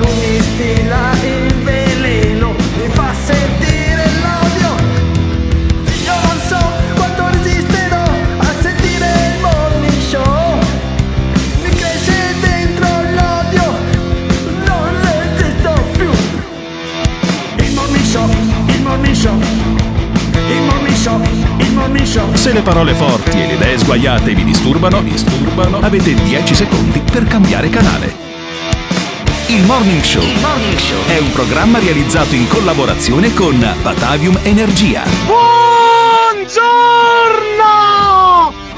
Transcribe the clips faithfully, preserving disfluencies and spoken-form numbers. Lui mi stila il veleno, mi fa sentire l'odio. Io non so quanto resisterò a sentire il Morning Show. Mi cresce dentro l'odio, non resisto più. Il Morning Show, il Morning Show, il Morning Show, il Morning Show. Se le parole forti e le idee sguaiate vi disturbano, disturbano, avete dieci secondi per cambiare canale. Il Morning Show. Il Morning Show è un programma realizzato in collaborazione con Patavium Energia. Buongiorno!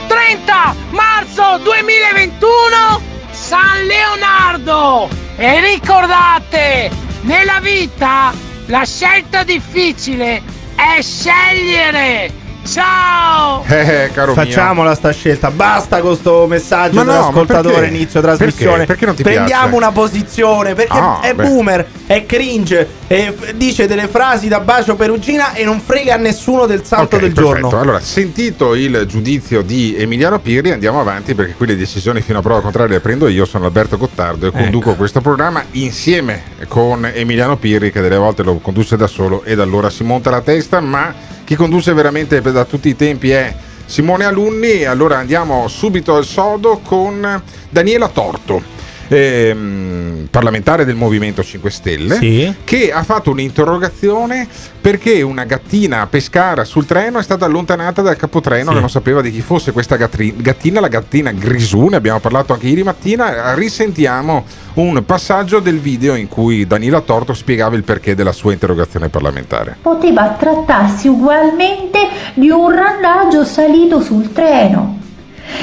trenta marzo duemilaventuno, San Leonardo! E ricordate, nella vita la scelta difficile è scegliere! Ciao! Eh, eh, caro Facciamola mio. Sta scelta. Basta con questo messaggio ma dell'ascoltatore, no, perché? Inizio trasmissione. Perché? Perché non ti Prendiamo piace? Una posizione. Perché ah, è beh. boomer, è cringe, è, dice delle frasi da bacio perugina e non frega a nessuno del salto okay, del perfetto. giorno. Allora, sentito il giudizio di Emiliano Pirri, andiamo avanti, perché qui le decisioni fino a prova contraria le prendo io. Sono Alberto Gottardo e conduco ecco. questo programma insieme con Emiliano Pirri, che delle volte lo conduce da solo e da allora si monta la testa, ma chi conduce veramente da tutti i tempi è Simone Alunni. Allora andiamo subito al sodo con Daniela Torto, ehm, parlamentare del Movimento cinque Stelle, sì. che ha fatto un'interrogazione perché una gattina a Pescara sul treno è stata allontanata dal capotreno, sì. che non sapeva di chi fosse questa gattina, la gattina Grisù, ne abbiamo parlato anche ieri mattina. Risentiamo un passaggio del video in cui Daniela Torto spiegava il perché della sua interrogazione parlamentare. Poteva trattarsi ugualmente di un randaggio salito sul treno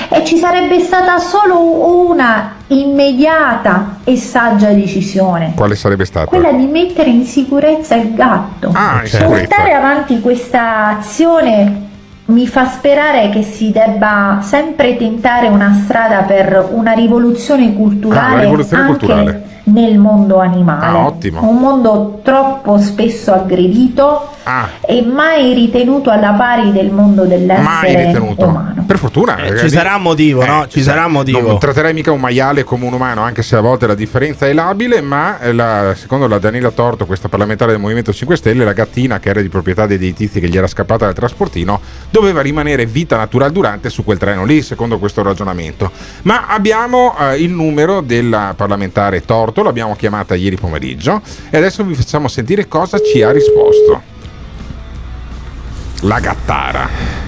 e ci sarebbe stata solo una immediata e saggia decisione. Quale sarebbe stata? Quella di mettere in sicurezza il gatto. Ah, portare avanti questa azione mi fa sperare che si debba sempre tentare una strada per una rivoluzione culturale, ah, rivoluzione anche culturale. Nel mondo animale. Ah, ottimo. Un mondo troppo spesso aggredito ah. e mai ritenuto alla pari del mondo dell'essere umano. Per fortuna eh, ci sarà motivo, eh, no? Ci sarà, sarà motivo. Non tratterai mica un maiale come un umano, anche se a volte la differenza è labile, ma la, secondo la Daniela Torto, questa parlamentare del Movimento cinque Stelle, la gattina, che era di proprietà dei, dei tizi che gli era scappata dal trasportino, doveva rimanere vita naturale durante su quel treno lì, secondo questo ragionamento. Ma abbiamo eh, il numero della parlamentare Torto, l'abbiamo chiamata ieri pomeriggio e adesso vi facciamo sentire cosa ci ha risposto la gattara.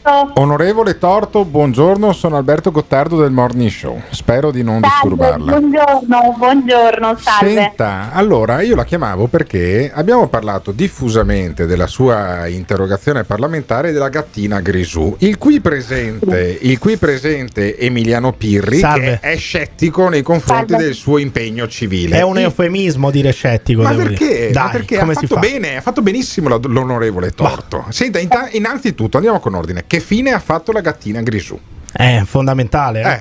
Prego. Onorevole Torto, buongiorno, sono Alberto Gottardo del Morning Show, spero di non salve, disturbarla. Buongiorno, buongiorno, salve. Senta, allora io la chiamavo perché abbiamo parlato diffusamente della sua interrogazione parlamentare della gattina Grisù, il cui presente, il cui presente Emiliano Pirri che è scettico nei confronti salve. del suo impegno civile. È un eufemismo dire scettico. Ma perché? Dai, Ma perché ha fatto fa? bene, ha fatto benissimo l'onorevole Torto. Ma... Senta, inta- innanzitutto andiamo con ordine. Che fine ha fatto la gattina Grisù? È eh, fondamentale. Eh. Eh,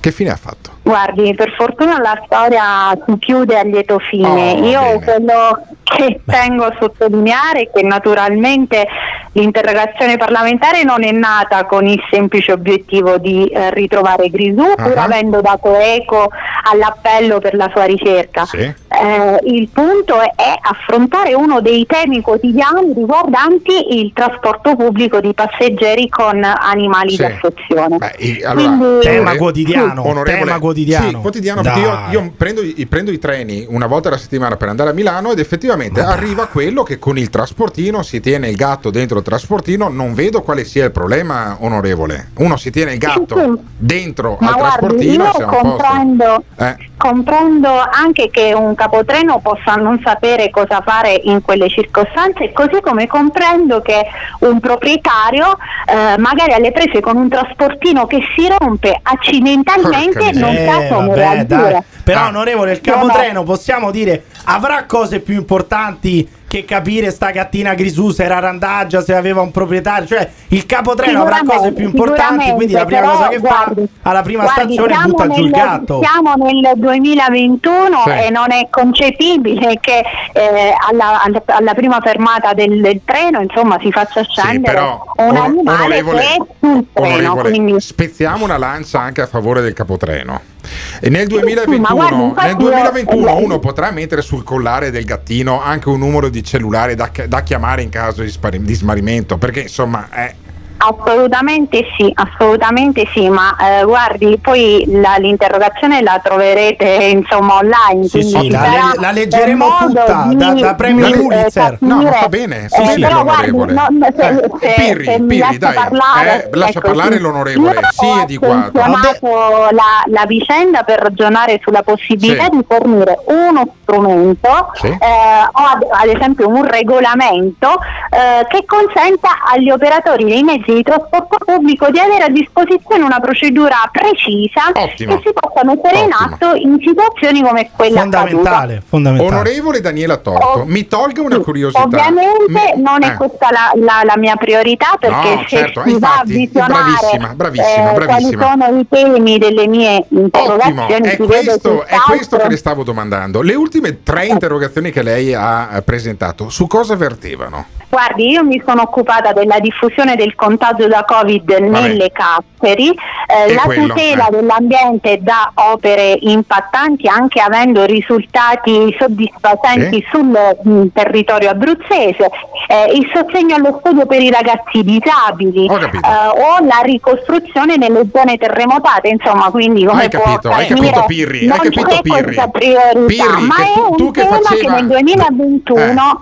che fine ha fatto? Guardi, per fortuna la storia si chiude a lieto fine. Oh, Io bene. quello che Beh. tengo a sottolineare è che naturalmente l'interrogazione parlamentare non è nata con il semplice obiettivo di eh, ritrovare Grisù, uh-huh. pur avendo dato eco all'appello per la sua ricerca. Sì. Eh, il punto è, è affrontare uno dei temi quotidiani riguardanti il trasporto pubblico di passeggeri con animali sì. d'affezione. Beh, allora, Quindi, tema quotidiano, onorevole, tema quotidiano. Sì, quotidiano perché io, io prendo, prendo i treni una volta alla settimana per andare a Milano ed effettivamente Ma arriva da. quello che con il trasportino si tiene il gatto dentro trasportino, non vedo quale sia il problema, onorevole. Uno si tiene il gatto dentro Ma al guardi, trasportino. Io comprendo, Eh. Comprendo anche che un capotreno possa non sapere cosa fare in quelle circostanze, così come comprendo che un proprietario eh, magari alle prese con un trasportino che si rompe accidentalmente eh, non sa come reagire. Però onorevole, il capotreno possiamo dire avrà cose più importanti che capire sta gattina Grisù se era randaggia, se aveva un proprietario, cioè il capotreno avrà cose più importanti, quindi la prima cosa che guardi, fa alla prima guardi, stagione butta nel, giù il gatto. Siamo nel duemilaventuno, sì, e non è concepibile che eh, alla, alla prima fermata del, del treno insomma si faccia scendere, sì, però, un animale onorevole, che è sul treno, quindi... Spezziamo una lancia anche a favore del capotreno. E nel duemilaventuno, sì, guardi, nel duemilaventuno è... uno potrà mettere sul collare del gattino anche un numero di cellulare da, da chiamare in caso di, spari- di smarrimento, perché insomma è... Assolutamente sì, assolutamente sì, ma eh, guardi, poi la, l'interrogazione la troverete insomma online. Sì, sì, la, la leggeremo tutta di, da, da premio Pulitzer. No, ma va bene, sì, eh, sì, però, l'onorevole. Guardi, no, se, eh, se, Pirri, se Pirri, lascia dai, parlare, eh, lascia ecco, parlare sì. L'onorevole, sì, è di qua. Ho chiamato la, la vicenda per ragionare sulla possibilità, sì, di fornire uno strumento, sì, eh, o ad esempio un regolamento eh, che consenta agli operatori dei mezzi di trasporto pubblico di avere a disposizione una procedura precisa, ottimo, che si possa mettere ottimo in atto in situazioni come quella fondamentale, fondamentale. Onorevole Daniela Torto, oh, mi tolga una sì, curiosità. Ovviamente mi, non eh. è questa la, la, la mia priorità, perché no, se certo, si va a visionare bravissima, bravissima, eh, bravissima. quali sono i temi delle mie interrogazioni, è questo, è questo che le stavo domandando. Le ultime tre interrogazioni che lei ha presentato su cosa vertevano? Guardi, io mi sono occupata della diffusione del contagio da Covid nelle carceri, eh, la quello, tutela eh. dell'ambiente da opere impattanti, anche avendo risultati soddisfacenti, sì, sul mh, territorio abruzzese, eh, il sostegno allo studio per i ragazzi disabili, eh, o la ricostruzione nelle zone terremotate, insomma, quindi come hai può capito, hai capito Pirri, non hai capito Pirri, priorità, Pirri ma che è un tu tema che, faceva... che nel duemilaventuno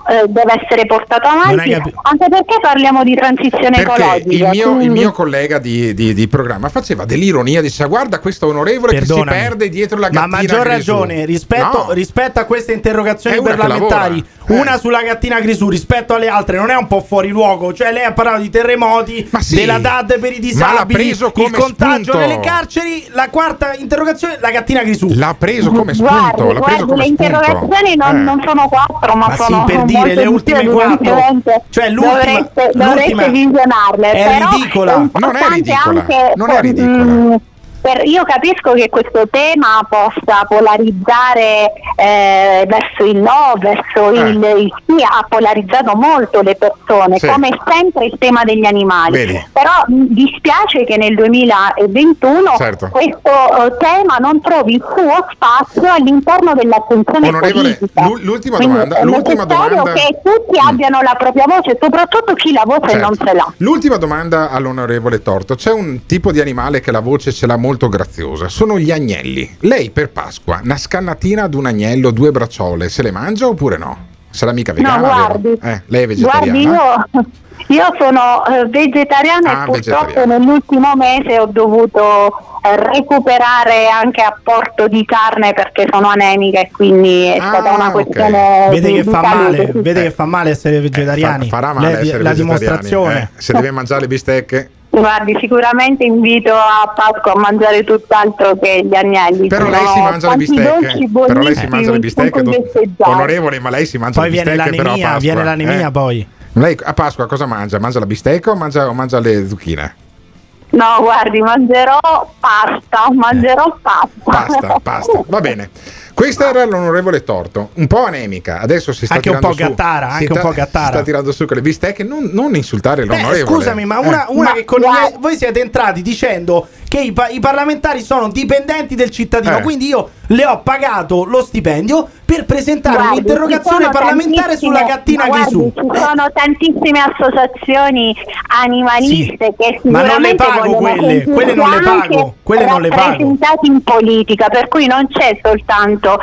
eh. Eh, deve essere portato avanti, anche perché parliamo di transizione ecologica. Il mio, il mio collega di, di, di programma faceva dell'ironia, diceva guarda questo onorevole, perdonami, che si perde dietro la gattina. Ma maggior Grisù ragione rispetto, no, rispetto a queste interrogazioni parlamentari, eh. una sulla gattina Grisù rispetto alle altre non è un po' fuori luogo? Cioè lei ha parlato di terremoti, sì, della D A B per i disabili, il contagio nelle carceri, la quarta interrogazione la gattina Grisù. L'ha preso come spunto, guardi, l'ha preso guardi, come le spunto. Interrogazioni non, eh. non sono quattro ma, ma sono sì, per dire le ultime quattro, cioè l'ultima dovreste visionare. È ridicola, non è ridicola, non è ridicola. Mh, per, io capisco che questo tema possa polarizzare eh, verso il no, verso eh. il, il sì, ha polarizzato molto le persone, sì, come sempre il tema degli animali. Vedi. Però mh, dispiace che nel duemilaventuno certo. questo uh, tema non trovi il suo spazio all'interno dell'attenzione onorevole, politica. L'ultima quindi domanda, l'ultima domanda che tutti mm. abbiano la propria voce, soprattutto chi la voce certo. non ce l'ha. L'ultima domanda all'onorevole Torto: c'è un tipo di animale che la voce ce l'ha molto molto graziosa, sono gli agnelli. Lei per Pasqua una scannatina ad un agnello, due bracciole, se le mangia oppure no? Sarà mica vegana? No, guardi, eh, lei è vegetariana? Guardi, io, io sono vegetariana ah, e purtroppo vegetariana. Nell'ultimo mese ho dovuto recuperare anche apporto di carne perché sono anemica e quindi è stata ah, una questione okay. vede di, che fa male, vede che fa male essere vegetariani, eh, fa, farà male le, essere la dimostrazione, eh, se deve mangiare le bistecche. Guardi, sicuramente invito a Pasqua a mangiare tutt'altro che gli agnelli. Però lei si mangia le bistecche. Però lei si mangia le bistecche, onorevole, ma lei si mangia poi le bistecche. Poi viene l'anemia, viene l'anemia eh? poi. Lei a Pasqua cosa mangia? Mangia la bistecca o mangia, o mangia le zucchine? No, guardi, mangerò pasta, mangerò pasta. Pasta, pasta, va bene. Questa era l'onorevole Torto, un po' anemica, adesso si sta anche tirando un po' su, gattara, anche ta- un po' gattara. Si sta tirando su con le bistecche, non, non insultare l'onorevole. Beh, scusami, ma una, eh. una ma che con la... voi siete entrati dicendo che i, pa- i parlamentari sono dipendenti del cittadino, eh. quindi io le ho pagato lo stipendio per presentare guardi, un'interrogazione parlamentare sulla gattina Grisù. Ci sono tantissime associazioni animaliste sì. che ma non le pago quelle, quelle non le pago, quelle non le pago. Rappresentati in politica, per cui non c'è soltanto accanto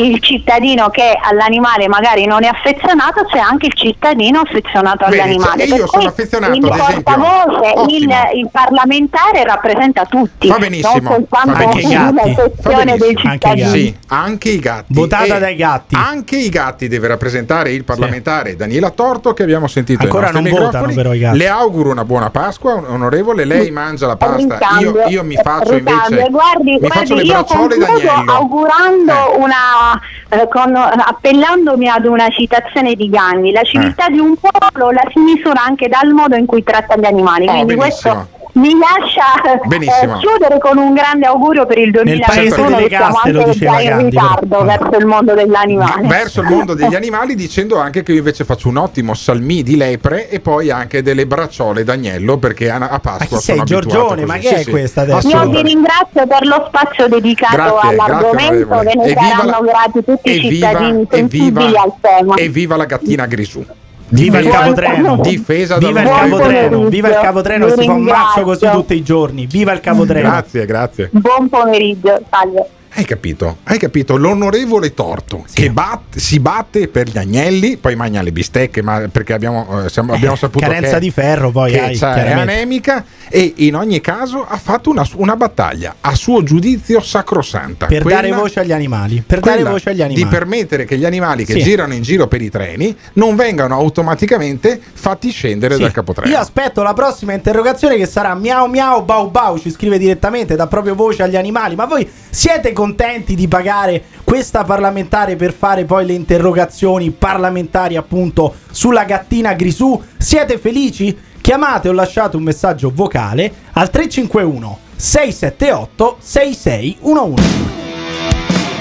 il cittadino che all'animale magari non è affezionato, c'è anche il cittadino affezionato Bene, all'animale. Cioè, io sono affezionato, il portavoce, il, il parlamentare rappresenta tutti. Va benissimo, non soltanto anche i gatti. Va benissimo. Anche i gatti. Sì, anche i gatti. Votata e dai gatti. Anche i gatti deve rappresentare il parlamentare sì. Daniela Torto, che abbiamo sentito ancora non microfoni. Votano però i gatti. Le auguro una buona Pasqua, onorevole. Lei mangia la pasta, io, io mi faccio Ricambio. invece guardi, mi guardi, faccio le bracciole d'agnello. Augurando eh. una eh, con, appellandomi ad una citazione di Gandhi, la civiltà eh. di un popolo la si misura anche dal modo in cui tratta gli animali. Oh, quindi benissimo. questo mi lascia eh, chiudere con un grande augurio per il duemilaventuno, che siamo anche lo già in ritardo Gandhi, verso il mondo dell'animale, verso il mondo degli animali, dicendo anche che io invece faccio un ottimo salmì di lepre e poi anche delle bracciole d'agnello, perché a, a Pasqua sono abituato. Giorgione, ma che sì, è sì. questa adesso? Io vi ringrazio per lo spazio dedicato grazie, all'argomento, grazie, che ne saranno grati tutti i cittadini sensibili al tema. E viva la gattina Grisù. Viva il capotreno, difesa viva il capotreno, viva il capotreno, si fa un mazzo così tutti i giorni. Viva il capotreno. Grazie, grazie. Buon pomeriggio, salve. Hai capito? Hai capito? L'onorevole Torto sì. che bat, si batte per gli agnelli, poi mangia le bistecche, ma perché abbiamo, eh, siamo, abbiamo saputo eh, carenza che, di ferro, poi che hai, è anemica, e in ogni caso ha fatto una, una battaglia a suo giudizio sacrosanta per quella, dare voce agli animali, per dare voce agli animali, di permettere che gli animali che sì. girano in giro per i treni non vengano automaticamente fatti scendere sì. dal capotreno. Io aspetto la prossima interrogazione, che sarà miau miau bau bau, ci scrive direttamente, dà proprio voce agli animali. Ma voi siete con contenti di pagare questa parlamentare per fare poi le interrogazioni parlamentari appunto sulla gattina Grisù? Siete felici? Chiamate o lasciate un messaggio vocale al tre cinque uno sei sette otto sei sei uno uno.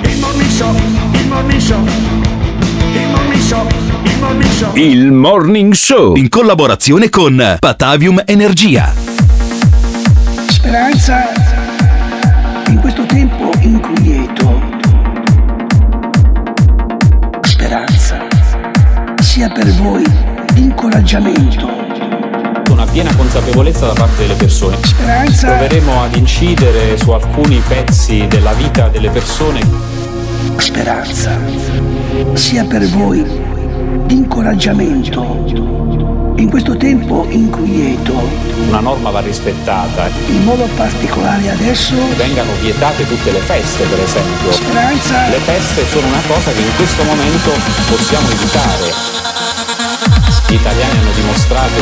Il Morning Show, il Morning Show, il Morning Show, il Morning Show, il Morning Show in collaborazione con Patavium Energia. Speranza in questo tempo inquieto, speranza sia per voi incoraggiamento, una piena consapevolezza da parte delle persone. Speranza. Proveremo ad incidere su alcuni pezzi della vita delle persone. Speranza sia per voi incoraggiamento in questo tempo inquieto. Una norma va rispettata. In modo particolare adesso vengano vietate tutte le feste, per esempio. Speranza. Le feste sono una cosa che in questo momento possiamo evitare. Gli italiani hanno dimostrato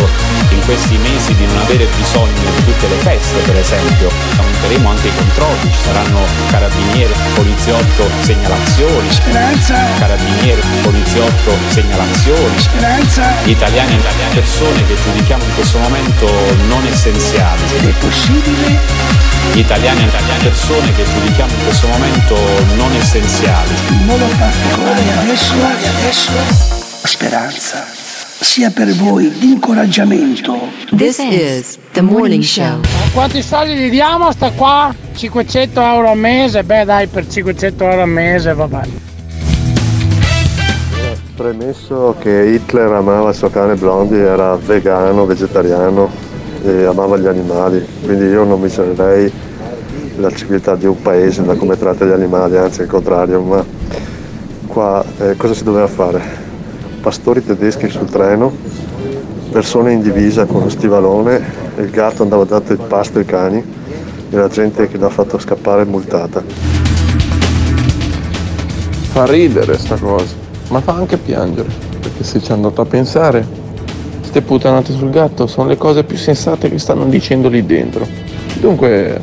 in questi mesi di non avere bisogno di tutte le feste, per esempio. Aumenteremo anche i controlli, ci saranno carabinieri, poliziotto, segnalazioni. Speranza. Carabinieri, poliziotto, segnalazioni. Speranza. Gli italiani e le persone che giudichiamo in questo momento non essenziali. Ed è possibile? Gli italiani e le persone che giudichiamo in questo momento non essenziali. In modo particolare adesso, adesso, speranza sia per voi d'incoraggiamento. This is the Morning Show. Quanti soldi gli diamo a sta qua? cinquecento euro al mese? Beh dai, per cinquecento euro al mese va bene. Premesso che Hitler amava il suo cane Blondi, era vegano, vegetariano e amava gli animali, quindi io non mi sarei la civiltà di un paese da come tratta gli animali, anzi il contrario. Ma qua eh, cosa si doveva fare? Pastori tedeschi sul treno, persone in divisa con lo stivalone, il gatto andava dato il pasto ai cani e la gente che l'ha fatto scappare multata. Fa ridere sta cosa, ma fa anche piangere, perché se ci è andato a pensare, ste puttanate sul gatto sono le cose più sensate che stanno dicendo lì dentro. Dunque,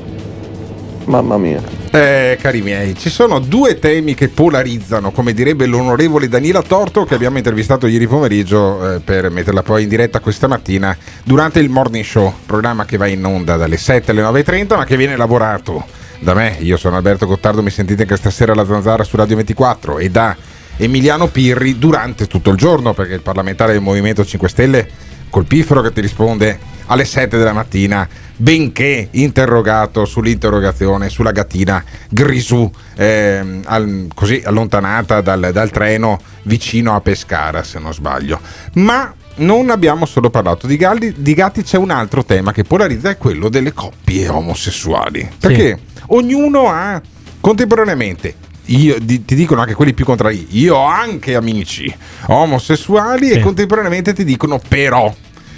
mamma mia. Eh, cari miei, ci sono due temi che polarizzano, come direbbe l'onorevole Daniela Torto, che abbiamo intervistato ieri pomeriggio eh, per metterla poi in diretta questa mattina durante il Morning Show, programma che va in onda dalle sette alle nove e trenta, ma che viene lavorato da me. Io sono Alberto Gottardo, mi sentite anche stasera alla Zanzara su Radio ventiquattro, e da Emiliano Pirri durante tutto il giorno, perché il parlamentare del Movimento cinque Stelle col pifero che ti risponde alle sette della mattina, benché interrogato sull'interrogazione sulla gattina Grisù, eh, al, così allontanata dal, dal treno vicino a Pescara, se non sbaglio. Ma non abbiamo solo parlato di, galli, di gatti, c'è un altro tema che polarizza, è quello delle coppie omosessuali, perché sì. ognuno ha contemporaneamente io, di, ti dicono anche quelli più contrari, io ho anche amici omosessuali, sì. E contemporaneamente ti dicono però.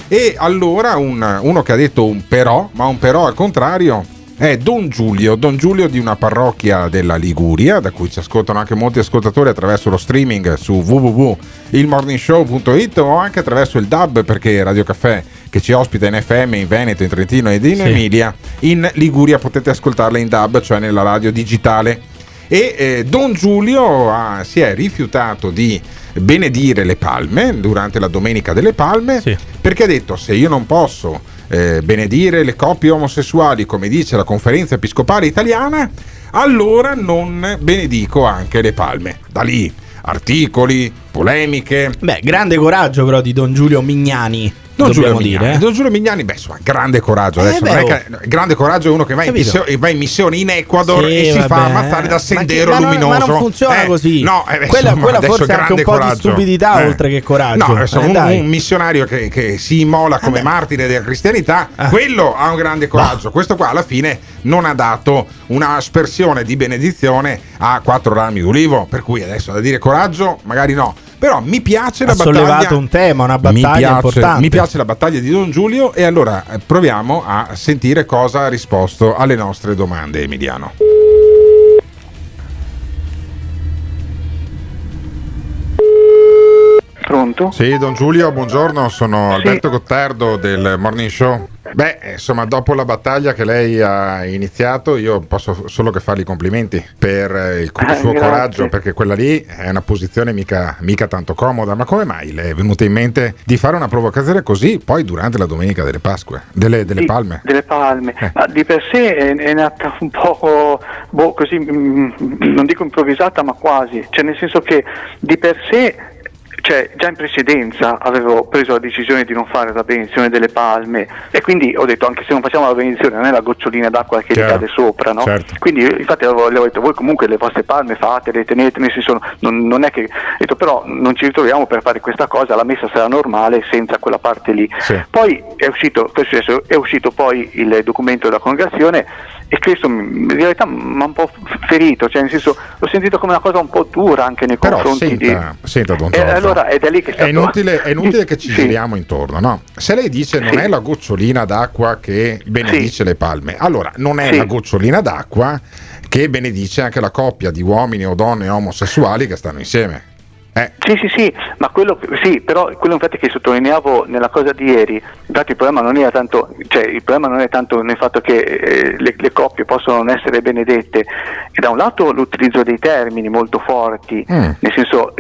E allora un, uno che ha detto un però, ma un però al contrario, è Don Giulio, Don Giulio di una parrocchia della Liguria, da cui ci ascoltano anche molti ascoltatori attraverso lo streaming su w w w punto il morning show punto it o anche attraverso il D A B, perché Radio Caffè, che ci ospita in F M in Veneto, in Trentino ed in sì. Emilia, in Liguria potete ascoltarla in D A B, cioè nella radio digitale. E eh, Don Giulio ha, si è rifiutato di benedire le palme durante la Domenica delle Palme, sì. Perché ha detto: se io non posso eh, benedire le coppie omosessuali, come dice la Conferenza Episcopale Italiana, allora non benedico anche le palme. Da lì articoli, polemiche. Beh, grande coraggio però di Don Giulio Mignani. Don Giulio Mignani, dire, eh? Don Giulio Mignani, beh, insomma, grande coraggio. Eh, adesso, beh, non è che, grande coraggio è uno che va in, missione, va in missione in Ecuador, sì, e si vabbè, fa ammazzare da Sendero ma che, ma Luminoso. Non, ma non funziona eh, così. No, eh, beh, quella, insomma, quella forse è anche un coraggio. po' di stupidità eh. oltre che coraggio. No, adesso, eh, un, un missionario che, che si immola come eh, martire della cristianità, eh. quello ha un grande coraggio. Bah. Questo qua alla fine non ha dato una aspersione di benedizione a quattro rami d'ulivo. Per cui adesso da dire coraggio, magari no. Però mi piace ha la battaglia. Ha sollevato un tema, una battaglia mi piace, importante. Mi piace la battaglia di Don Giulio e allora proviamo a sentire cosa ha risposto alle nostre domande, Emiliano. Pronto? Sì, Don Giulio, buongiorno, sono sì. Alberto Gottardo del Morning Show. Beh, insomma, dopo la battaglia che lei ha iniziato, io posso solo che fargli complimenti per il ah, suo grazie. coraggio, perché quella lì è una posizione mica, mica tanto comoda. Ma come mai le è venuta in mente di fare una provocazione così poi durante la Domenica delle Pasque, delle, delle sì, palme? Delle palme, eh. ma di per sé è, è nata un po' boh, così, non dico improvvisata, ma quasi, cioè nel senso che di per sé... Cioè, già in precedenza avevo preso la decisione di non fare la benedizione delle palme e quindi ho detto, anche se non facciamo la benedizione, non è la gocciolina d'acqua che Chiaro. Gli cade sopra, no? Certo. Quindi infatti avevo, avevo detto, voi comunque le vostre palme fatele, tenetene, si sono, non, non è che... Ho detto, però non ci ritroviamo per fare questa cosa, la messa sarà normale senza quella parte lì. Sì. Poi è uscito, è uscito poi il documento della congregazione e questo in realtà mi ha un po' ferito, cioè nel senso l'ho sentito come una cosa un po' dura anche nei però confronti senta, di... Senta, Don Giorgio. Allora, È, da lì che è inutile, è inutile che ci sì. giriamo intorno, no? Se lei dice non sì. è la gocciolina d'acqua che benedice sì. le palme, allora non è sì. la gocciolina d'acqua che benedice anche la coppia di uomini o donne omosessuali che stanno insieme. Eh. Sì sì sì, ma quello sì, però quello infatti che sottolineavo nella cosa di ieri, infatti il problema non era tanto, cioè il problema non è tanto nel fatto che eh, le, le coppie possono non essere benedette, e da un lato l'utilizzo dei termini molto forti, mm. nel senso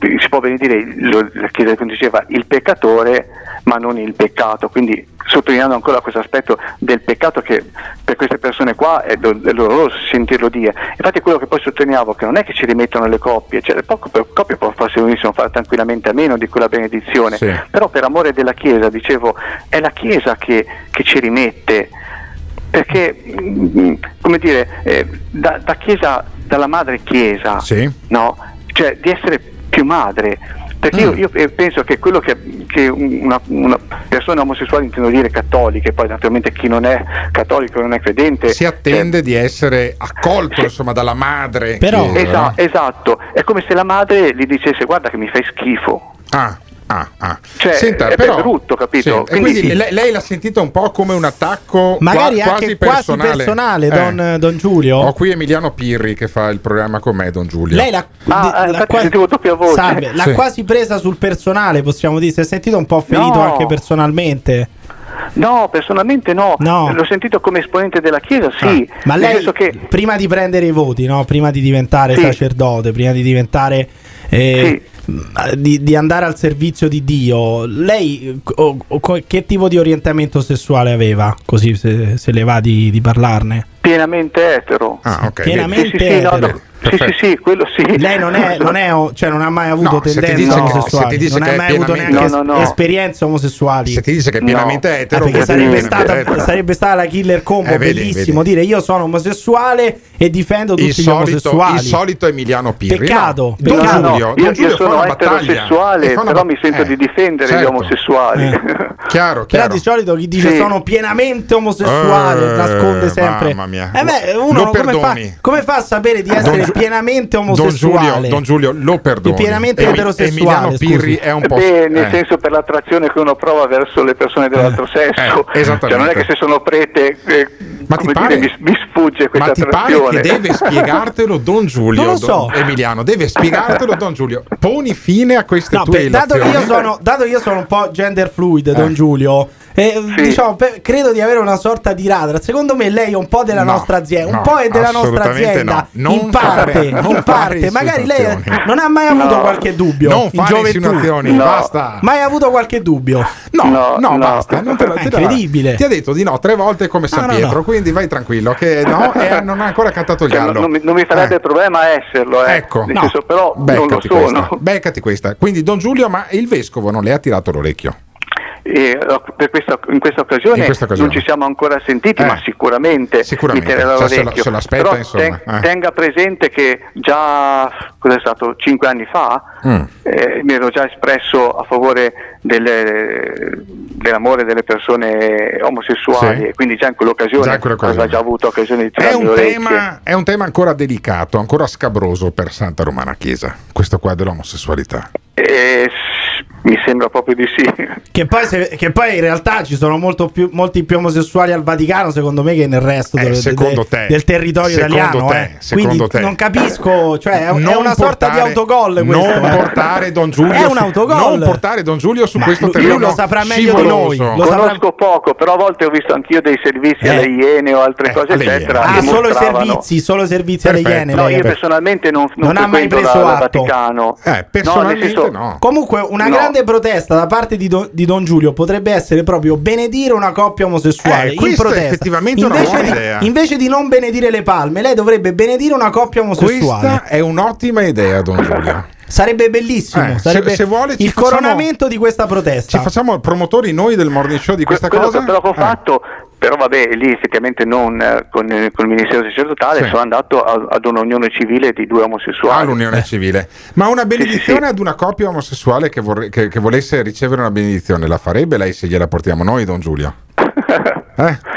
si può benedire lo, che diceva il peccatore, ma non il peccato, quindi sottolineando ancora questo aspetto del peccato che per queste persone qua è doloroso sentirlo dire. Infatti quello che poi sottolineavo che non è che ci rimettono le coppie, cioè le coppie possono forse uniscono fare tranquillamente a meno di quella benedizione, sì. però per amore della Chiesa, dicevo, è la Chiesa che, che ci rimette, perché come dire, eh, da, da Chiesa, dalla madre Chiesa, sì. no? Cioè di essere più madre, perché mm. io, io penso che quello che, che una, una persona omosessuale, intendo dire cattolica, poi naturalmente chi non è cattolico non è credente, si attende eh, di essere accolto sì. insomma dalla madre però Chiesa, Esa- no? esatto, è come se la madre gli dicesse guarda che mi fai schifo. ah Ah, ah. Cioè, Senta, è però, brutto, capito? Sì, quindi, quindi lei, lei l'ha sentita un po' come un attacco magari qua, anche quasi personale, quasi personale don, eh. don Giulio. Ho qui Emiliano Pirri che fa il programma con me, Don Giulio. Lei l'ha, ah, l'ha, quasi, voce. Sabe, l'ha sì. quasi presa sul personale, possiamo dire. Si è sentito un po' ferito no. anche personalmente. No, personalmente no. no, l'ho sentito come esponente della Chiesa, sì. Ah. Ma lei, che... prima di prendere i voti, no? Prima di diventare sì. sacerdote, prima di diventare... Eh, sì. Di, di andare al servizio di Dio, lei o, o, che tipo di orientamento sessuale aveva? Così se, se le va di, di parlarne. Pienamente etero. Ah, okay. Pienamente sì, sì, etero. No, no. Sì, sì, sì, quello sì. Lei non è, non è, cioè non ha mai avuto no, tendenze omosessuali, che, non ha mai avuto neanche no, no, no. esperienze omosessuali. Se ti dice che è pienamente no. etero, ah, perché sarebbe stata, etero. sarebbe stata la killer combo, eh, vedi, bellissimo vedi. dire io sono omosessuale e difendo tutti il gli solito, omosessuali. Il solito Emiliano Pirri. Peccato, no. peccato. Don Giulio, no, Don Giulio io sono eterosessuale, però battaglia. mi sento eh, di difendere certo. gli omosessuali. Eh. Chiaro, chiaro. Però di solito chi dice sì. sono pienamente omosessuale nasconde sempre. Mamma mia. Uno come fa a sapere di essere è pienamente omosessuale. Don Giulio, Don Giulio lo perdoni. È pienamente e, eterosessuale. Emiliano Pirri è un po'. Beh, nel eh. senso, per l'attrazione che uno prova verso le persone dell'altro sesso. Eh, cioè, non è che se sono prete. Eh, Ma ti pare, dire, mi, mi sfugge questa ma ti pare che deve spiegartelo Don Giulio? Non lo so. Don Emiliano, deve spiegartelo Don Giulio. Poni fine a queste no, tue per, dato, io sono, dato io sono un po' gender fluid, eh. Don Giulio, eh, sì. diciamo, per, credo di avere una sorta di radar. Secondo me lei è un po' della no, nostra azienda, no, un po' è della nostra azienda, no. in parte, fare, in parte. Magari lei non ha mai avuto no. qualche dubbio non in gioventù. No. Basta. Mai avuto qualche dubbio? No, no, no, no. basta. Non te lo, è incredibile. Ti ha detto di no tre volte come San Pietro. Quindi vai tranquillo che no, eh, non ha ancora cantato il gallo. Non, non mi farebbe eh. problema esserlo, eh. Ecco, no. senso, però beccati, non lo sono. Questa. beccati questa. Quindi Don Giulio, ma il vescovo non le ha tirato l'orecchio? Eh, per questa, in, questa occasione in questa occasione non ci siamo ancora sentiti, eh. ma sicuramente, sicuramente. mi tirerà l'orecchio. Cioè, se l'aspetta, però insomma. Ten, eh. tenga presente che già cos'è stato cinque anni fa mm. eh, mi ero già espresso a favore delle, dell'amore delle persone omosessuali, sì. e quindi già in quell'occasione, già in quell'occasione. aveva già avuto occasione di tirare le orecchie. È un tema ancora delicato, ancora scabroso per Santa Romana Chiesa, questo qua dell'omosessualità. Eh, mi sembra proprio di sì. Che poi, se, che poi in realtà ci sono molto più, molti più omosessuali al Vaticano, secondo me, che nel resto eh, del, de, te, del territorio italiano. Te, eh. Quindi te. non capisco, cioè è, non è una portare, sorta di autogol questo. Non eh. portare Don Giulio. È un autogol. Non portare Don Giulio su Ma questo terreno. Lo saprà meglio scivoloso. di noi. Lo conosco saprà... poco, però a volte ho visto anch'io dei servizi eh. alle Iene o altre eh, cose, eccetera. Ah, solo i servizi, solo i servizi Perfetto. alle Iene. No, io personalmente non non ha mai preso atto. Vaticano. Eh, personalmente no. Comunque una grande protesta da parte di Don, di Don Giulio potrebbe essere proprio benedire una coppia omosessuale, eh, in protesta è effettivamente invece, una buona di, idea. invece di non benedire le palme, lei dovrebbe benedire una coppia omosessuale. Questa è un'ottima idea, Don Giulio. Sarebbe bellissimo, eh, sarebbe se, se vuole, il facciamo, coronamento di questa protesta. Ci facciamo promotori noi del morning show di questa Quello cosa. Che però ho eh. fatto, però vabbè, lì effettivamente non eh, con, eh, con il ministero sacerdotale, sì. sono andato a, ad un'unione civile di due omosessuali. All'unione eh. civile. Ma una benedizione sì, sì, sì. ad una coppia omosessuale che, vorre- che, che volesse ricevere una benedizione, la farebbe lei se gliela portiamo noi, Don Giulio? eh?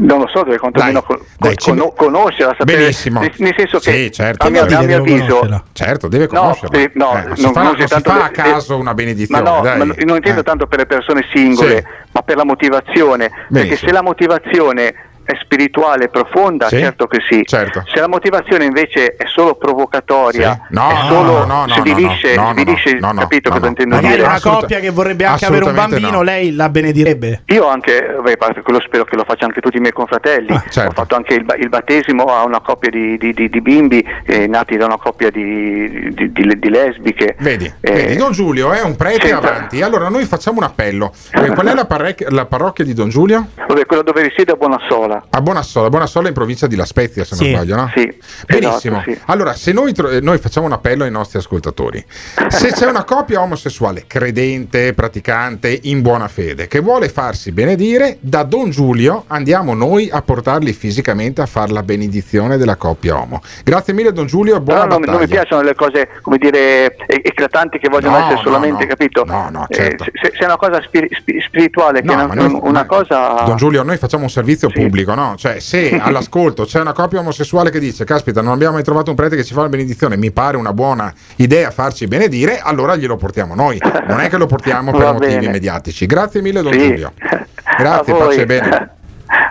Non lo so, deve quantomeno con, con, con, conoscerla, sapere. Benissimo. Nel, nel senso che sì, certo, a mio, a mio avviso, certo, deve conoscerla. No, eh, no eh, non, non, fa, non si fa a caso le, una benedizione. Ma no, dai. Ma non intendo eh. tanto per le persone singole, sì. ma per la motivazione. Benissimo. Perché se la motivazione è spirituale e profonda, sì? certo che sì. Certo. Se la motivazione invece è solo provocatoria, sì. no, è solo no, no, no, si divisce, no, no, si divisce, no, no, no, capito no, cosa no, intendo no, dire? Una assoluta, coppia che vorrebbe anche avere un bambino, no. lei la benedirebbe? Io anche, beh, quello spero che lo faccia anche tutti i miei confratelli. Ah, certo. Ho fatto anche il, il battesimo a una coppia di, di, di, di bimbi eh, nati da una coppia di, di, di, di lesbiche. Vedi, eh, vedi, Don Giulio è un prete avanti. Allora noi facciamo un appello. Eh, qual è la, parec- la parrocchia di Don Giulio? Vabbè, quella dove risiede a Bonassola. A Bonassola, Bonassola in provincia di La Spezia, se sì. non sbaglio, no? Sì. Benissimo. Esatto, sì. Allora, se noi, tro- noi facciamo un appello ai nostri ascoltatori, se c'è una coppia omosessuale credente, praticante, in buona fede, che vuole farsi benedire, da Don Giulio andiamo noi a portarli fisicamente a fare la benedizione della coppia omo. Grazie mille, Don Giulio. Buona no, no, battaglia. Non mi piacciono le cose, come dire, eclatanti che vogliono no, essere solamente, no, no. capito? No, no, certo. Eh, se, se è una cosa spir- spir- spirituale, no, che non, noi, una cosa. Don Giulio, noi facciamo un servizio sì. pubblico. No? Cioè, se all'ascolto c'è una coppia omosessuale che dice caspita, non abbiamo mai trovato un prete che ci fa la benedizione, mi pare una buona idea farci benedire, allora glielo portiamo noi, non è che lo portiamo per bene. motivi mediatici. Grazie mille, Don sì. Giulio. Grazie, pace e bene.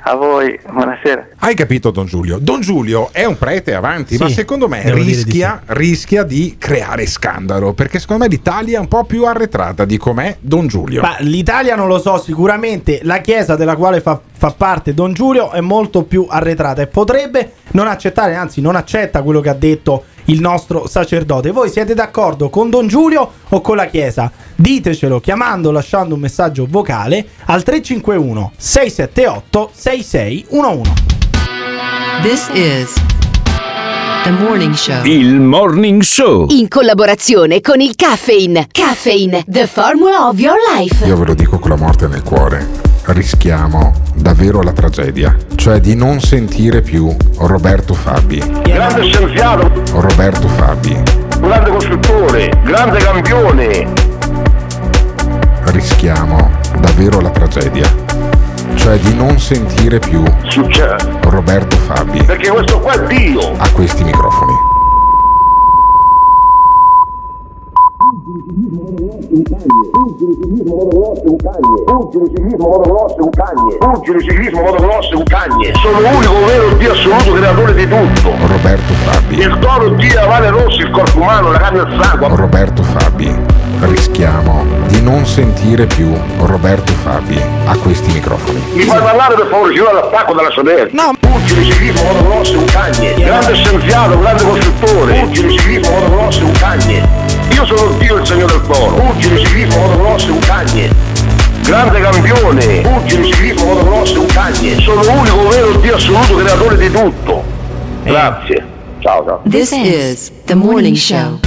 A voi, buonasera. Hai capito, Don Giulio? Don Giulio è un prete avanti, sì, ma secondo me rischia di, sì. rischia di creare scandalo, perché secondo me l'Italia è un po' più arretrata di com'è Don Giulio. Ma l'Italia non lo so, sicuramente la chiesa della quale fa, fa parte Don Giulio è molto più arretrata e potrebbe non accettare, anzi non accetta quello che ha detto il nostro sacerdote. Voi siete d'accordo con Don Giulio o con la chiesa? Ditecelo chiamando, lasciando un messaggio vocale al tre cinque uno sei sette otto sei sei uno uno. This is The Morning Show. Il Morning Show in collaborazione con il Caffeine. Caffeine, the formula of your life. Io ve lo dico con la morte nel cuore, rischiamo davvero la tragedia, cioè di non sentire più Roberto Fabi. Grande scienziato Roberto Fabi, grande costruttore, grande campione. Rischiamo davvero la tragedia, cioè di non sentire più Succede. Roberto Fabi, perché questo qua è Dio a questi microfoni. motocross un cagne, fuggi di ciclismo motocross un cagne, fuggi di ciclismo motocross un cagne. Sono l'unico vero Dio assoluto creatore di tutto. Roberto Fabi. Il toro Dio, la vale rossa, il corpo umano, la carne e il sangue. Roberto Fabi. Rischiamo di non sentire più Roberto Fabi a questi microfoni. Mi fai parlare per favore, ci vuole l'attacco dalla sodera. No. Fuggi di ciclismo motocross un cagne. Grande scienziato, un grande costruttore. Fuggi di ciclismo motocross un cagne. Io sono Dio, il signore del toro. Fuggi di ciclismo motocross un cagne. Grande campione. Fuggi di ciclismo motocross un cagne. Sono l'unico vero Dio assoluto creatore di tutto. Grazie. Ciao ciao. This is the morning show.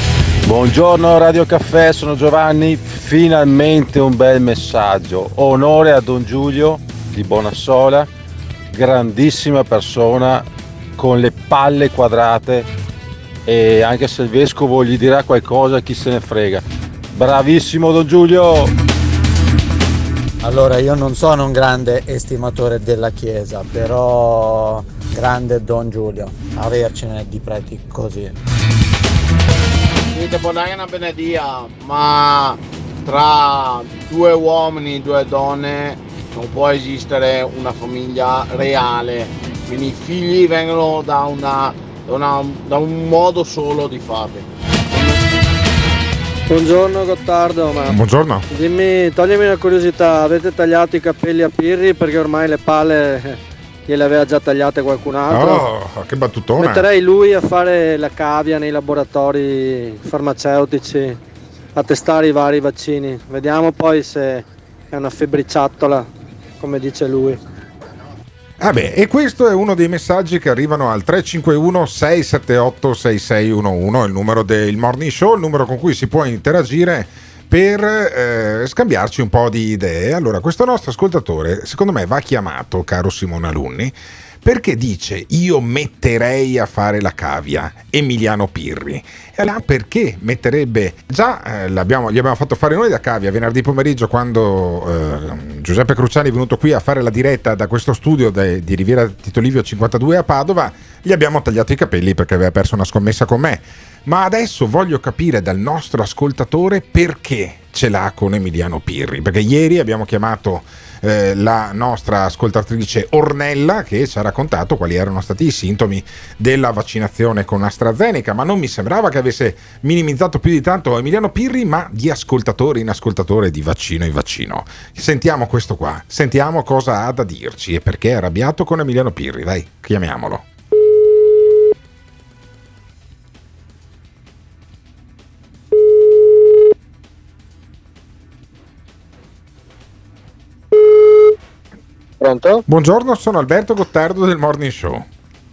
Buongiorno Radio Caffè, sono Giovanni, finalmente un bel messaggio, onore a Don Giulio di Bonassola, grandissima persona con le palle quadrate e anche se il vescovo gli dirà qualcosa chi se ne frega, bravissimo Don Giulio! Allora io non sono un grande estimatore della Chiesa, però grande Don Giulio, avercene di preti così. Dite Bonaiana Benedia, ma tra due uomini e due donne non può esistere una famiglia reale, quindi i figli vengono da, una, da, una, da un modo solo di farli. Buongiorno Gottardo, ma buongiorno. Dimmi, toglimi una curiosità, avete tagliato i capelli a Pirri perché ormai le palle gliele aveva già tagliate qualcun altro? Oh, che battutone! Metterei lui a fare la cavia nei laboratori farmaceutici, a testare i vari vaccini. Vediamo poi se è una febbriciattola, come dice lui. Ah beh, e questo è uno dei messaggi che arrivano al tre cinque uno sei sette otto sei sei uno uno, il numero del Morning Show, il numero con cui si può interagire per eh, scambiarci un po' di idee. Allora, questo nostro ascoltatore, secondo me, va chiamato, caro Simone Alunni, perché dice io metterei a fare la cavia Emiliano Pirri. E allora perché metterebbe? Già eh, l'abbiamo, gli abbiamo fatto fare noi la cavia venerdì pomeriggio quando eh, Giuseppe Cruciani è venuto qui a fare la diretta da questo studio de, di Riviera Tito Livio cinquantadue a Padova. Gli abbiamo tagliato i capelli perché aveva perso una scommessa con me. Ma adesso voglio capire dal nostro ascoltatore perché ce l'ha con Emiliano Pirri, perché ieri abbiamo chiamato eh, la nostra ascoltatrice Ornella che ci ha raccontato quali erano stati i sintomi della vaccinazione con AstraZeneca, ma non mi sembrava che avesse minimizzato più di tanto Emiliano Pirri, ma di ascoltatore in ascoltatore, di vaccino in vaccino. Sentiamo questo qua, sentiamo cosa ha da dirci e perché è arrabbiato con Emiliano Pirri. Vai, chiamiamolo. Pronto? Buongiorno, sono Alberto Gottardo del Morning Show.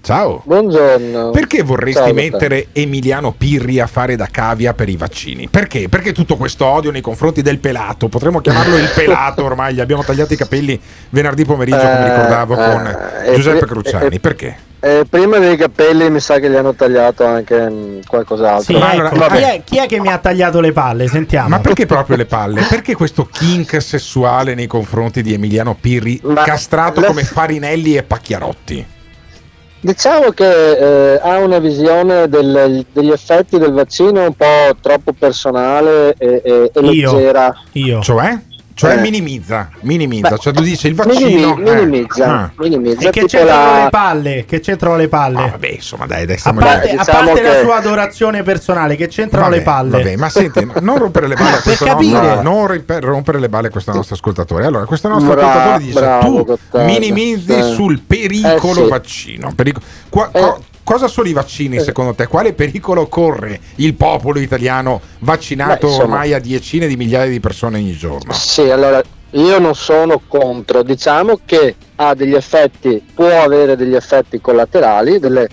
Ciao. Buongiorno. Perché vorresti Ciao, mettere Gottardo. Emiliano Pirri a fare da cavia per i vaccini? Perché? Perché tutto questo odio nei confronti del pelato? Potremmo chiamarlo il pelato ormai, gli abbiamo tagliato i capelli venerdì pomeriggio, eh, come ricordavo, eh, con eh, Giuseppe eh, Cruciani. Eh, Perché? Eh, prima dei capelli mi sa che gli hanno tagliato anche mh, qualcos'altro. Sì, ma allora, ecco, chi, è, chi è che mi ha tagliato le palle? Sentiamo. Ma perché proprio le palle? Perché questo kink sessuale nei confronti di Emiliano Pirri, ma castrato la... come Farinelli e Pacchiarotti? Diciamo che eh, ha una visione del, degli effetti del vaccino un po' troppo personale e, e, e io, leggera. Io. Cioè? Cioè eh. minimizza, minimizza, Beh, cioè tu dici il vaccino minimi, eh. minimizza, ah. minimizza. E che c'entrano la... le palle, che c'entrano le palle? Ah, vabbè, insomma, dai, dai, siamo a parte, diciamo a parte che... la sua adorazione personale, che c'entrano vabbè, le palle. Vabbè, ma senti, non rompere le palle a questo nostro, no, non rompere le palle a questo nostro ascoltatore. Allora, questo nostro Bra- ascoltatore dice bravo, tu Gottardo, minimizzi eh. sul pericolo eh, sì. vaccino. Perico- qua, eh. co- Cosa sono i vaccini secondo te? Quale pericolo corre il popolo italiano vaccinato Beh, insomma, ormai a decine di migliaia di persone ogni giorno? Sì, allora io non sono contro, diciamo che ha degli effetti, può avere degli effetti collaterali, delle,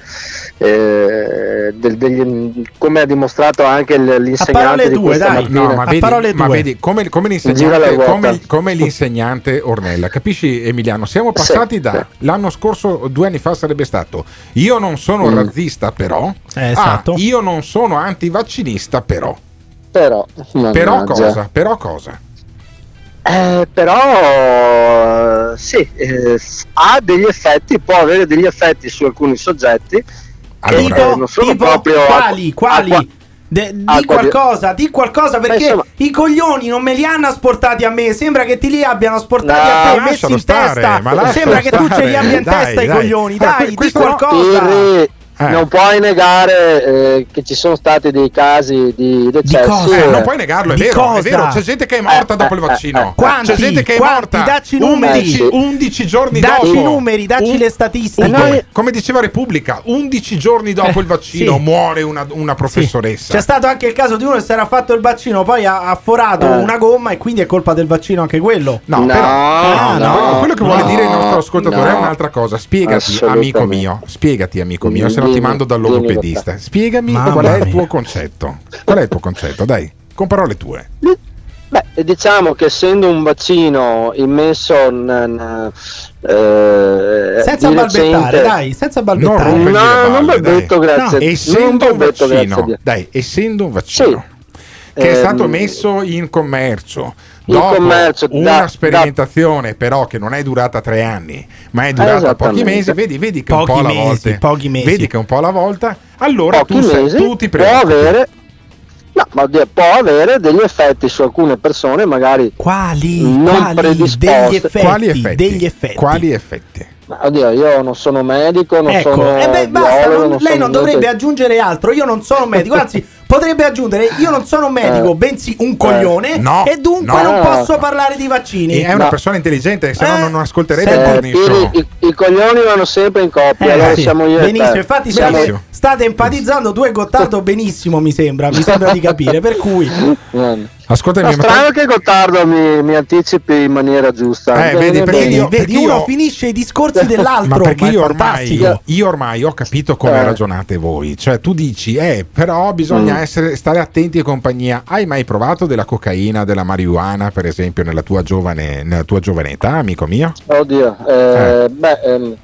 eh, del, degli, come ha dimostrato anche l'insegnante di questa mattina. A parole due, ma vedi come, come, l'insegnante, come, come l'insegnante Ornella, capisci Emiliano? Siamo passati sì, da sì. l'anno scorso, due anni fa sarebbe stato io non sono mm. razzista però, eh, esatto. ah, io non sono antivaccinista però. Però, però cosa? Però cosa? Eh, però sì, eh, ha degli effetti, può avere degli effetti su alcuni soggetti allora, che non sono tipo, proprio quali, a, quali? A, De, di ah, qualcosa, di qualcosa perché insomma, i coglioni non me li hanno asportati a me. Sembra che ti li abbiano asportati no, a te, messi in stare, testa. Sembra che stare. tu ce li abbia in dai, testa dai. i coglioni. Dai, allora, di qualcosa. Pirri, eh. Non puoi negare eh, che ci sono stati dei casi di decesso. Eh, non puoi negarlo, è vero, è vero. C'è gente che è morta eh, dopo eh, il vaccino. Eh, quanti, c'è gente che è quanti, morta. Dacci i numeri. undici giorni dacci dopo. Dacci i numeri, dacci un, le statistiche. Un, come, come diceva Repubblica, undici giorni dopo eh, il vaccino sì. muore una, una professoressa. Sì. C'è stato anche il caso di uno che si era fatto il vaccino, poi ha, ha forato eh. una gomma e quindi è colpa del vaccino anche quello. No, no, però, no, no, quello, quello che no, vuole dire il nostro ascoltatore no. è un'altra cosa. Spiegati, amico mio. Spiegati, amico mio. Se ti mando dall'ogopedista, spiegami Mamma qual è il tuo concetto. Qual è il tuo concetto? Dai, con parole tue. Beh, diciamo che essendo un vaccino immesso n- n- eh, senza balbettare, recente, dai, senza balbettare. Non, no, balle, non balbetto, grazie. No. Essendo non un vaccino, dai, essendo un vaccino sì. che eh, è stato messo in commercio. Dopo commercio, una da, sperimentazione da... però che non è durata tre anni ma è durata eh, pochi mesi, vedi, vedi che pochi un po' alla volta pochi mesi. vedi che un po' alla volta allora tu, sei, tu ti può avere, no, ma può avere degli effetti su alcune persone magari quali non quali, predisposte degli effetti, quali effetti degli effetti quali effetti Ma oddio, io non sono medico, non ecco. sono eh beh, basta, biologo, non, non lei non dovrebbe medico. aggiungere altro. Io non sono medico, anzi potrebbe aggiungere io non sono medico, eh. bensì un eh. coglione no, e dunque no. non posso parlare di vaccini. È una no. persona intelligente, se no eh. non ascolterebbe eh, il i, i, i coglioni vanno sempre in coppia, eh, allora sì. siamo io benissimo, e te. infatti benissimo. state empatizzando tu e Gottardo benissimo, mi sembra, mi sembra di capire, per cui Ascoltami, no, ma strano che Gottardo mi, mi anticipi in maniera giusta. Eh, vedi, perché io, vedi, perché uno io... finisce i discorsi dell'altro. Ma perché ma io, ormai, io ormai ho capito come eh. ragionate voi. Cioè, tu dici, eh, però bisogna mm. essere, stare attenti e compagnia. Hai mai provato della cocaina, della marijuana, per esempio, nella tua giovane, nella tua giovane età, amico mio? Oddio, eh, eh. beh. Ehm.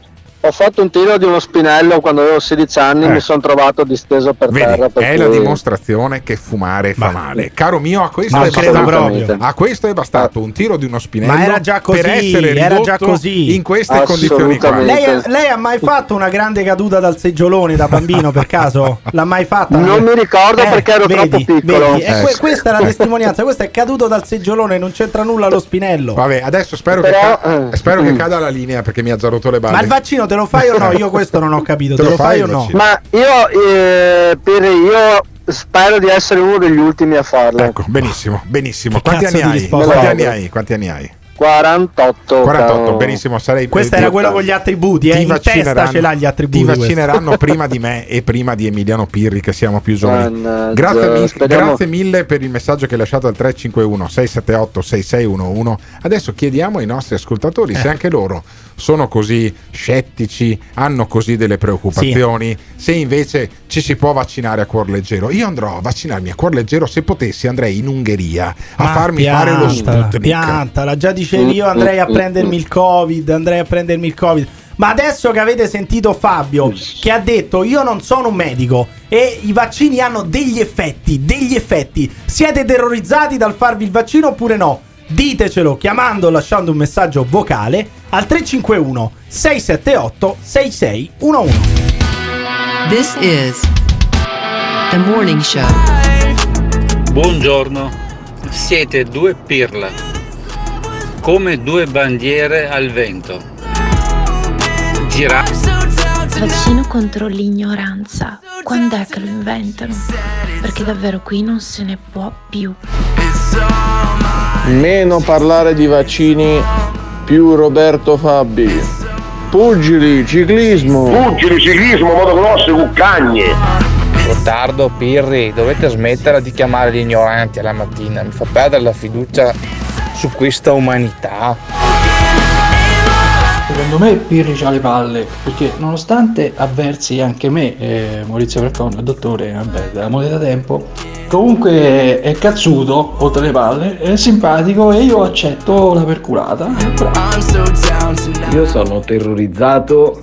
Ho fatto un tiro di uno spinello quando avevo sedici anni, eh. mi sono trovato disteso per Vedi, terra. Per è cui... la dimostrazione che fumare ma... fa male. Caro mio, a questo, è bastato, a questo è bastato un tiro di uno spinello ma era già così, per essere era già così in queste condizioni qua. Lei, lei ha mai fatto una grande caduta dal seggiolone da bambino per caso? L'ha mai fatta? Non mi ricordo eh, perché ero vedi, troppo piccolo. Vedi, eh. Eh, questa è la testimonianza, questo è caduto dal seggiolone, non c'entra nulla lo spinello. Vabbè, adesso spero, Però, che, ca- eh, spero eh. che cada la linea perché mi ha già rotto le balle. Ma il vaccino te lo fai o no? Io questo non ho capito. Te, te lo fai, fai o no? Ma io, eh, per io spero di essere uno degli ultimi a farlo. Ecco, benissimo, benissimo. Quanti anni, hai? Quanti anni hai? Quanti anni hai? quarantotto quarantotto benissimo, sarei questa era quella con gli attributi, eh, in testa ce l'ha gli attributi. Ti vaccineranno prima di me e prima di Emiliano Pirri che siamo più giovani. Grazie, uh, mi- grazie mille per il messaggio che hai lasciato al tre cinque uno sei sette otto sei sei uno uno. Adesso chiediamo ai nostri ascoltatori eh. se anche loro sono così scettici, hanno così delle preoccupazioni, sì. se invece ci si può vaccinare a cuor leggero. Io andrò a vaccinarmi a cuor leggero, se potessi andrei in Ungheria a Ma farmi pianta, fare lo Sputnik. Piantala, già dicevi io andrei a prendermi il Covid, andrei a prendermi il Covid. Ma adesso che avete sentito Fabio che ha detto io non sono un medico e i vaccini hanno degli effetti, degli effetti, siete terrorizzati dal farvi il vaccino oppure no? Ditecelo chiamando o lasciando un messaggio vocale al tre cinque uno sei sette otto sei sei uno uno. This is the morning show. Buongiorno, siete due pirla, come due bandiere al vento. Gira. Vaccino contro l'ignoranza. Quando è che lo inventano? Perché davvero qui non se ne può più. Meno parlare di vaccini, più Roberto Fabi. Pugili, ciclismo. Pugili, ciclismo, motocross, cuccagne. Gottardo, Pirri, dovete smettere di chiamare gli ignoranti alla mattina. Mi fa perdere la fiducia su questa umanità. Secondo me Pirri c'ha le palle, perché nonostante avversi anche me, eh, Maurizio Percon, il dottore, vabbè, della moda da tempo... Comunque è cazzuto, oltre le palle, è simpatico e io accetto la perculata. Io sono terrorizzato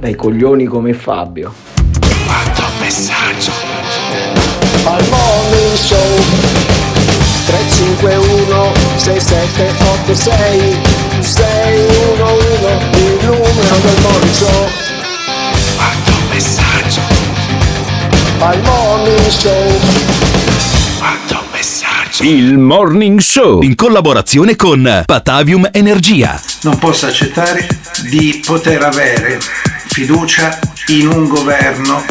dai coglioni come Fabio. Quanto messaggio! Al morning show tre cinque uno sei sette otto sei sei uno uno il numero del morning show. Quanto messaggio! My Morning Show. Quanto messaggio. Il Morning Show in collaborazione con Patavium Energia. Non posso accettare di poter avere fiducia in un governo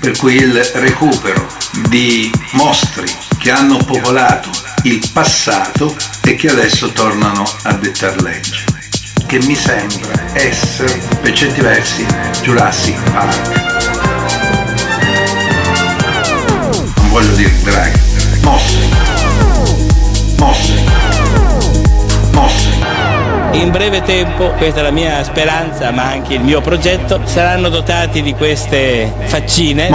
per cui il recupero di mostri che hanno popolato il passato e che adesso tornano a dettar legge, che mi sembra essere per certi versi Jurassic Park. Non voglio dire draghi, mostri, mostri, mostri. In breve tempo, questa è la mia speranza, ma anche il mio progetto, saranno dotati di queste faccine.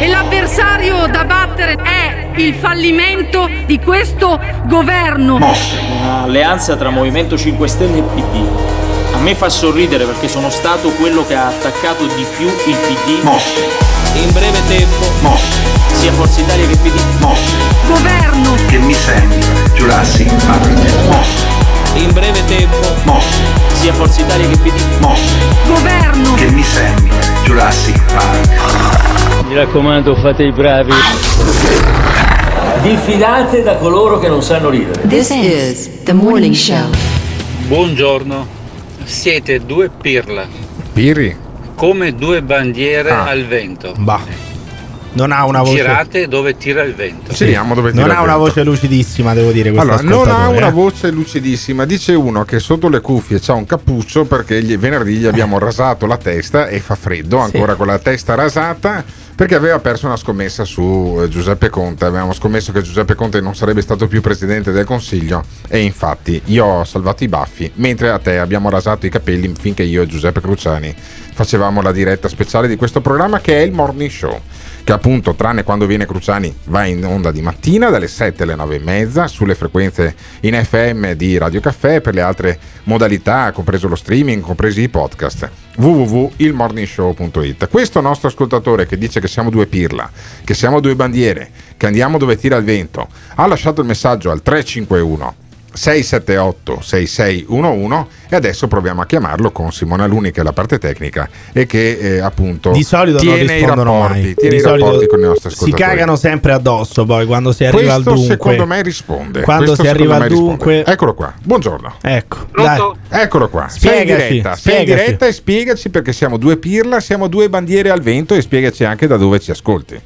E l'avversario da battere è il fallimento di questo governo. Un'alleanza tra Movimento cinque Stelle e P D. A me fa sorridere perché sono stato quello che ha attaccato di più il P D. Mostri. In breve tempo, mostri. Sia Forza Italia che P D. Mostri. Governo. Che mi sembra Jurassic Park. Mostri. In breve tempo, mostri. Sia Forza Italia che P D. Mostri. Governo. Che mi sembra Jurassic Park. Mi raccomando, fate i bravi. Diffidate da coloro che non sanno ridere. This is the Morning Show. Buongiorno. Siete due pirla. Pirri? Come due bandiere ah. al vento. Bah. Non ha una voce. Girate dove tira il vento. Sì, dove tira non il ha una vento. Voce lucidissima, devo dire. Allora, non ha una eh. voce lucidissima. Dice uno che sotto le cuffie c'ha un cappuccio perché gli venerdì gli abbiamo rasato la testa e fa freddo ancora sì. con la testa rasata. Perché aveva perso una scommessa su Giuseppe Conte, avevamo scommesso che Giuseppe Conte non sarebbe stato più presidente del Consiglio e infatti io ho salvato i baffi, mentre a te abbiamo rasato i capelli finché io e Giuseppe Cruciani facevamo la diretta speciale di questo programma che è il Morning Show, che appunto tranne quando viene Cruciani va in onda di mattina dalle sette alle nove e mezza sulle frequenze in F M di Radio Caffè, per le altre modalità, compreso lo streaming, compresi i podcast, w w w punto il morning show punto it. Questo nostro ascoltatore che dice che siamo due pirla, che siamo due bandiere, che andiamo dove tira il vento, ha lasciato il messaggio al tre cinque uno sei sette otto sei sei uno uno e adesso proviamo a chiamarlo con Simone Alunni, che è la parte tecnica e che eh, appunto di solito tiene non i rapporti, mai. Tiene di i rapporti con i nostri ascoltatori. Si cagano sempre addosso poi quando si arriva questo al dunque. Secondo me risponde. Quando questo si arriva al dunque. Risponde. Eccolo qua. Buongiorno. Ecco. Dai. Eccolo qua. Spiegaci, sei in diretta, spiegaci. Sei in diretta e spiegaci perché siamo due pirla, siamo due bandiere al vento e spiegaci anche da dove ci ascolti.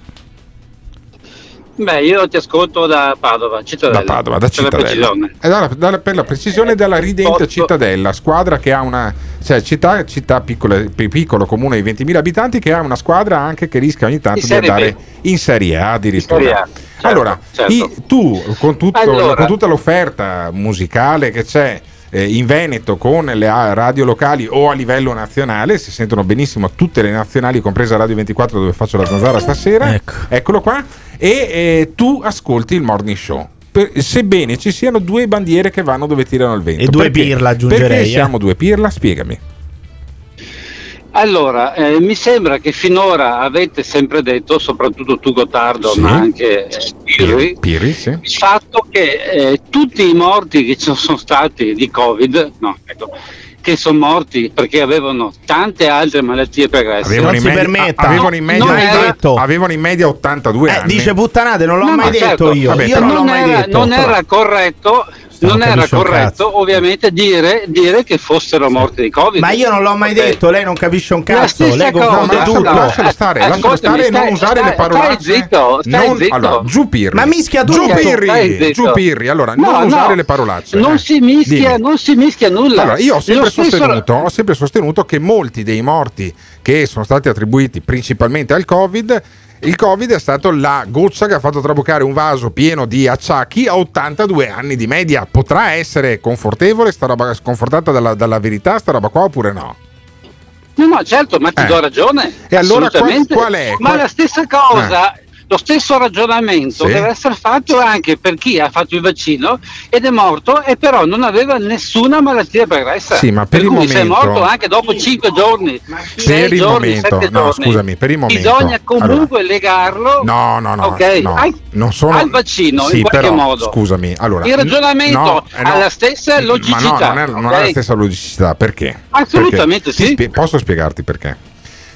Beh, io ti ascolto da Padova, Cittadella. Da Padova, da Cittadella. Per la precisione, per la precisione dalla ridente Cittadella, squadra che ha una cioè città, città piccola, piccolo comune di ventimila abitanti, che ha una squadra anche che rischia ogni tanto di andare in Serie A addirittura. Serie A. Certo, allora, certo. I, tu con, tutto, allora. con tutta l'offerta musicale che c'è in Veneto con le radio locali o a livello nazionale, si sentono benissimo tutte le nazionali, compresa Radio ventiquattro dove faccio la zanzara stasera, ecco. eccolo qua, e eh, tu ascolti il Morning Show, per, sebbene ci siano due bandiere che vanno dove tirano il vento. E due perché, pirla aggiungerei. Perché siamo eh. due pirla? Spiegami. Allora, eh, mi sembra che finora avete sempre detto, soprattutto tu Gottardo, sì. ma anche Pirri, Pirri sì. il fatto che eh, tutti i morti che ci sono stati di Covid, no, ecco, che sono morti perché avevano tante altre malattie pregresse. Avevano, non in, si media, avevano in media, non era, avevano in media ottantadue eh, anni. Dice puttanate, non l'ho no, mai detto certo. io. Vabbè, io non, non, mai era, detto, non era corretto. Non era corretto ovviamente dire, dire che fossero morti di Covid. Ma io non l'ho mai okay. detto, lei non capisce un cazzo. Lei confonde tutto. Lascialo stare, lascialo stare e non usare stai, le parolacce. Stai zitto, stai non, zitto. Allora, giù Pirri. Ma mischia tutto. Giù Pirri, giù Pirri. Allora, no, non no, usare le parolacce. Non eh. si mischia, Dimmi. non si mischia nulla. Allora, io ho sempre, sostenuto, la... ho sempre sostenuto che molti dei morti che sono stati attribuiti principalmente al Covid, il Covid è stato la goccia che ha fatto traboccare un vaso pieno di acciacchi a ottantadue anni di media. Potrà essere confortevole sta roba, sconfortata dalla, dalla verità sta roba qua oppure no? No, no, certo, ma ti eh. do ragione. E allora qual, qual è? Ma qual... la stessa cosa, eh. lo stesso ragionamento sì. deve essere fatto anche per chi ha fatto il vaccino ed è morto e però non aveva nessuna malattia pregressa. Sì, ma per, per il momento sei morto anche dopo cinque giorni, sei giorni, sette no, giorni. Scusami, per il momento. Bisogna comunque allora. legarlo. No, no, no. Okay, no al, non sono... al vaccino sì, in qualche però, modo. Scusami, allora il ragionamento no, eh, no, ha la stessa logicità. Ma no, non è, non okay. è la stessa logicità, perché? Assolutamente perché? sì. Spie- posso spiegarti perché?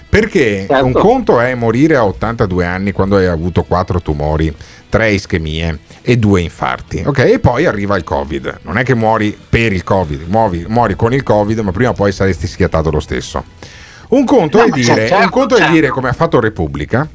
Perché certo. un conto è morire a ottantadue anni quando hai avuto quattro tumori, tre ischemie e due infarti, ok? E poi arriva il Covid. Non è che muori per il Covid, muori, muori con il Covid, ma prima o poi saresti schiattato lo stesso. Un conto, no, è, dire, certo, un conto certo. è dire, come ha fatto Repubblica,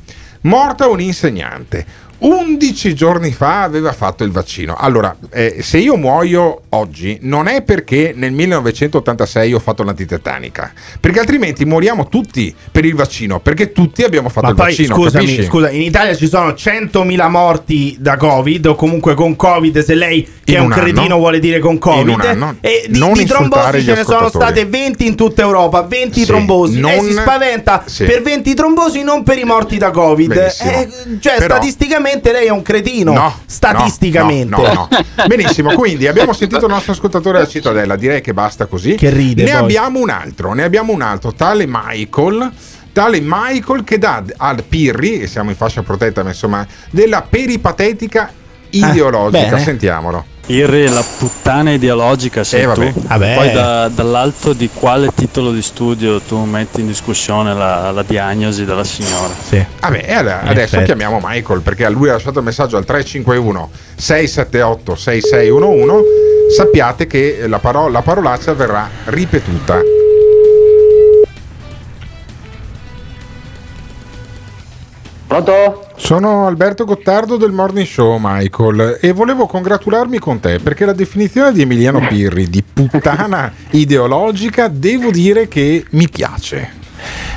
morta un'insegnante. undici giorni fa aveva fatto il vaccino. Allora, eh, se io muoio oggi non è perché nel millenovecentottantasei ho fatto l'antitetanica, perché altrimenti moriamo tutti per il vaccino, perché tutti abbiamo fatto Ma il poi, vaccino. Scusami, capisci? Scusa, in Italia ci sono centomila morti da Covid o comunque con Covid, se lei che è un, un cretino vuole dire con Covid, anno, e di, di trombosi ce ne sono state venti in tutta Europa, venti sì, trombosi. Non... Lei si spaventa sì. per venti trombosi, non per i morti da Covid. Eh, cioè, Però... statisticamente lei è un cretino, no, statisticamente. No, no, no. Benissimo, quindi abbiamo sentito il nostro ascoltatore della Cittadella, direi che basta così. Che ride. Ne poi. abbiamo un altro, ne abbiamo un altro, tale Michael, tale Michael che dà al Pirri, e siamo in fascia protetta, ma insomma, della peripatetica ideologica. Ah, sentiamolo. Pirri, la puttana ideologica sei eh, vabbè. tu. Vabbè. Poi da, dall'alto di quale titolo di studio tu metti in discussione la, la diagnosi della signora? Sì. Vabbè, e allora, adesso effetto. chiamiamo Michael, perché a lui ha lasciato il messaggio al tre cinque uno sei sette otto sei sei uno uno. Sappiate che la, paro- la parolaccia verrà ripetuta. Pronto? Sono Alberto Gottardo del Morning Show, Michael, e volevo congratularmi con te perché la definizione di Emiliano Pirri di puttana ideologica devo dire che mi piace.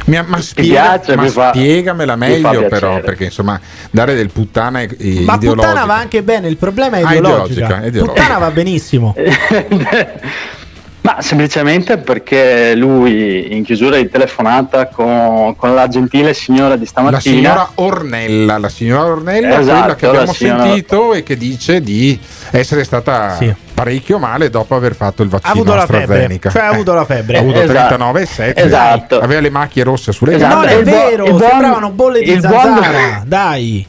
Mi, ma spiega, piace, ma mi fa, spiegamela meglio però, perché insomma dare del puttana e, e ma ideologica. Puttana va anche bene, il problema è ideologica. Ah, ideologica, ideologica. Puttana va benissimo. Ma semplicemente perché lui, in chiusura di telefonata con, con la gentile signora di stamattina, la signora Ornella, la signora Ornella, esatto, quella che abbiamo signora... sentito e che dice di essere stata sì. parecchio male dopo aver fatto il vaccino. Ha avuto AstraZeneca, la febbre, cioè ha avuto la febbre, ha avuto esatto. trentanove virgola sette, esatto. aveva le macchie rosse sulle esatto. gambe. Non è vero, buon, sembravano bolle di zanzara, buon... dai,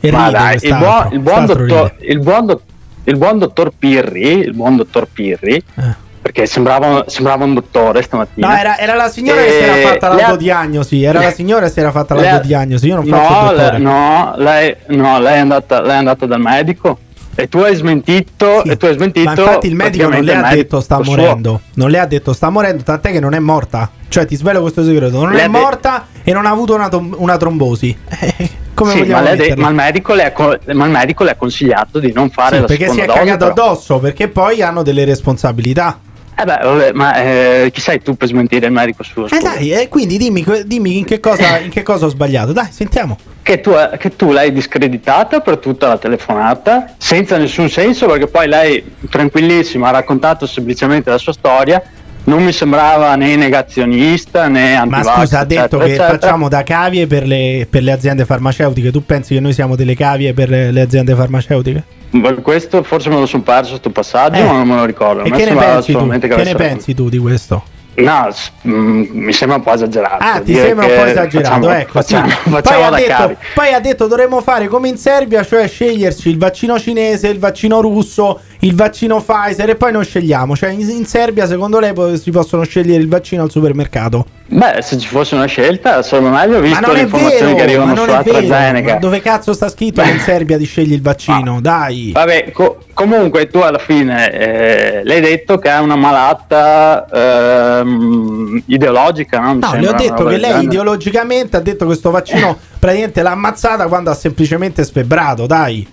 e Ma ride, dai, il buon, il buon dottor, il buon dottor, il buon dottor Pirri, il buon dottor Pirri. Eh. Perché sembrava, sembrava un dottore stamattina. No, era, era la signora e che si era fatta l'autodiagnosi. Era la signora che si era fatta l'autodiagnosi. Io non faccio no, il dottore. No, lei, no, lei è andata, lei è andata dal medico. E tu hai smentito, sì. e tu hai smentito. Ma infatti il medico non le ha detto sta morendo. Suo. Non le ha detto sta morendo, tant'è che non è morta. Cioè, ti svelo questo segreto: non le è de- morta e non ha avuto una, tom- una trombosi. Come sì, ma, de- ma, il medico le ha co- ma il medico le ha consigliato di non fare sì, la seconda dose. Perché si è cagato però. addosso, perché poi hanno delle responsabilità. Eh beh, vabbè, ma eh, chi sei tu per smentire il medico suo? Eh dai, eh, quindi dimmi, dimmi in, che cosa, in che cosa ho sbagliato. Dai, sentiamo. Che tu, che tu l'hai discreditata per tutta la telefonata, senza nessun senso, perché poi lei, tranquillissima, ha raccontato semplicemente la sua storia. Non mi sembrava né negazionista né antivax. Ma scusa, ha detto che facciamo da cavie per le, per le aziende farmaceutiche. Tu pensi che noi siamo delle cavie per le, le aziende farmaceutiche? Questo forse me lo sono perso sto passaggio, eh. ma non me lo ricordo. E che ne pensi tu? Che, che ne pensi tu di questo? No, mh, mi sembra un po' esagerato. Ah, ti sembra un po' esagerato, facciamo, ecco. Facciamo, sì. facciamo poi, ha detto, poi ha detto dovremmo fare come in Serbia, cioè sceglierci il vaccino cinese, il vaccino russo, il vaccino Pfizer e poi non scegliamo. Cioè in, in Serbia secondo lei si possono scegliere il vaccino al supermercato? Beh, se ci fosse una scelta sarebbe meglio, visto le informazioni vero, che arrivano su AstraZeneca. Ma dove cazzo sta scritto che in Serbia ti scegli il vaccino? Ah. Dai. Vabbè, co- comunque tu alla fine eh, l'hai detto che è una malata eh, ideologica, no? Mi no, le ho detto che lei ideologicamente ha detto che questo vaccino praticamente l'ha ammazzata quando ha semplicemente sfebbrato, dai.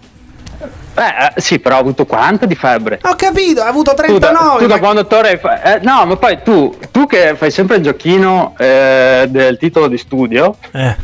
Beh, sì, però ha avuto quaranta di febbre. Ho capito, ha avuto trentanove. Tu da, tu da quando torni fa... eh, no, ma poi tu, tu che fai sempre il giochino eh, del titolo di studio. Eh.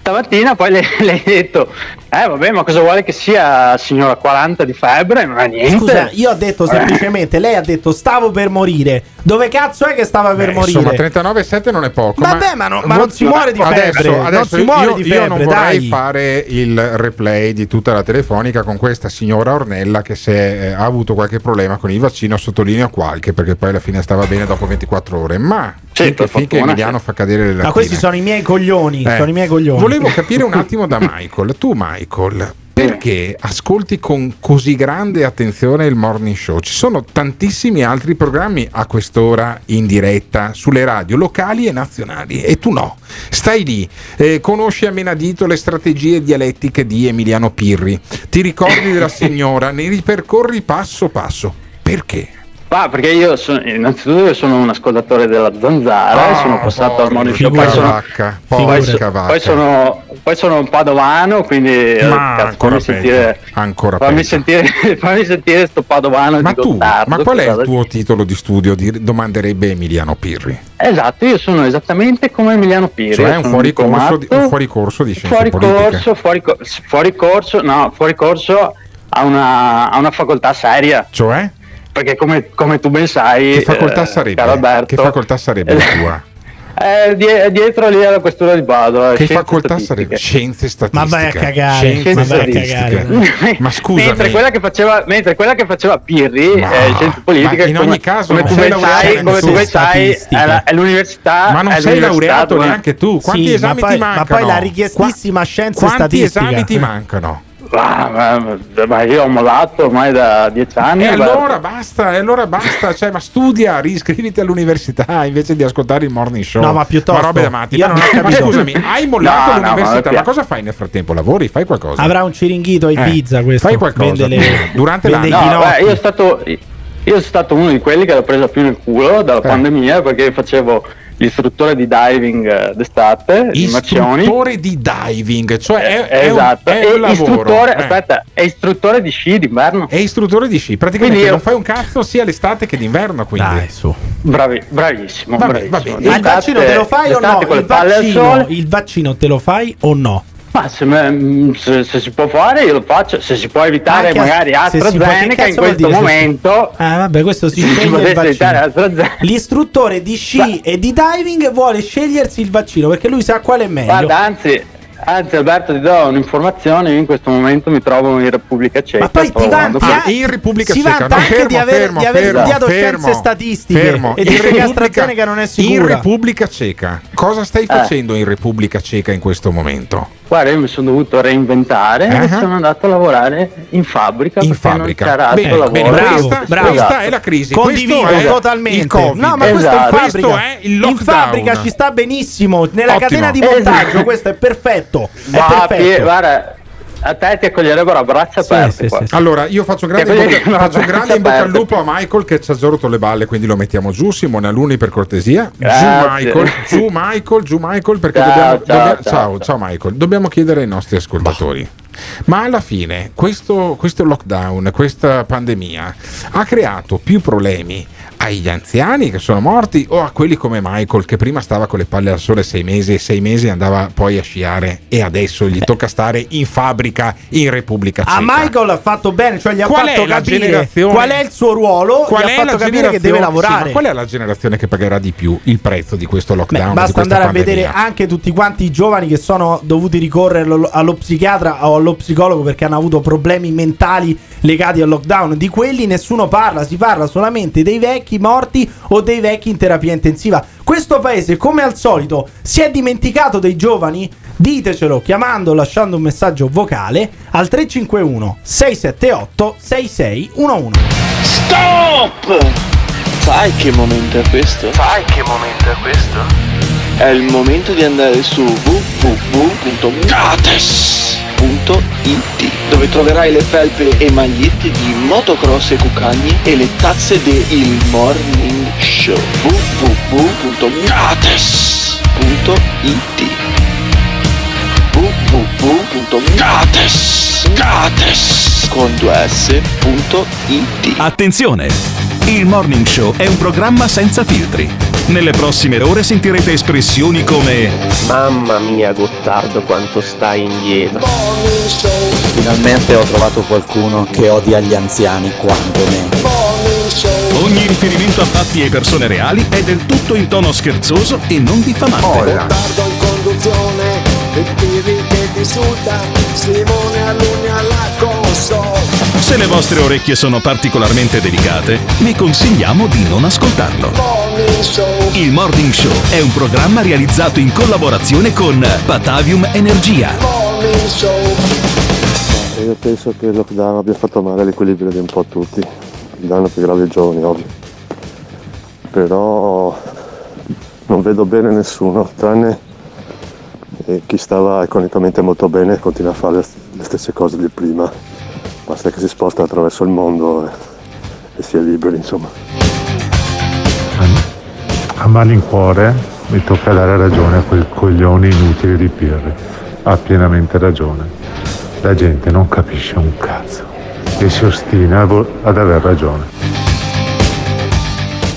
Stamattina poi le, le hai detto: eh, vabbè, ma cosa vuole che sia, signora? quaranta di febbre, non ha niente. Scusa, io ho detto semplicemente: lei ha detto stavo per morire. Dove cazzo è che stava per Beh, morire? Insomma, trentanove virgola sette non è poco. Vabbè, ma, no, ma non si muore di febbre. Adesso, adesso non si muore io, di febbre, io non vorrei dai. fare il replay di tutta la telefonica con questa signora Ornella che se eh, ha avuto qualche problema con il vaccino, sottolineo qualche, perché poi alla fine stava bene dopo ventiquattro ore. Ma certo, finché, finché Emiliano fa cadere le lattine. Ma questi sono i miei coglioni. Eh, sono i miei coglioni. Volevo capire un attimo da Michael. Tu, Michael. perché ascolti con così grande attenzione il Morning Show? Ci sono tantissimi altri programmi a quest'ora in diretta sulle radio locali e nazionali e tu no, stai lì, eh, conosci a menadito le strategie dialettiche di Emiliano Pirri, ti ricordi della signora, ne ripercorri passo passo. Perché? Ah, perché io sono, innanzitutto io sono un ascoltatore della Zanzara, ah, sono passato porca, al Morning Show, poi sono, vacca, poi, poi, sono, poi sono un padovano, quindi ma cazzo, ancora fammi, peggio, sentire, ancora fammi sentire fammi sentire sto padovano. Ma di tu, Gottardo, ma qual è il tuo titolo di studio? Di, domanderebbe Emiliano Pirri. Esatto, io sono esattamente come Emiliano Pirri, cioè un fuoricorso, un fuoricorso di scienza fuori politica. Fuori corso, fuori corso, no, fuori corso a una, a una facoltà seria. Cioè? Perché come, come tu ben sai, che facoltà sarebbe, eh, Alberto, che facoltà sarebbe la tua? Eh, die- dietro lì alla questura di Padova. Che facoltà sarebbe? Scienze statistiche. Ma vai a cagare, scienze ma statistiche. Vai a cagare. Ma scusa. Mentre quella che faceva, mentre quella che faceva Pirri, ma, eh, scienze politiche, in ogni come, caso, come tu ben sai, come tu ben sai, è l'università. Ma non sei, sei laureato ma... neanche tu. Quanti sì, esami ma poi, ti mancano? Ma poi la richiestissima Qua... scienze Quanti statistiche. Quanti esami ti mancano? Ma, ma, ma io ho mollato ormai da dieci anni. E allora basta, e allora basta. Cioè, ma studia, riscriviti all'università invece di ascoltare il Morning Show. No, ma piuttosto. Ma robe da matti. Ma, ma scusami, hai mollato no, l'università, no, ma, ma cosa fai nel frattempo? Lavori? Fai qualcosa? Avrà un ciringhito a Ibiza, eh, questo. Fai qualcosa le... durante l'anno. No, beh, io sono stato, io stato uno di quelli che l'ho presa più nel culo dalla eh. pandemia, perché facevo l'istruttore di diving d'estate, istruttore di Marcioni. Di diving, cioè è, è esatto. un, è è un istruttore, eh. aspetta, è istruttore di sci d'inverno. È istruttore di sci, praticamente io... non fai un cazzo sia l'estate che d'inverno, quindi. Dai, su. Bravi, bravissimo, vabbè, bravissimo. Vabbè. Il vaccino te lo fai o no? Il vaccino, il vaccino te lo fai o no? Ma se, me, se, se si può fare io lo faccio, se si può evitare anche magari AstraZeneca in questo momento. Ah vabbè, questo si sceglie il vaccino. L'istruttore di sci Va. e di diving vuole scegliersi il vaccino perché lui sa quale è meglio. Guarda, anzi, anzi Alberto, ti do un'informazione, io in questo momento mi trovo in Repubblica Ceca. Ma poi ti vanti a... in Repubblica si Ceca, vanta no, anche fermo, di aver, fermo, di aver fermo, studiato fermo, scienze statistiche fermo. E di che AstraZeneca non è sicura. In Repubblica Ceca, cosa stai eh. facendo in Repubblica Ceca in questo momento? Guarda, io mi sono dovuto reinventare uh-huh. e sono andato a lavorare in fabbrica in perché fabbrica. non c'era altro lavoro. Bene, bravo, questa, bravo. questa è la crisi. Condivido questo è totalmente. Il COVID. No, ma esatto. questo, è questo è il lockdown. In fabbrica ci sta benissimo, nella Ottimo. catena di montaggio esatto. questo è perfetto. È Va, perfetto. Guarda, a te ti accoglierebbero a braccia sì, aperte. Sì, sì, sì. Allora io faccio un grande, in bocca, faccio grande in bocca al lupo a Michael che ci ha rotto le balle, quindi lo mettiamo giù. Simone Alunni, per cortesia. Grazie. Giù Michael, giù Michael, giù Michael perché ciao, dobbiamo, ciao, dobbiamo, ciao, ciao, ciao Michael, dobbiamo chiedere ai nostri ascoltatori. Bah. Ma alla fine questo, questo lockdown, questa pandemia ha creato più problemi agli anziani che sono morti o a quelli come Michael che prima stava con le palle al sole sei mesi e sei mesi andava poi a sciare e adesso gli tocca stare in fabbrica in Repubblica Ceca? A Michael ha fatto bene, cioè gli ha qual fatto capire qual è il suo ruolo, qual gli è ha fatto capire che deve lavorare. Sì, ma qual è la generazione che pagherà di più il prezzo di questo lockdown? Beh, basta andare pandemia. a vedere anche tutti quanti i giovani che sono dovuti ricorrere allo, allo psichiatra o allo psicologo perché hanno avuto problemi mentali legati al lockdown. Di quelli nessuno parla, si parla solamente dei vecchi morti o dei vecchi in terapia intensiva. Questo paese, come al solito, si è dimenticato dei giovani? Ditecelo chiamando o lasciando un messaggio vocale al tre cinque uno sei sette otto sei sei uno uno. Stop! Sai che momento è questo? Sai che momento è questo? È il momento di andare su w w w punto gates punto i t dove troverai le felpe e magliette di motocross e cucagni e le tazze del Morning Show. w w w punto gates punto i t w w w punto gates gates con due s punto i t. Attenzione! Il Morning Show è un programma senza filtri. Nelle prossime ore sentirete espressioni come mamma mia Gottardo quanto stai indietro, finalmente ho trovato qualcuno che odia gli anziani quanto me. Ogni riferimento a fatti e persone reali è del tutto in tono scherzoso e non diffamante. Gottardo in conduzione, il Pirri che ti insulta, Simone Alunni alla console. Se le vostre orecchie sono particolarmente delicate, vi consigliamo di non ascoltarlo. Il Morning Show è un programma realizzato in collaborazione con Patavium Energia. io penso che il lockdown abbia fatto male all'equilibrio di un po' tutti, il danno più grave ai giovani oggi, però non vedo bene nessuno, tranne chi stava economicamente molto bene e continua a fare le stesse cose di prima, basta che si sposta attraverso il mondo e, e sia liberi, insomma. A malincuore mi tocca dare ragione a quel coglione inutile di Pirri, ha pienamente ragione, la gente non capisce un cazzo e si ostina ad aver ragione.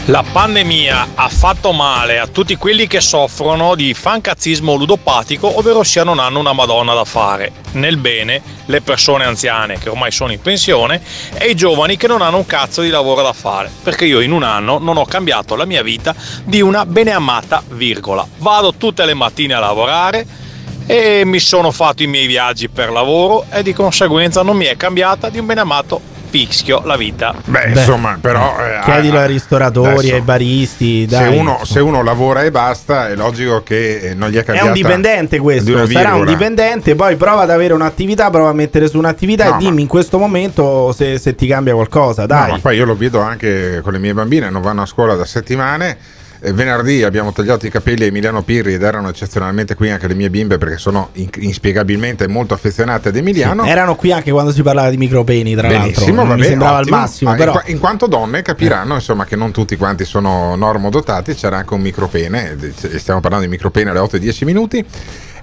La pandemia ha fatto male a tutti quelli che soffrono di fancazzismo ludopatico, ovvero sia non hanno una madonna da fare. Nel bene, le persone anziane che ormai sono in pensione e i giovani che non hanno un cazzo di lavoro da fare, perché io in un anno non ho cambiato la mia vita di una beneamata virgola. Vado tutte le mattine a lavorare e mi sono fatto i miei viaggi per lavoro e di conseguenza non mi è cambiata di un beneamato fischio la vita. Beh, Beh insomma, però eh, chiedilo ah, ai ristoratori, adesso, ai baristi, dai, se, uno, se uno lavora e basta, è logico che non gli è cambiata. È un dipendente questo, sarà un dipendente. Poi prova ad avere un'attività, prova a mettere su un'attività no, e dimmi ma... in questo momento se, se ti cambia qualcosa, dai. No, ma poi io lo vedo anche con le mie bambine, non vanno a scuola da settimane. Venerdì abbiamo tagliato i capelli a Emiliano Pirri ed erano eccezionalmente qui anche le mie bimbe, perché sono in- inspiegabilmente molto affezionate ad Emiliano. Sì, erano qui anche quando si parlava di micropeni, tra benissimo, l'altro. Vabbè, mi sembrava ottimo, al massimo. Ah, però. In, qu- in quanto donne capiranno eh. insomma che non tutti quanti sono normodotati. C'era anche un micropene, stiamo parlando di micropene alle otto e dieci minuti.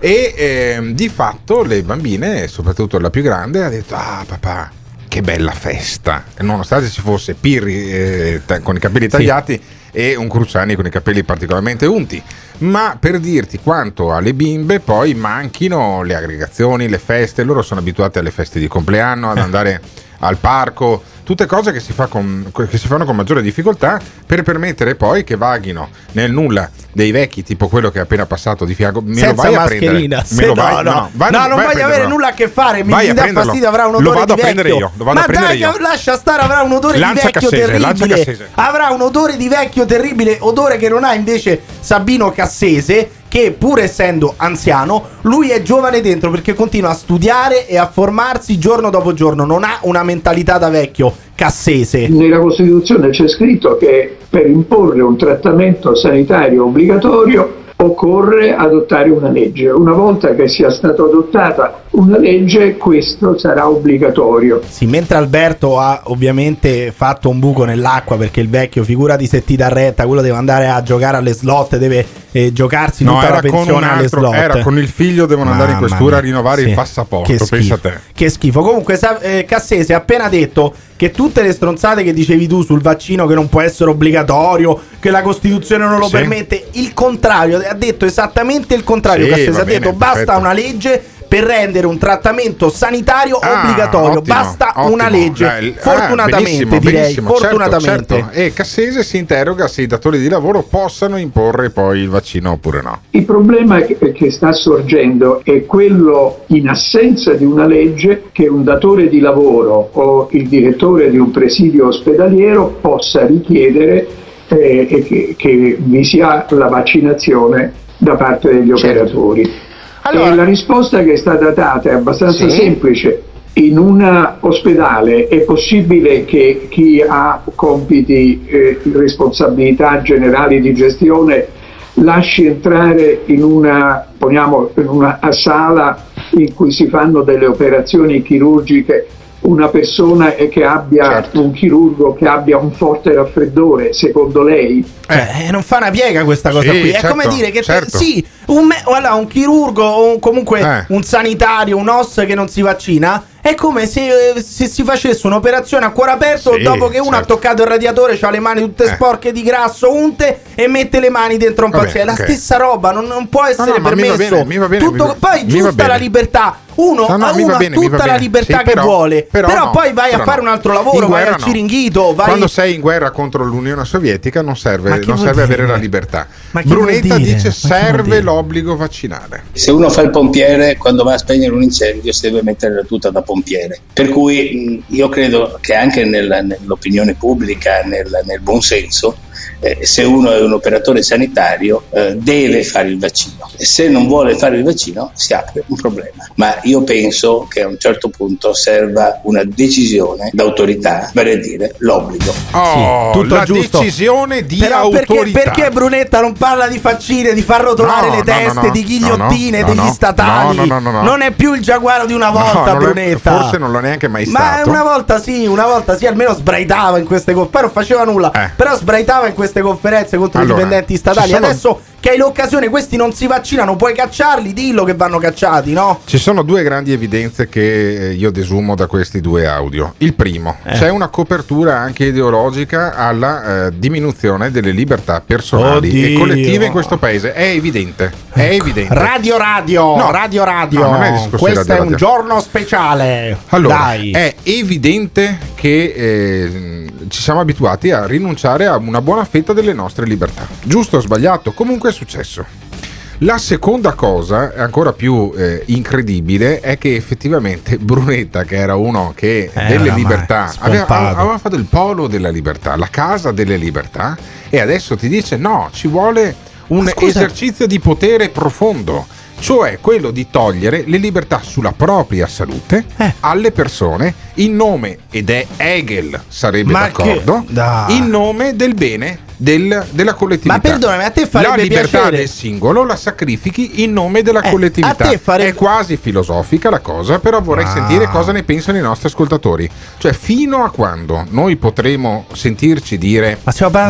E eh, di fatto le bambine, soprattutto la più grande, ha detto: ah papà, che bella festa! E nonostante ci fosse Pirri eh, t- con i capelli tagliati. Sì. E un Cruciani con i capelli particolarmente unti, ma per dirti quanto alle bimbe poi manchino le aggregazioni, le feste, loro sono abituati alle feste di compleanno, ad andare al parco, tutte cose che si, fa con, che si fanno con maggiore difficoltà, per permettere poi che vaghino nel nulla dei vecchi, tipo quello che è appena passato di fianco. Me senza lo vai mascherina, a prendere, me lo vai, no, no, no, vai, no non vai voglio avere nulla a che fare, mi, mi dà fastidio, avrà un odore lo vado di a prendere vecchio. Io, lo vado ma a prendere dai, io. Lascia stare, avrà un odore lancia di vecchio Cassese, terribile, avrà un odore di vecchio terribile, odore che non ha invece Sabino Cassese, che pur essendo anziano lui è giovane dentro, perché continua a studiare e a formarsi giorno dopo giorno, non ha una mentalità da vecchio Cassese. Nella Costituzione c'è scritto che per imporre un trattamento sanitario obbligatorio occorre adottare una legge. Una volta che sia stata adottata una legge, questo sarà obbligatorio. Sì, mentre Alberto ha ovviamente fatto un buco nell'acqua, perché il vecchio, figurati se ti dà retta, quello deve andare a giocare alle slot, deve eh, giocarsi no, tutta la pensione altro, alle slot. Era con il figlio, devono andare Mamma in questura mia. A rinnovare sì. il passaporto, che pensa a te. Che schifo. Comunque eh, Cassese ha appena detto che tutte le stronzate che dicevi tu sul vaccino, che non può essere obbligatorio, che la Costituzione non lo sì. permette, il contrario, ha detto esattamente il contrario. Sì, Cassese ha bene, detto perfetto. Basta una legge per rendere un trattamento sanitario ah, obbligatorio, ottimo, basta ottimo. Una legge Dai, fortunatamente benissimo, direi benissimo, fortunatamente certo, certo. E Cassese si interroga se i datori di lavoro possano imporre poi il vaccino oppure no. Il problema che, che sta sorgendo è quello, in assenza di una legge, che un datore di lavoro o il direttore di un presidio ospedaliero possa richiedere eh, e che, che vi sia la vaccinazione da parte degli certo. operatori. Allora, la risposta che è stata data è abbastanza sì. semplice. In un ospedale è possibile che chi ha compiti e eh, responsabilità generali di gestione lasci entrare in una, poniamo, in una sala in cui si fanno delle operazioni chirurgiche una persona che abbia certo. un chirurgo che abbia un forte raffreddore, secondo lei? Eh, eh non fa una piega questa cosa sì, qui. Certo, è come dire che certo. te, sì, un, me- allora, un chirurgo o comunque eh. un sanitario, un O S che non si vaccina. È come se, se si facesse un'operazione a cuore aperto sì, dopo che certo. uno ha toccato il radiatore, ha le mani tutte eh. sporche di grasso, unte, e mette le mani dentro un paziente. La okay. stessa roba, non, non può essere no, no, permesso. Mi va bene, mi va bene, tutto, mi va, poi giusta la libertà. Uno no, no, a uno bene, ha tutta la libertà sì, che però, vuole. Però, però no, poi vai però a fare no. un altro lavoro, vai al no. ciringhito. Vai... Quando sei in guerra contro l'Unione Sovietica non serve, non serve avere la libertà. Brunetta dice serve l'obbligo vaccinale. Se uno fa il pompiere, quando va a spegnere un incendio si deve mettere la tuta da pompiere, per cui io credo che anche nella, nell'opinione pubblica, nel, nel buon senso, eh, se uno è un operatore sanitario eh, deve fare il vaccino, e se non vuole fare il vaccino si apre un problema. Ma io penso che a un certo punto serva una decisione d'autorità, vale a dire l'obbligo. Oh, sì, tutto la giusto. Decisione di Però autorità. Perché, perché Brunetta non parla di faccine, di far rotolare no, le teste, no, no, di ghigliottine, no, no, degli no, statali? No, no, no, no, no. Non è più il giaguaro di una volta, no, Brunetta. È, forse non l'ho neanche mai Ma stato. Ma una volta sì, una volta sì, almeno sbraitava in queste conferenze. Poi non faceva nulla, eh. però sbraitava in queste conferenze contro allora, i dipendenti statali. Sono... Adesso che hai l'occasione, questi non si vaccinano, puoi cacciarli, dillo che vanno cacciati, no? Ci sono due grandi evidenze che io desumo da questi due audio. Il primo, eh. c'è una copertura anche ideologica alla eh, diminuzione delle libertà personali Oddio. e collettive in questo paese. È evidente, è evidente. Radio radio, no. radio radio, no, non è discorso questo radio, è un radio. giorno speciale. Allora, Dai. è evidente che eh, ci siamo abituati a rinunciare a una buona fetta delle nostre libertà. Giusto o sbagliato, comunque è successo. La seconda cosa, ancora più eh, incredibile, è che effettivamente Brunetta, che era uno che eh, delle libertà aveva, aveva fatto il polo della libertà, la casa delle libertà, e adesso ti dice no, ci vuole un esercizio di potere profondo, cioè quello di togliere le libertà sulla propria salute eh. alle persone in nome, ed è Hegel sarebbe Ma d'accordo, che... in nome del bene del, della collettività. Ma perdonami, a te farebbe piacere. La libertà piacere. del singolo la sacrifichi in nome della eh, collettività. A te farebbe... È quasi filosofica la cosa, però vorrei ah. sentire cosa ne pensano i nostri ascoltatori. Cioè, fino a quando noi potremo sentirci dire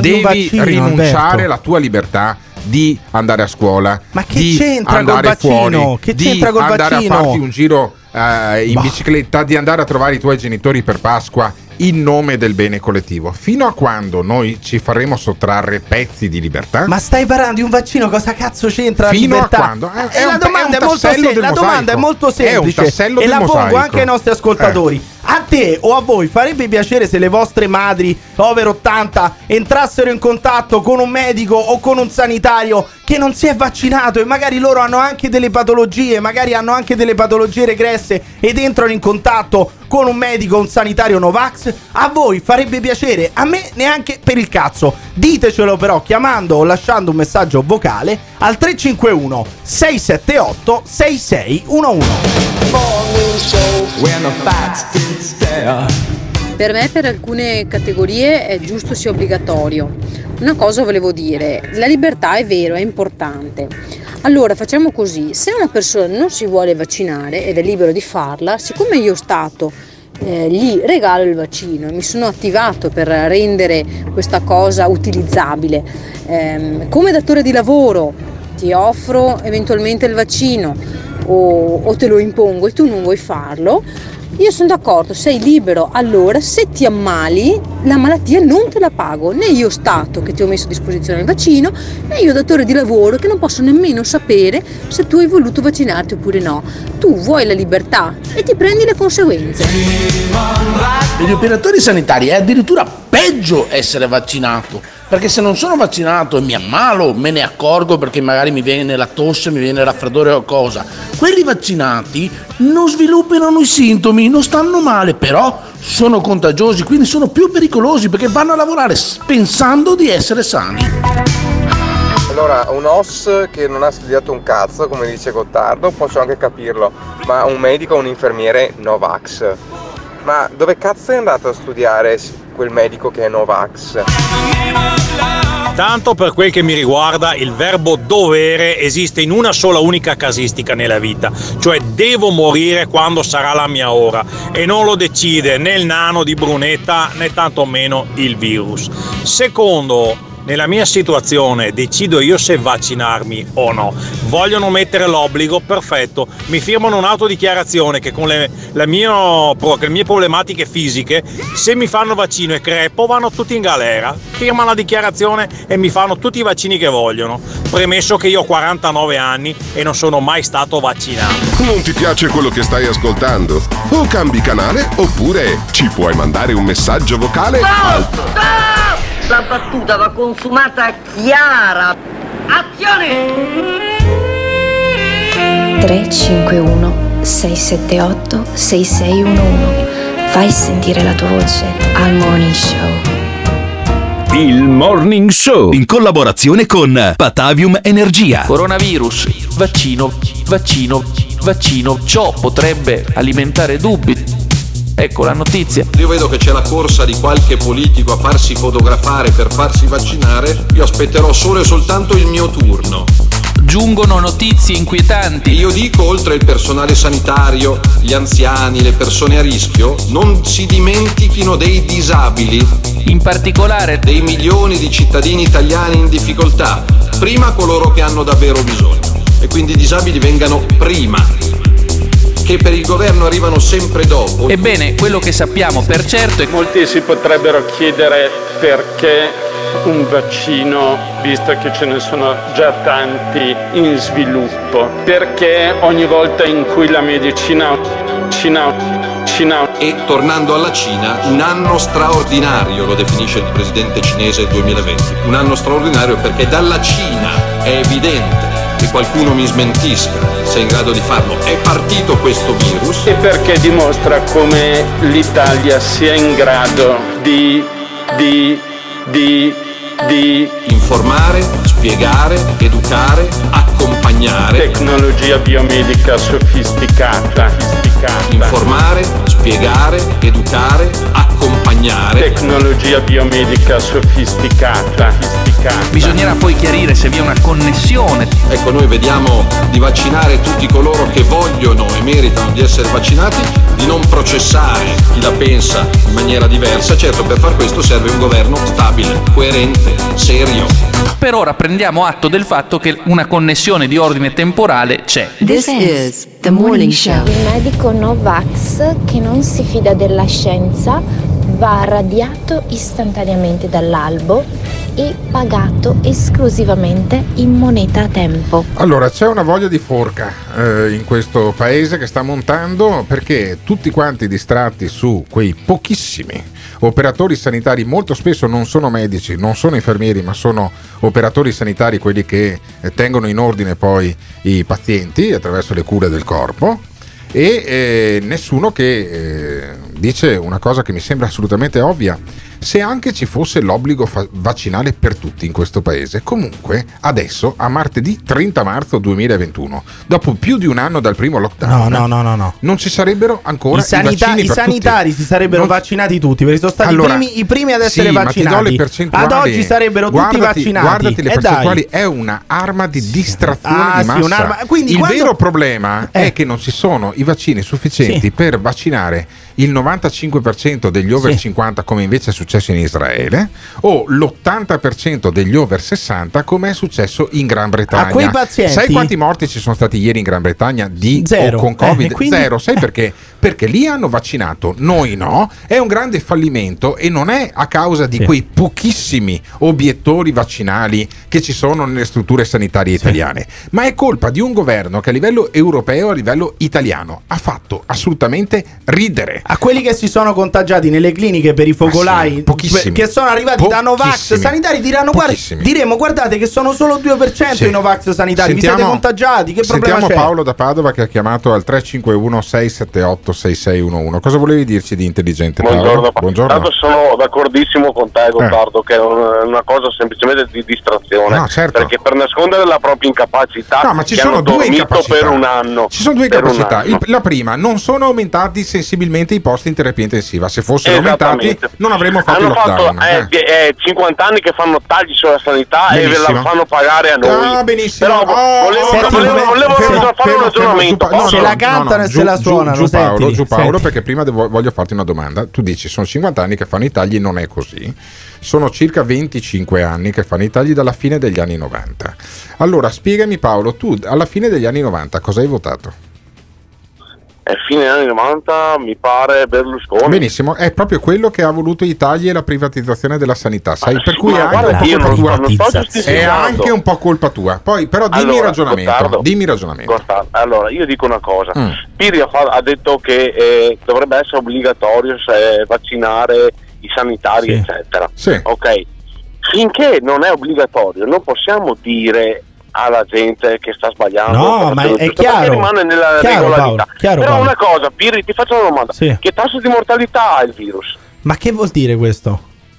devi vaccino, rinunciare Alberto. alla tua libertà di andare a scuola, ma che di c'entra andare col vaccino? fuori, che c'entra di col andare vaccino? a farti un giro uh, in bah. bicicletta, di andare a trovare i tuoi genitori per Pasqua in nome del bene collettivo. Fino a quando noi ci faremo sottrarre pezzi di libertà? Ma stai parlando di un vaccino, cosa cazzo c'entra fino la libertà? Fino a quando? È, è, un, la, domanda è, un sem- la domanda è molto semplice, è un tassello e del la pongo mosaico. anche ai nostri ascoltatori. Eh. A te o a voi farebbe piacere se le vostre madri over ottanta entrassero in contatto con un medico o con un sanitario che non si è vaccinato, e magari loro hanno anche delle patologie, magari hanno anche delle patologie regresse, ed entrano in contatto con un medico o un sanitario Novax? A voi farebbe piacere? A me neanche per il cazzo. Ditecelo però chiamando o lasciando un messaggio vocale al tre cinque uno sei sette otto sei sei uno uno. Per me, per alcune categorie è giusto sia obbligatorio. Una cosa volevo dire, la libertà è vero, è importante. Allora facciamo così, se una persona non si vuole vaccinare ed è libero di farla, siccome io Stato eh, gli regalo il vaccino, mi sono attivato per rendere questa cosa utilizzabile, ehm, come datore di lavoro ti offro eventualmente il vaccino, O, o te lo impongo e tu non vuoi farlo, io sono d'accordo, sei libero. Allora se ti ammali la malattia non te la pago, né io Stato che ti ho messo a disposizione il vaccino, né io datore di lavoro che non posso nemmeno sapere se tu hai voluto vaccinarti oppure no. Tu vuoi la libertà e ti prendi le conseguenze. Per gli operatori sanitari è addirittura peggio essere vaccinato, perché se non sono vaccinato e mi ammalo me ne accorgo, perché magari mi viene la tosse, mi viene il raffreddore o cosa. Quelli vaccinati non sviluppano i sintomi, non stanno male, però sono contagiosi, quindi sono più pericolosi perché vanno a lavorare pensando di essere sani. Allora, un O S che non ha studiato un cazzo, come dice Gottardo, posso anche capirlo, ma un medico o un infermiere Novax? Ma dove cazzo è andato a studiare quel medico che è Novax? Tanto per quel che mi riguarda, il verbo dovere esiste in una sola unica casistica nella vita, cioè devo morire quando sarà la mia ora, e non lo decide né il nano di Brunetta né tantomeno il virus. Secondo, nella mia situazione decido io se vaccinarmi o no. Vogliono mettere l'obbligo? Perfetto. Mi firmano un'autodichiarazione che con le, la mio, le mie problematiche fisiche, se mi fanno vaccino e crepo, vanno tutti in galera. Firmano la dichiarazione e mi fanno tutti i vaccini che vogliono. Premesso che io ho quarantanove anni e non sono mai stato vaccinato. Non ti piace quello che stai ascoltando? O cambi canale oppure ci puoi mandare un messaggio vocale? Stop! Stop! La battuta va consumata chiara. Azione! tre cinque uno sei sette otto sei sei uno uno. Fai sentire la tua voce al Morning Show. Il Morning Show, in collaborazione con Patavium Energia. Coronavirus, vaccino, vaccino, vaccino. Ciò potrebbe alimentare dubbi. Ecco la notizia. Io vedo che c'è la corsa di qualche politico a farsi fotografare per farsi vaccinare. Io aspetterò solo e soltanto il mio turno. Giungono notizie inquietanti. Io dico, oltre il personale sanitario, gli anziani, le persone a rischio, non si dimentichino dei disabili. In particolare dei milioni di cittadini italiani in difficoltà. Prima coloro che hanno davvero bisogno. E quindi i disabili vengano prima, che per il governo arrivano sempre dopo. Ebbene, quello che sappiamo per certo è che molti si potrebbero chiedere perché un vaccino, visto che ce ne sono già tanti in sviluppo, perché ogni volta in cui la medicina Cina, Cina. E tornando alla Cina, un anno straordinario lo definisce il presidente cinese duemilaventi. Un anno straordinario perché dalla Cina è evidente, che qualcuno mi smentisca se è in grado di farlo, è partito questo virus. E perché dimostra come l'Italia sia in grado di, di, di, di informare, spiegare, educare, accompagnare. Tecnologia biomedica sofisticata. sofisticata. Informare, spiegare, educare, accompagnare. Tecnologia biomedica sofisticata. sofisticata. Bisognerà poi chiarire se vi è una connessione. Ecco, noi vediamo di vaccinare tutti coloro che vogliono e meritano di essere vaccinati, di non processare chi la pensa in maniera diversa. Certo, per far questo serve un governo stabile, coerente, serio. Per ora prendiamo atto del fatto che una connessione di ordine temporale c'è. This is the Morning Show. Il medico Novax che non si fida della scienza va radiato istantaneamente dall'albo e pagato esclusivamente in moneta a tempo. Allora, c'è una voglia di forca eh, in questo paese che sta montando, perché tutti quanti distratti su quei pochissimi operatori sanitari, molto spesso non sono medici, non sono infermieri, ma sono operatori sanitari, quelli che tengono in ordine poi i pazienti attraverso le cure del corpo. E eh, nessuno che eh, dice una cosa che mi sembra assolutamente ovvia: se anche ci fosse l'obbligo fa- vaccinale per tutti in questo paese, comunque adesso, a martedì trenta marzo duemilaventuno, dopo più di un anno dal primo lockdown, no, no, no, no, no. non ci sarebbero ancora i, sanita- i, i sanitari tutti. Si sarebbero non... vaccinati tutti, perché sono stati allora, i, primi, i primi ad essere sì, vaccinati. Ad oggi sarebbero guardati, tutti vaccinati. Guardati le percentuali, eh, è un'arma di sì. distrazione ah, di massa. Sì, Quindi, Il quando... vero problema eh. è che non ci sono i vaccini sufficienti sì. per vaccinare il novantacinque per cento degli over sì. cinquanta, come invece è successo in Israele, o l'ottanta per cento degli over sessanta, come è successo in Gran Bretagna. A quei pazienti, sai quanti morti ci sono stati ieri in Gran Bretagna di zero. O con Covid? Eh, quindi, zero. Sai eh. perché? Perché lì hanno vaccinato, noi no. È un grande fallimento e non è a causa di sì. quei pochissimi obiettori vaccinali che ci sono nelle strutture sanitarie italiane, sì. ma è colpa di un governo che a livello europeo, a livello italiano, ha fatto assolutamente ridere. A quelli che si sono contagiati nelle cliniche per i focolai, pochissimi, che sono arrivati da Novax sanitari, diranno, guarda, diremo guardate che sono solo due per cento sì. i Novax sanitari. Sentiamo, vi siete contagiati, che problema c'è? Sentiamo Paolo da Padova che ha chiamato al tre cinque uno sei sette otto sei sei uno uno. Cosa volevi dirci di intelligente, Paolo? Buongiorno, Buongiorno. Sono d'accordissimo con te, Gottardo, eh. che è una cosa semplicemente di distrazione, no, certo. perché per nascondere la propria incapacità, no, ma ci sono due incapacità per un anno. Ci sono due incapacità. Il, la prima, non sono aumentati sensibilmente i posti in terapia intensiva. Se fossero aumentati non avremmo fatto hanno fatto eh, eh, cinquanta anni che fanno tagli sulla sanità, benissimo. E ve la fanno pagare a noi. Ah, benissimo. Però oh, volevo, senti, volevo, volevo fermo, fare un ragionamento. No, no, se la cantano no, no, e giù, se la suonano. Giù, giù Paolo, giù Paolo senti. Perché prima devo, voglio farti una domanda. Tu dici sono cinquanta anni che fanno i tagli, non è così. Sono circa venticinque anni che fanno i tagli dalla fine degli anni novanta. Allora spiegami Paolo, tu alla fine degli anni novanta cosa hai votato? È fine anni novanta, mi pare Berlusconi. Benissimo, è proprio quello che ha voluto i tagli e la privatizzazione della sanità, sai? Ma per sì, cui è anche un po' colpa tua. È anche un po' colpa tua. Poi però dimmi allora, ragionamento, Gottardo, dimmi ragionamento. Gottardo. Allora, io dico una cosa. Mm. Pirri ha, ha detto che eh, dovrebbe essere obbligatorio se, vaccinare i sanitari, sì. eccetera. Sì. Ok. Finché non è obbligatorio, non possiamo dire alla gente che sta sbagliando, no, ma è chiaro, rimane nella chiaro, regolarità. Paolo, chiaro, però Paolo. Una cosa, Pirri, ti faccio una domanda: sì. che tasso di mortalità ha il virus? Ma che vuol dire questo?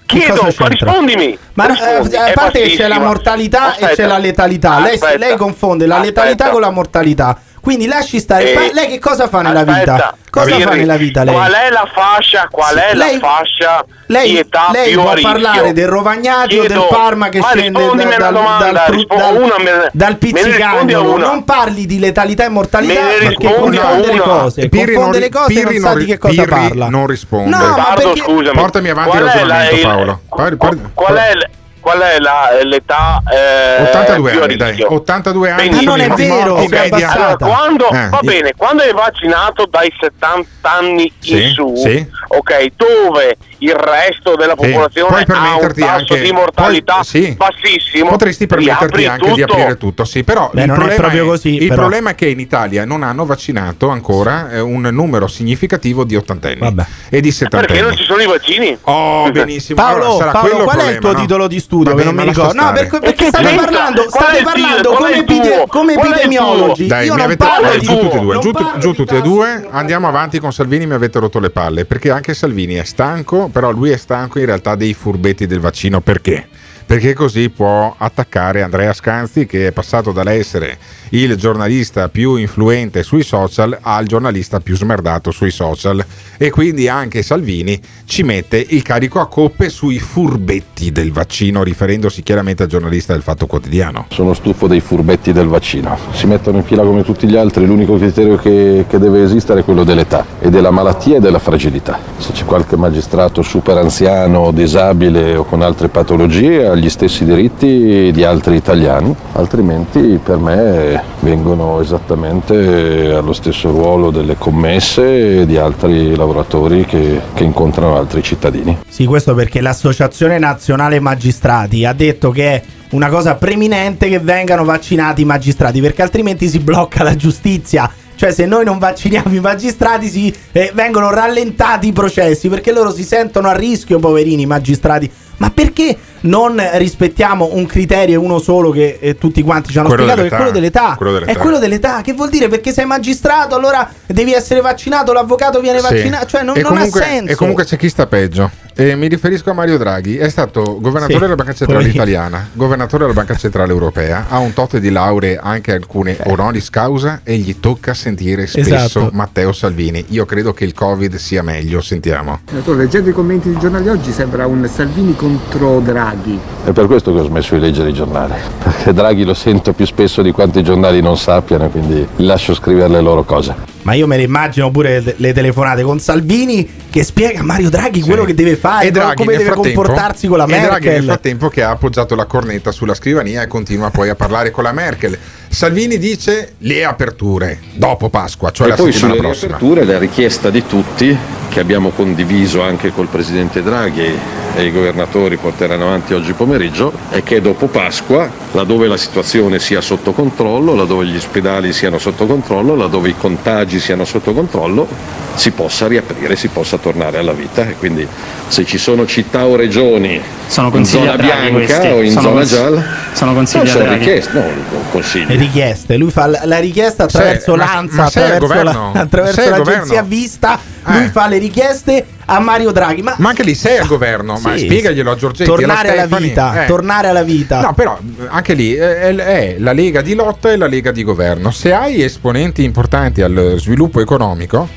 Chiedo, ma rispondimi. Ma rispondi, a parte che c'è la mortalità, aspetta, e c'è la letalità. Lei, lei confonde la aspetta. letalità con la mortalità. Quindi lasci stare. E... lei che cosa fa nella aspetta. vita? Cosa Pirri. fa nella vita lei? Qual è la fascia? Qual è lei, la fascia? Lei, di età lei più può a parlare del Rovagnati o del Parma che scende da, dal, domanda, dal, rispo- dal, una me, dal pizzicagnolo. Non parli di letalità e mortalità perché confonde una. le cose. Pirri confonde non, le cose Pirri e non, non sa di che cosa Pirri parla. Non risponde. No, Pardo, perché... portami avanti il ragionamento, la, Paolo. Qual, qual, qual è il... qual è la, l'età eh, ottantadue anni, dai, ottantadue anni. Ma non è vero, allora, quando, eh. va bene, quando è vaccinato dai settanta anni sì, in su, sì. ok, dove il resto della popolazione sì. ha un tasso anche, di mortalità poi, sì. bassissimo, potresti permetterti anche tutto. di aprire tutto, sì, però Beh, il, problema è, così, il però. problema è che in Italia non hanno vaccinato ancora eh, un numero significativo di ottantenni Vabbè. e di settantenni. Perché non ci sono i vaccini? Oh, benissimo. Paolo, allora, sarà Paolo qual problema, è il tuo no? titolo di studio? Vabbè, non mi ricordo. No, perché, perché state parlando, state parlando come, epide- come epidemiologi. Dai, io mi avete eh, giù tutti e due, giù, giù tutti e due. Andiamo avanti con Salvini, mi avete rotto le palle, perché anche Salvini è stanco, però lui è stanco in realtà dei furbetti del vaccino, perché? Perché così può attaccare Andrea Scanzi, che è passato dall'essere il giornalista più influente sui social al giornalista più smerdato sui social, e quindi anche Salvini ci mette il carico a coppe sui furbetti del vaccino, riferendosi chiaramente al giornalista del Fatto Quotidiano. Sono stufo dei furbetti del vaccino, si mettono in fila come tutti gli altri, l'unico criterio che, che deve esistere è quello dell'età e della malattia e della fragilità. Se c'è qualche magistrato super anziano, disabile o con altre patologie, gli stessi diritti di altri italiani, altrimenti per me vengono esattamente allo stesso ruolo delle commesse e di altri lavoratori che, che incontrano altri cittadini. Sì, questo perché l'Associazione Nazionale Magistrati ha detto che è una cosa preminente che vengano vaccinati i magistrati, perché altrimenti si blocca la giustizia. Cioè, se noi non vacciniamo i magistrati si, eh, vengono rallentati i processi, perché loro si sentono a rischio, poverini magistrati. Ma perché non rispettiamo un criterio, uno solo, che eh, tutti quanti ci hanno quello spiegato, che è quello dell'età. quello dell'età. È quello dell'età, che vuol dire? Perché sei magistrato, allora devi essere vaccinato, l'avvocato viene sì. vaccinato, cioè non, non comunque, ha senso. E comunque c'è chi sta peggio. E mi riferisco a Mario Draghi, è stato governatore sì, della Banca Centrale poi... italiana, governatore della Banca Centrale europea, ha un tot di lauree, anche alcune honoris causa, e gli tocca sentire spesso esatto. Matteo Salvini. Io credo che il Covid sia meglio, sentiamo. Leggendo i commenti dei giornali oggi sembra un Salvini contro Draghi. È per questo che ho smesso di leggere i giornali, perché Draghi lo sento più spesso di quanti i giornali non sappiano, quindi lascio scrivere le loro cose. Ma io me ne immagino pure le telefonate con Salvini che spiega a Mario Draghi sì. quello che deve fare, e Draghi, come deve comportarsi con la Merkel. E Draghi nel frattempo che ha appoggiato la cornetta sulla scrivania e continua poi a parlare con la Merkel. Salvini dice le aperture dopo Pasqua, cioè e la settimana prossima. E poi sulle aperture la richiesta di tutti, che abbiamo condiviso anche col presidente Draghi e i governatori porteranno avanti oggi pomeriggio, è che dopo Pasqua, laddove la situazione sia sotto controllo, laddove gli ospedali siano sotto controllo, laddove i contagi siano sotto controllo, si possa riaprire, si possa tornare alla vita. E quindi se ci sono città o regioni sono in zona bianca questi. o in sono zona cons- gialla, sono consigli non sono richieste, no, consigli. richieste, lui fa la richiesta attraverso sei, l'ANSA, ma, ma attraverso, la, attraverso l'agenzia Vista, eh. lui fa le richieste a Mario Draghi, ma, ma anche lì sei al governo, sì, ma spiegaglielo a Giorgetti, tornare alla, alla vita, eh. tornare alla vita. No, però anche lì è, è la Lega di lotta e la Lega di governo. Se hai esponenti importanti al sviluppo economico,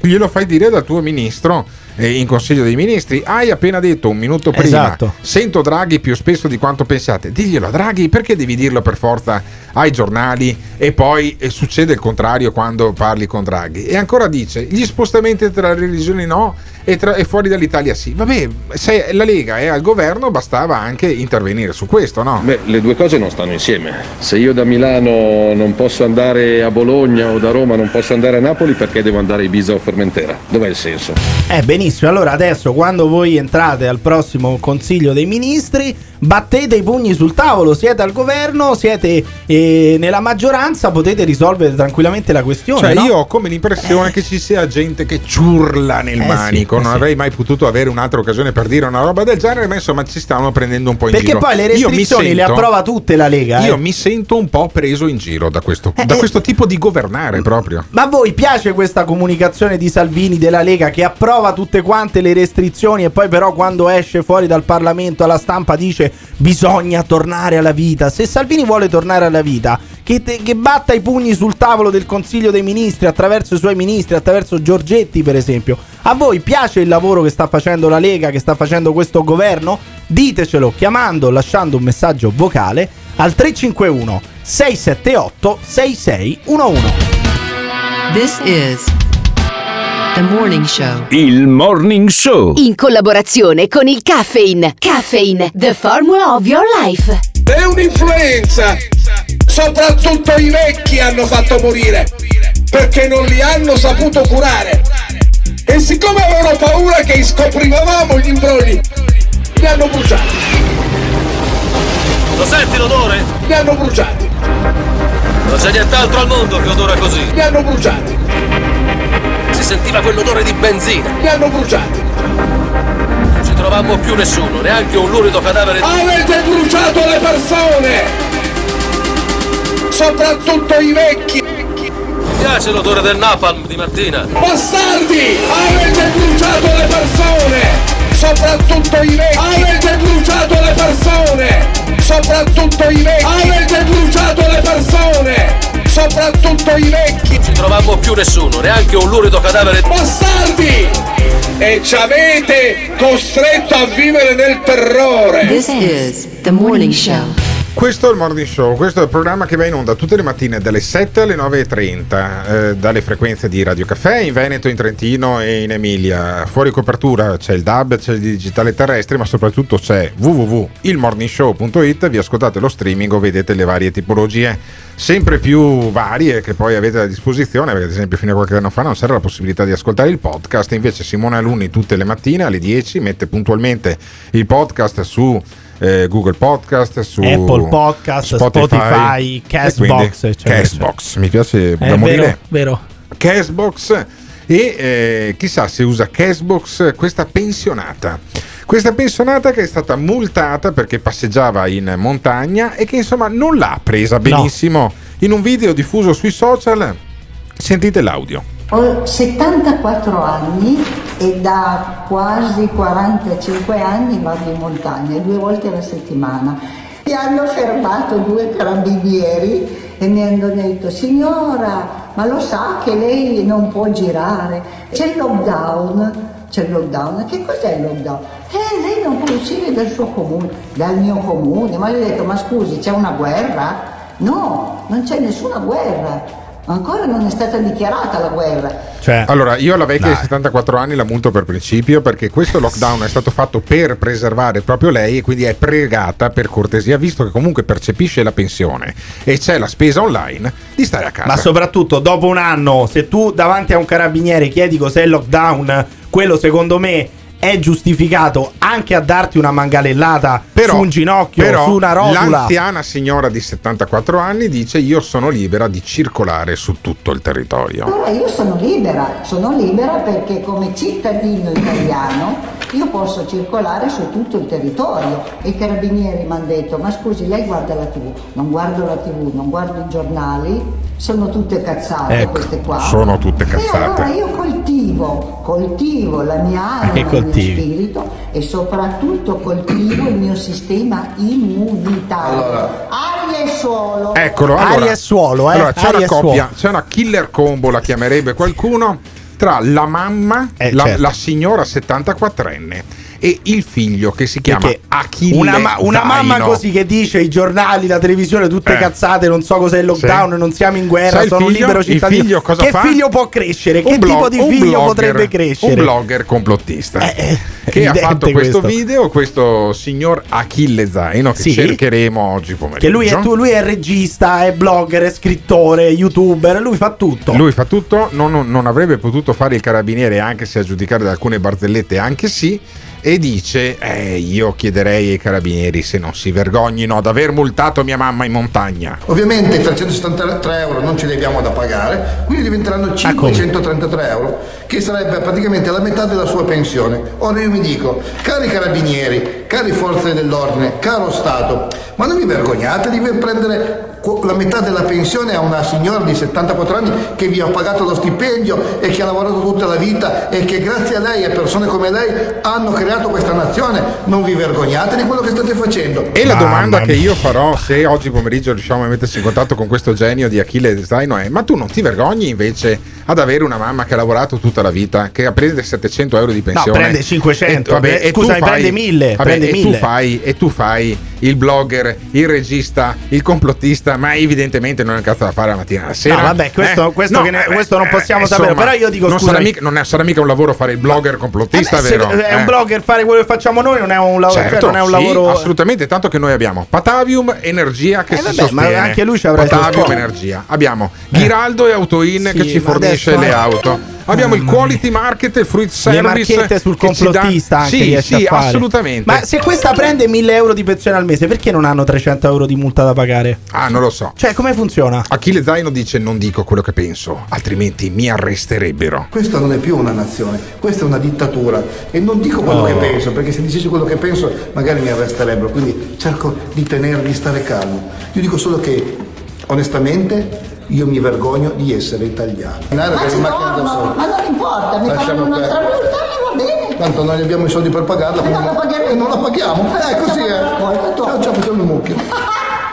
glielo fai dire dal tuo ministro eh, in Consiglio dei Ministri. Hai appena detto un minuto prima, esatto. sento Draghi più spesso di quanto pensiate. Diglielo a Draghi, perché devi dirlo per forza ai giornali e poi e succede il contrario quando parli con Draghi. E ancora dice, gli spostamenti tra religioni no e, tra, e fuori dall'Italia sì. Vabbè, se la Lega è al governo bastava anche intervenire su questo, no? Beh, le due cose non stanno insieme. Se io da Milano non posso andare a Bologna o da Roma non posso andare a Napoli, perché devo andare a Ibiza o Formentera? Dov'è il senso? Eh, benissimo. Allora adesso, quando voi entrate al prossimo Consiglio dei Ministri, battete i pugni sul tavolo, siete al governo, siete eh, nella maggioranza, potete risolvere tranquillamente la questione. Cioè, no? Io ho come l'impressione eh. che ci sia gente che ciurla nel eh, manico. Sì. dico, eh non sì. avrei mai potuto avere un'altra occasione per dire una roba del genere, ma insomma ci stavano prendendo un po' in perché giro. Perché poi le restrizioni sento, le approva tutte la Lega. Io eh. mi sento un po' preso in giro da questo, eh, da eh, questo tipo di governare proprio. Ma a voi piace questa comunicazione di Salvini della Lega che approva tutte quante le restrizioni e poi però quando esce fuori dal Parlamento alla stampa dice bisogna tornare alla vita? Se Salvini vuole tornare alla vita, che, te, che batta i pugni sul tavolo del Consiglio dei Ministri attraverso i suoi ministri, attraverso Giorgetti per esempio. A voi piace il lavoro che sta facendo la Lega, che sta facendo questo governo? Ditecelo chiamando, lasciando un messaggio vocale al tre cinque uno sei sette otto sei sei uno uno. This is The Morning Show. Il Morning Show in collaborazione con il Caffeine. Caffeine, the formula of your life. È un'influenza. Soprattutto i vecchi hanno fatto morire perché non li hanno saputo curare. E siccome avevano paura che scoprivamo gli imbrogli, li hanno bruciati. Lo senti l'odore? Li hanno bruciati. Non c'è nient'altro al mondo che odora così. Li hanno bruciati. Si sentiva quell'odore di benzina. Li hanno bruciati. Non ci trovammo più nessuno, neanche un lurido cadavere di... Avete bruciato le persone! Soprattutto i vecchi! Mi piace l'odore del napalm di mattina. Bastardi! Avete bruciato le persone! Soprattutto i vecchi! Avete bruciato le persone! Soprattutto i vecchi! Avete bruciato le persone! Soprattutto i vecchi! Non ci trovammo più nessuno, neanche un lurido cadavere. Bastardi! E ci avete costretto a vivere nel terrore! This is The Morning Show. Questo è il Morning Show, questo è il programma che va in onda tutte le mattine dalle sette alle nove e trenta eh, dalle frequenze di Radio Caffè in Veneto, in Trentino e in Emilia. Fuori copertura c'è il D A B, c'è il digitale terrestre, ma soprattutto c'è w w w punto il morning show punto it. Vi ascoltate lo streaming o vedete le varie tipologie, sempre più varie, che poi avete a disposizione, perché ad esempio fino a qualche anno fa non c'era la possibilità di ascoltare il podcast. Invece Simone Alunni tutte le mattine alle dieci mette puntualmente il podcast su Google Podcast, su Apple Podcast, Spotify, Spotify, Castbox, eccetera, Castbox, mi piace da morire, vero, vero. Castbox. E eh, chissà se usa Castbox questa pensionata questa pensionata che è stata multata perché passeggiava in montagna e che insomma non l'ha presa benissimo, no. In un video diffuso sui social sentite l'audio. Ho settantaquattro anni e da quasi quarantacinque anni vado in montagna due volte alla settimana. Mi hanno fermato due carabinieri e mi hanno detto: signora, ma lo sa che lei non può girare? C'è il lockdown. C'è il lockdown? Che cos'è il lockdown? Eh, lei non può uscire dal suo comune, dal mio comune. Ma io ho detto: ma scusi, c'è una guerra? No, non c'è nessuna guerra. Ancora non è stata dichiarata la guerra. Cioè, allora, io alla vecchia di no. settantaquattro anni la multo per principio, perché questo lockdown è stato fatto per preservare proprio lei e quindi è pregata per cortesia, visto che comunque percepisce la pensione e c'è la spesa online, di stare a casa. Ma soprattutto dopo un anno, se tu davanti a un carabiniere chiedi cos'è il lockdown, quello secondo me è giustificato anche a darti una manganellata però, su un ginocchio, però, su una rotula. L'anziana signora di settantaquattro anni dice: io sono libera di circolare su tutto il territorio. Allora io sono libera, sono libera perché come cittadino italiano io posso circolare su tutto il territorio. E i carabinieri mi hanno detto: ma scusi, lei guarda la tivù? Non guardo la tivù, non guardo i giornali. Sono tutte cazzate, ecco, queste qua. Sono tutte cazzate. E allora io coltivo, coltivo la mia anima, il mio spirito e soprattutto coltivo il mio sistema immunitario. Allora, aria e suolo. Eccolo, allora, aria e suolo, eh. Allora c'è aria una coppia, c'è una killer combo, la chiamerebbe qualcuno, tra la mamma, eh, la, certo. la signora settantaquattrenne e il figlio che si chiama Perché Achille una, ma- una mamma così che dice i giornali, la televisione, tutte eh. cazzate, non so cos'è il lockdown, sì. non siamo in guerra, sono figlio, libero cittadino. Il figlio cosa che fa? Figlio può crescere? Un che blog, tipo di figlio blogger, potrebbe crescere? Un blogger complottista eh, eh, che ha fatto questo, questo video, questo signor Achille Zaino che sì. cercheremo oggi pomeriggio. Che lui è, tu, lui è regista, è blogger, è scrittore, youtuber, lui fa tutto. Lui fa tutto, non, non avrebbe potuto fare il carabiniere anche se a giudicare da alcune barzellette anche sì. e dice eh, io chiederei ai carabinieri se non si vergognino ad aver multato mia mamma in montagna. Ovviamente i trecentosettantatré euro non ce li abbiamo da pagare, quindi diventeranno cinquecentotrentatré euro, che sarebbe praticamente la metà della sua pensione. Ora io mi dico, cari carabinieri, cari forze dell'ordine, caro Stato, ma non vi vergognate di prendere la metà della pensione a una signora di settantaquattro anni che vi ha pagato lo stipendio e che ha lavorato tutta la vita e che grazie a lei e a persone come lei hanno creato questa nazione? Non vi vergognate di quello che state facendo? E la domanda ah, che io farò, se oggi pomeriggio riusciamo a mettersi in contatto con questo genio di Achille Zaino, è: ma tu non ti vergogni invece ad avere una mamma che ha lavorato tutta la vita, che prende settecento euro di pensione? No, prende cinquecento, e, vabbè, e scusa, tu fai, prende mille, vabbè, prende e, mille. Tu fai, e tu fai il blogger, il regista, il complottista, ma evidentemente non è un cazzo da fare la mattina alla sera. No, vabbè, questo, eh? questo, no, che ne, beh, questo non possiamo eh, sapere. Insomma, però io dico: non sarà, mica, non sarà mica un lavoro fare il blogger complottista, vabbè, vero? È eh? un blogger, fare quello che facciamo noi non è un lavoro. Certo, cioè, non è un sì, lavoro... assolutamente. Tanto che noi abbiamo Patavium Energia che eh, si vabbè, sostiene, ma anche lui ci avrà Patavium Energia. Abbiamo Ghiraldo eh. e Autoin sì, che ci fornisce adesso... le auto. Abbiamo il quality market, il fruit service. Le marchette sul complottista anche sì, sì, a fare. Assolutamente. Ma se questa prende mille euro di pensione al mese, perché non hanno trecento euro di multa da pagare? Ah, non lo so. Cioè, come funziona? Achille Zaino dice: non dico quello che penso, altrimenti mi arresterebbero. Questa non è più una nazione, questa è una dittatura. E non dico quello oh. che penso, perché se dicessi quello che penso magari mi arresterebbero. Quindi cerco di tenere, di stare calmo. Io dico solo che, onestamente, io mi vergogno di essere italiano. Ma, ma, no, no, ma non importa, mi fanno un'altra multa e va bene. Tanto noi abbiamo i soldi per pagarla e non la paghiamo. Non la paghiamo. Eh, così è. Eh. Ciao, ciao, facciamo un mucchio.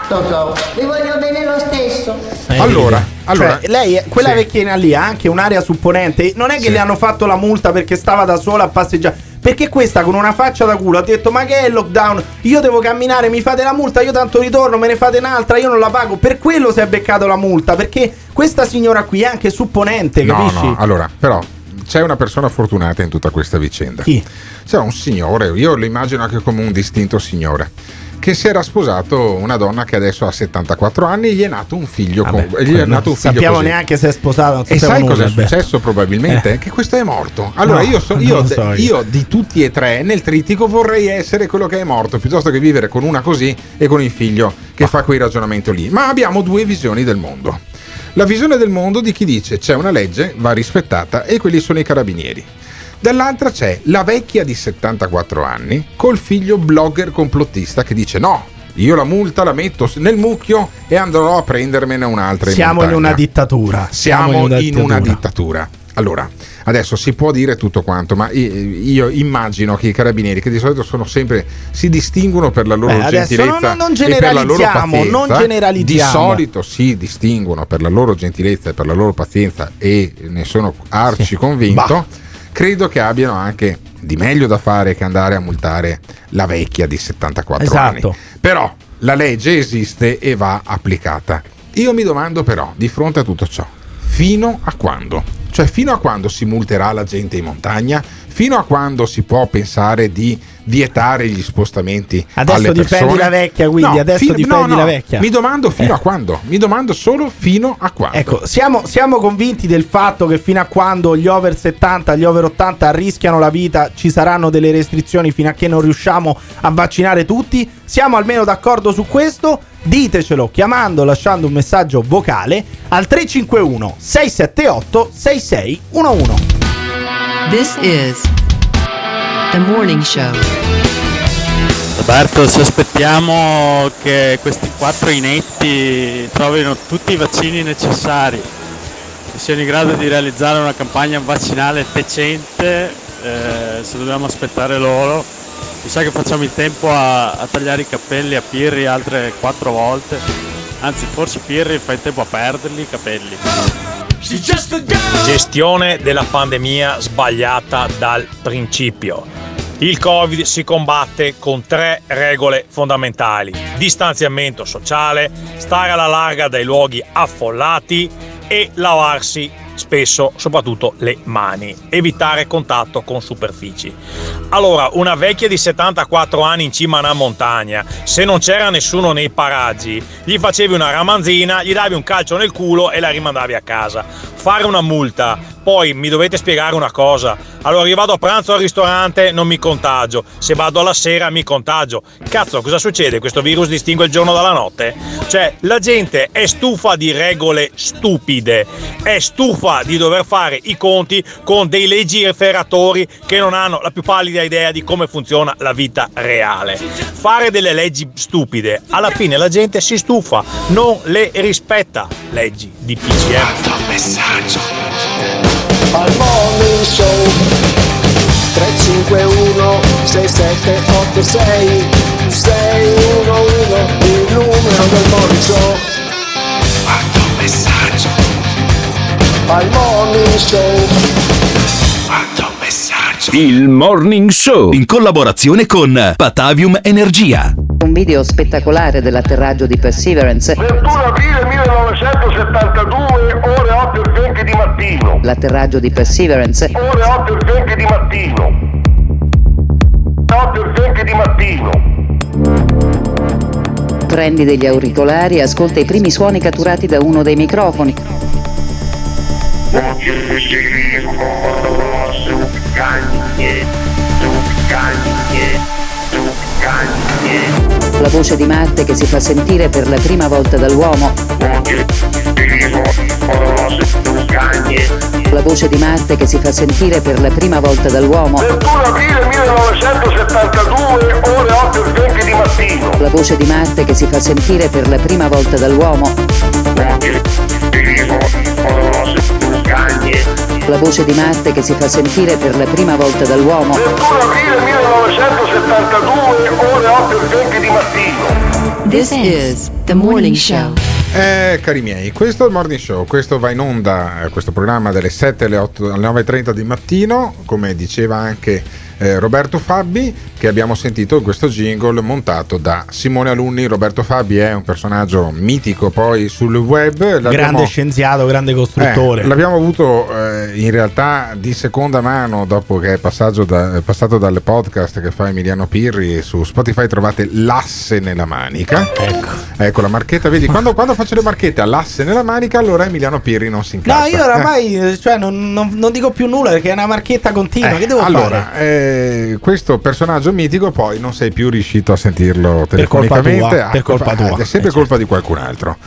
Ciao, ciao. Vi voglio bene lo stesso. Eh. Allora. Allora, cioè, lei, quella sì. vecchina lì, ha anche un'area supponente. Non è che sì. le hanno fatto la multa perché stava da sola a passeggiare, perché questa con una faccia da culo ha detto: ma che è il lockdown? Io devo camminare, mi fate la multa, io tanto ritorno, me ne fate un'altra, io non la pago. Per quello si è beccato la multa, perché questa signora qui è anche supponente, no, capisci? No, allora, però c'è una persona fortunata in tutta questa vicenda. Chi? C'è un signore, io lo immagino anche come un distinto signore, che si era sposato una donna che adesso ha settantaquattro anni, gli è nato un figlio. Ah con, beh, gli è nato un figlio sappiamo così. Neanche se è sposato. Non e sai nulla, cosa è Alberto. Successo probabilmente? Eh. Che questo è morto. Allora no, io, so, io, so io. io di tutti e tre nel trittico vorrei essere quello che è morto, piuttosto che vivere con una così e con il figlio che ah. fa quei ragionamenti lì. Ma abbiamo due visioni del mondo. La visione del mondo di chi dice: c'è una legge, va rispettata, e quelli sono i carabinieri. Dall'altra c'è la vecchia di settantaquattro anni col figlio blogger complottista che dice: no, io la multa la metto nel mucchio e andrò a prendermene un'altra in montagna. Siamo in una dittatura. Siamo, Siamo in, una, in dittatura. una dittatura. Allora, adesso si può dire tutto quanto, ma io immagino che i carabinieri, che di solito sono sempre, si distinguono per la loro Beh, gentilezza non, non e per la loro pazienza, non generalizziamo. Di solito si distinguono per la loro gentilezza e per la loro pazienza, e ne sono arci sì. convinto. Bah. Credo che abbiano anche di meglio da fare che andare a multare la vecchia di settantaquattro esatto. anni. Però la legge esiste e va applicata. Io mi domando però, di fronte a tutto ciò, fino a quando? Cioè, fino a quando si multerà la gente in montagna? Fino a quando si può pensare di vietare gli spostamenti adesso alle persone? Adesso difendi la vecchia, quindi no, adesso fi- difendi no, no. la vecchia. Mi domando fino eh. a quando? Mi domando solo fino a quando. Ecco, siamo, siamo convinti del fatto che fino a quando gli over settanta, gli over ottanta rischiano la vita, ci saranno delle restrizioni fino a che non riusciamo a vaccinare tutti. Siamo almeno d'accordo su questo? Ditecelo chiamando, lasciando un messaggio vocale al tre cinque uno sei sette otto sei sei uno uno. This is The Morning Show. Roberto, se aspettiamo che questi quattro inetti trovino tutti i vaccini necessari e siano in grado di realizzare una campagna vaccinale decente, eh, se dobbiamo aspettare loro, mi sa che facciamo il tempo a, a tagliare i capelli a Pirri altre quattro volte. Anzi, forse Pirri fa il tempo a perderli i capelli. Gestione della pandemia sbagliata dal principio. Il Covid si combatte con tre regole fondamentali: distanziamento sociale, stare alla larga dai luoghi affollati e lavarsi spesso, soprattutto le mani, evitare contatto con superfici. Allora, una vecchia di settantaquattro anni in cima a una montagna, se non c'era nessuno nei paraggi, gli facevi una ramanzina, gli davi un calcio nel culo e la rimandavi a casa. Fare una multa Poi mi dovete spiegare una cosa. Allora, io vado a pranzo al ristorante, non mi contagio. Se vado alla sera mi contagio. Cazzo, cosa succede? Questo virus distingue il giorno dalla notte? Cioè, la gente è stufa di regole stupide. È stufa di dover fare i conti con dei legiferatori che non hanno la più pallida idea di come funziona la vita reale. Fare delle leggi stupide. Alla fine la gente si stufa, non le rispetta. Leggi di P C M. Messaggio. Al Morning Show tre cinque uno sei sette otto sei sei uno uno, il numero del Morning Show. Guarda un messaggio. Al Morning Show. Guarda un messaggio. Il Morning Show in collaborazione con Patavium Energia. Un video spettacolare dell'atterraggio di Perseverance. ventuno aprile millenovecentosettantadue, ore otto e venti di mattino. L'atterraggio di Perseverance. Ore otto e venti di mattino. otto e venti di mattino. Prendi degli auricolari e ascolta i primi suoni catturati da uno dei microfoni. La voce di Marte che si fa sentire per la prima volta dall'uomo. La voce di Marte che si fa sentire per la prima volta dall'uomo. ventuno aprile millenovecentosettantadue, ore otto e venti di mattino. La voce di Marte che si fa sentire per la prima volta dall'uomo. La voce di Marte che si fa sentire per la prima volta dall'uomo. ventuno aprile millenovecentosettantadue, ore otto e venti di mattino. This is the Morning Show. Eh, cari miei, questo è il Morning Show, questo va in onda, questo programma dalle sette alle otto, alle nove e trenta di mattino, come diceva anche eh, Roberto Fabi, che abbiamo sentito in questo jingle montato da Simone Alunni. Roberto Fabi è un personaggio mitico poi sul web. L'abbiamo, grande scienziato, grande costruttore. Eh, l'abbiamo avuto eh, in realtà di seconda mano dopo che è passato, da, è passato dal podcast che fa Emiliano Pirri su Spotify. Trovate l'asse nella manica. Ecco, ecco la marchetta, vedi, quando, quando faccio le marchette all'asse nella manica, allora Emiliano Pirri non si incazza. No, io oramai cioè, non, non, non dico più nulla perché è una marchetta continua. Eh, che devo allora, fare? Allora, eh, questo personaggio mitico poi non sei più riuscito a sentirlo telefonicamente. Per colpa tua. Per colpa tua. È sempre eh, colpa certo. di qualcun altro.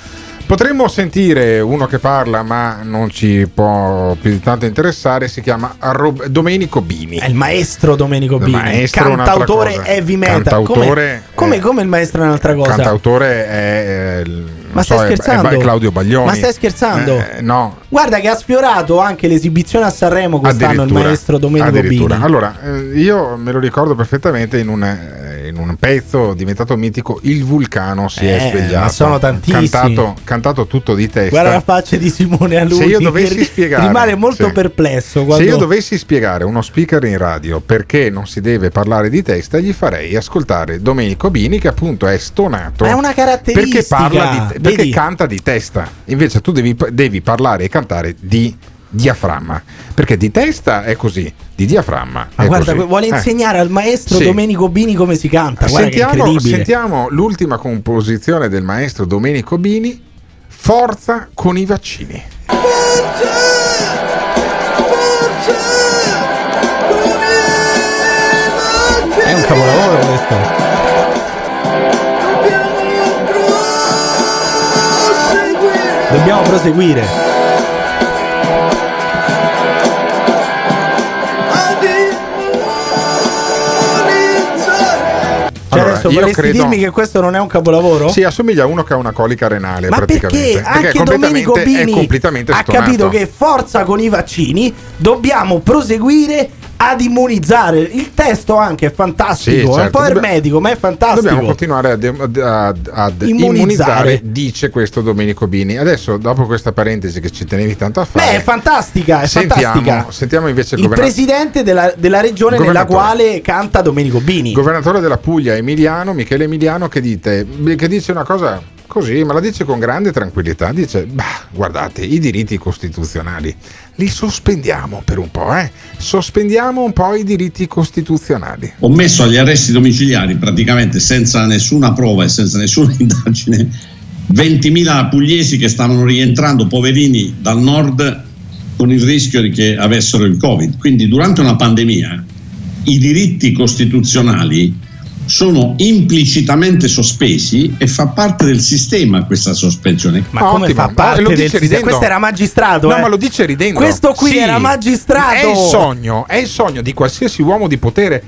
Potremmo sentire uno che parla, ma non ci può più di tanto interessare. Si chiama Rob- Domenico Bini. È il maestro Domenico Bini, il maestro, cantautore heavy metal. Cantautore come, come, è, come il maestro è un'altra cosa. Cantautore è, ma so, stai scherzando? È, è Claudio Baglioni. Ma stai scherzando? Eh, no. Guarda che ha sfiorato anche l'esibizione a Sanremo quest'anno il maestro Domenico Bini. Allora, io me lo ricordo perfettamente in un... in un pezzo diventato mitico, Il vulcano si eh, è svegliato. Ma sono tantissimi. Cantato, cantato tutto di testa. Guarda la faccia di Simone Alunni. Se io dovessi spiegare, rimane molto sì. perplesso. Quando... Se io dovessi spiegare uno speaker in radio perché non si deve parlare di testa, gli farei ascoltare Domenico Bini, che appunto è stonato. Ma è una caratteristica. Perché parla di, perché canta di testa. Invece tu devi, devi parlare e cantare di diaframma, perché di testa è così, di diaframma. Ma guarda, così. Vuole insegnare eh. al maestro sì. Domenico Bini come si canta. Guarda, sentiamo, che sentiamo l'ultima composizione del maestro Domenico Bini, Forza con i vaccini. È un capolavoro questo. Dobbiamo proseguire. Cioè allora, adesso vorresti credo... dirmi che questo non è un capolavoro? Sì, assomiglia a uno che ha una colica renale. Ma praticamente. Perché anche perché Domenico Bini ha capito che forza con i vaccini, dobbiamo proseguire ad immunizzare. Il testo anche è fantastico, sì, certo. È un po' ermetico, Dobbiamo... ma è fantastico. Dobbiamo continuare ad, ad, ad immunizzare. immunizzare, dice questo Domenico Bini. Adesso, dopo questa parentesi che ci tenevi tanto a fare, beh, è fantastica, è sentiamo, fantastica. Sentiamo invece il, il governatore... presidente della, della regione nella quale canta Domenico Bini, governatore della Puglia Emiliano, Michele Emiliano, che, dite, che dice una cosa così, ma la dice con grande tranquillità. Dice, bah, guardate, i diritti costituzionali li sospendiamo per un po', eh? Sospendiamo un po' i diritti costituzionali. Ho messo agli arresti domiciliari, praticamente senza nessuna prova e senza nessuna indagine, ventimila pugliesi che stavano rientrando, poverini, dal nord, con il rischio di che avessero il Covid. Quindi durante una pandemia i diritti costituzionali sono implicitamente sospesi e fa parte del sistema questa sospensione. Ma come Ottima, fa parte lo dice del ridendo. Questo era magistrato. No, eh. ma lo dice ridendo. Questo qui sì, era magistrato. È il sogno, è il sogno di qualsiasi uomo di potere.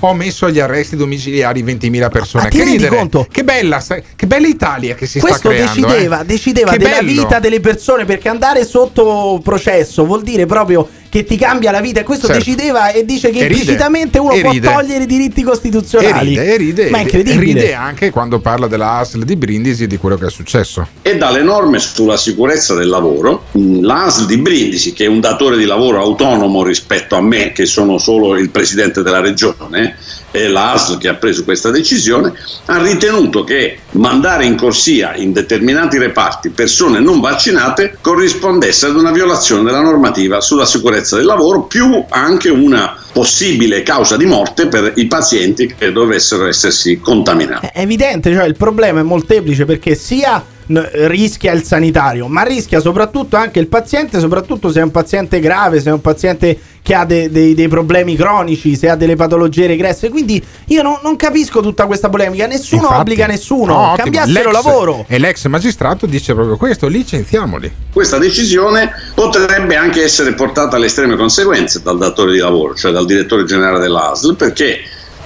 Ho messo agli arresti domiciliari ventimila persone. Ma che ridere. Che bella, che bella Italia che si questo sta creando. Questo decideva, eh. decideva della bello. vita delle persone, perché andare sotto processo vuol dire proprio che ti cambia la vita, e questo certo. decideva, e dice che e implicitamente ride. uno e può ride. togliere i diritti costituzionali. E ride, e ride, ma è incredibile. Ride anche quando parla della A S L di Brindisi e di quello che è successo. E dalle norme sulla sicurezza del lavoro, l'A S L di Brindisi, che è un datore di lavoro autonomo rispetto a me, che sono solo il presidente della regione, e l'A S L che ha preso questa decisione, ha ritenuto che mandare in corsia in determinati reparti persone non vaccinate corrispondesse ad una violazione della normativa sulla sicurezza del lavoro, più anche una possibile causa di morte per i pazienti che dovessero essersi contaminati. È evidente, cioè il problema è molteplice, perché sia rischia il sanitario, ma rischia soprattutto anche il paziente, soprattutto se è un paziente grave, se è un paziente che ha dei, dei, dei problemi cronici, se ha delle patologie regresse. Quindi io no, non capisco tutta questa polemica. Nessuno Infatti, obbliga nessuno, no, cambiassero lavoro. E l'ex magistrato dice proprio questo: licenziamoli. Questa decisione potrebbe anche essere portata alle estreme conseguenze dal datore di lavoro, cioè dal direttore generale dell'A S L, perché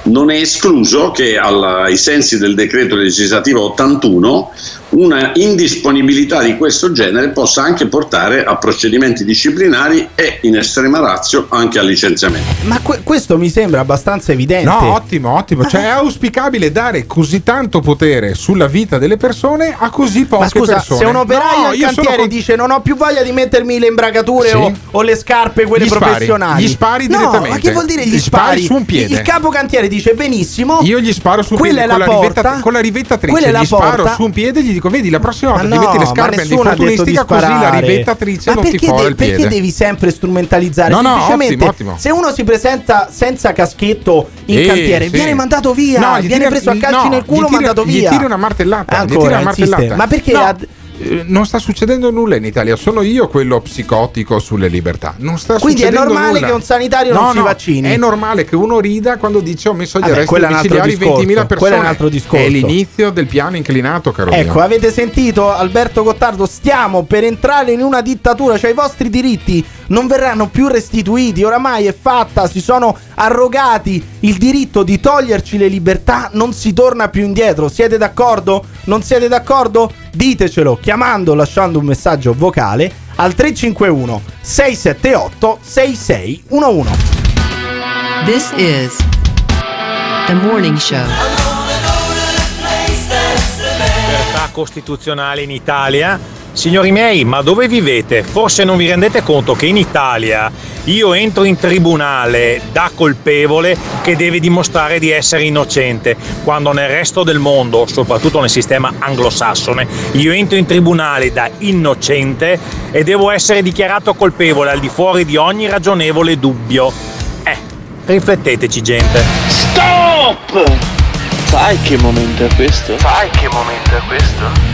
non è escluso che alla, ai sensi del decreto legislativo ottantuno una indisponibilità di questo genere possa anche portare a procedimenti disciplinari e, in estrema ratio, anche a licenziamento. Ma que- questo mi sembra abbastanza evidente. No, ottimo, ottimo. Cioè è auspicabile dare così tanto potere sulla vita delle persone a così poche Ma scusa, persone. Se un operaio no, al cantiere con... dice non ho più voglia di mettermi le imbragature sì. o, o le scarpe quelle gli professionali. Gli spari no, direttamente. Ma che vuol dire gli, gli spari? Spari su un piede. Il capo cantiere dice benissimo. Io gli sparo su un piede è la con, porta, la rivetta, con la rivettatrice. Gli sparo porta. su un piede e gli dico: vedi, la prossima volta no, ti metti le scarpe di fortunistica, così la rivettatrice ma non ti fora de- il piede. Perché devi sempre strumentalizzare? No, no, ottimo, ottimo. Se uno si presenta senza caschetto in eh, cantiere, sì. viene mandato via, no, viene tira, preso a calci no, nel culo, tira, mandato via. Gli tira una martellata. Ancora, gli tira una martellata. Ma perché? No. Ad- Non sta succedendo nulla in Italia, sono io quello psicotico sulle libertà. Non sta Quindi succedendo nulla. Quindi è normale nulla. che un sanitario no, non si no, vaccini. È normale che uno rida quando dice: ho messo agli Vabbè, arresti domiciliari ventimila persone. È, un altro discorso. È l'inizio del piano inclinato, caro. Ecco, mio. Avete sentito Alberto Gottardo? Stiamo per entrare in una dittatura, cioè i vostri diritti non verranno più restituiti. Oramai è fatta, si sono arrogati il diritto di toglierci le libertà, non si torna più indietro. Siete d'accordo? Non siete d'accordo? Ditecelo chiamando, lasciando un messaggio vocale al tre cinque uno sei sette otto sei sei uno uno. This is the morning show. Libertà costituzionale in Italia. Signori miei, ma dove vivete? Forse non vi rendete conto che in Italia io entro in tribunale da colpevole che deve dimostrare di essere innocente, quando nel resto del mondo, soprattutto nel sistema anglosassone, io entro in tribunale da innocente e devo essere dichiarato colpevole al di fuori di ogni ragionevole dubbio. Eh, rifletteteci, gente. Stop! Sai che momento è questo? Sai che momento è questo?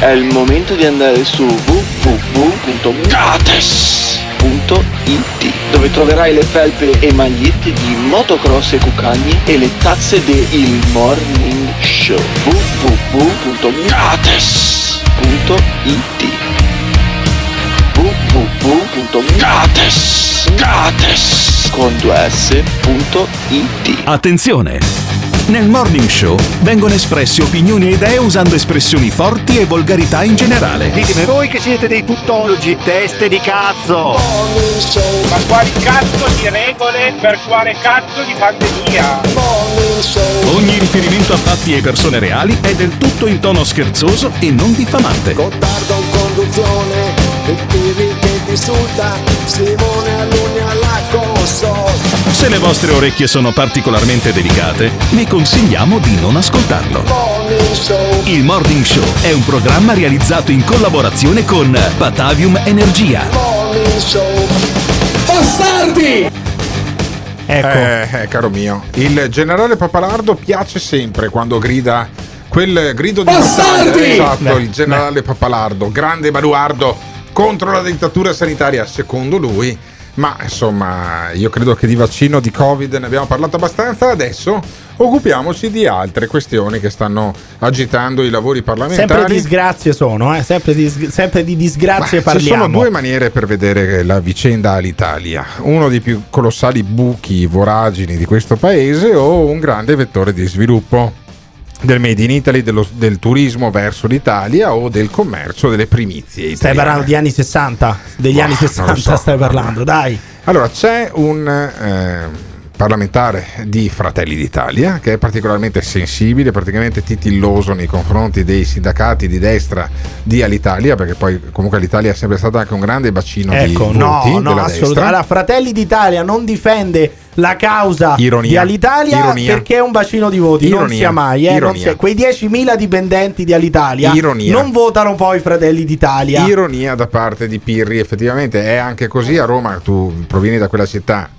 È il momento di andare su w w w punto gates punto i t, dove troverai le felpe e magliette di motocross e cucagni e le tazze del Morning Show. w w w punto gates punto i t w w w punto gates punto i t. Attenzione! Nel Morning Show vengono espresse opinioni e idee usando espressioni forti e volgarità in generale. Ditemi voi che siete dei tuttologi, teste di cazzo! Morning Show. Ma quali cazzo di regole per quale cazzo di pandemia? Morning Show. Ogni riferimento a fatti e persone reali è del tutto in tono scherzoso e non diffamante. Gottardo in conduzione, e Pirri che ti insulta, Simone Alunni alla console. Se le vostre orecchie sono particolarmente delicate, vi consigliamo di non ascoltarlo. Il Morning Show è un programma realizzato in collaborazione con Patavium Energia. Bastardi! Ecco, eh, eh, caro mio, il generale Papalardo piace sempre quando grida quel grido di bastardi! Esatto, il generale Papalardo, grande baluardo. contro la dittatura sanitaria, secondo lui. Ma insomma, io credo che di vaccino, di Covid ne abbiamo parlato abbastanza. Adesso occupiamoci di altre questioni che stanno agitando i lavori parlamentari. Sempre disgrazie sono, eh? sempre, dis- sempre di disgrazie Ma parliamo. Ci sono due maniere per vedere la vicenda Alitalia: uno dei più colossali buchi voragini di questo paese o un grande vettore di sviluppo del made in Italy, dello, del turismo verso l'Italia o del commercio delle primizie italiane. Stai parlando di anni sessanta, degli oh, anni sessanta so, stai parlando, dai. Allora c'è un eh, parlamentare di Fratelli d'Italia che è particolarmente sensibile, praticamente titilloso nei confronti dei sindacati di destra di Alitalia, perché poi comunque Alitalia è sempre stata anche un grande bacino ecco, di no, voti no, della assolutamente. destra. Allora, Fratelli d'Italia non difende la causa ironia, di Alitalia ironia, perché è un bacino di voti, ironia, non sia mai eh, non sia, quei diecimila dipendenti di Alitalia ironia, non votano poi Fratelli d'Italia. Ironia da parte di Pirri, effettivamente è anche così. A Roma, tu provieni da quella città,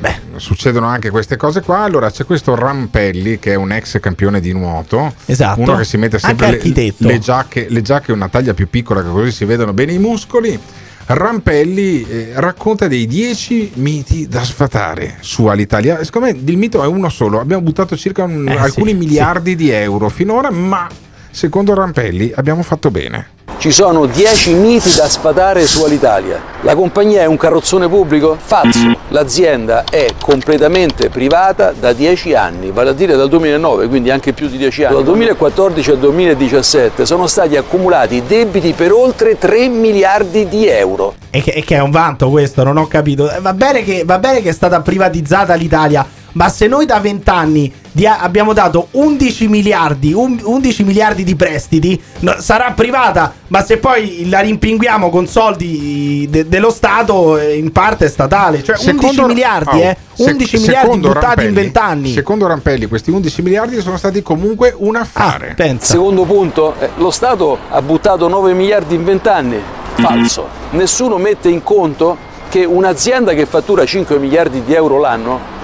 beh, succedono anche queste cose qua. Allora c'è questo Rampelli che è un ex campione di nuoto, esatto, uno che si mette sempre le, le giacche le giacche una taglia più piccola, che così si vedono bene i muscoli. Rampelli eh, racconta dei dieci miti da sfatare su Alitalia. Secondo me il mito è uno solo. Abbiamo buttato circa un, eh, alcuni sì, miliardi sì. di euro finora, ma secondo Rampelli abbiamo fatto bene. Ci sono dieci miti da sfatare su Alitalia. La compagnia è un carrozzone pubblico? Falso. L'azienda è completamente privata da dieci anni, vale a dire dal duemilanove, quindi anche più di dieci anni. Dal duemilaquattordici al duemiladiciassette sono stati accumulati debiti per oltre tre miliardi di euro. E che, e che è un vanto questo, non ho capito. Va bene che, va bene che è stata privatizzata l'Italia, ma se noi da vent'anni abbiamo dato undici miliardi undici miliardi di prestiti, sarà privata, ma se poi la rimpinguiamo con soldi de- dello Stato, in parte statale, cioè secondo, undici miliardi oh, eh, undici miliardi buttati Rampelli, in vent'anni. Secondo Rampelli questi undici miliardi sono stati comunque un affare. Ah, secondo punto, eh, lo Stato ha buttato nove miliardi in vent'anni. Falso. Mm-hmm. Nessuno mette in conto che un'azienda che fattura cinque miliardi di euro l'anno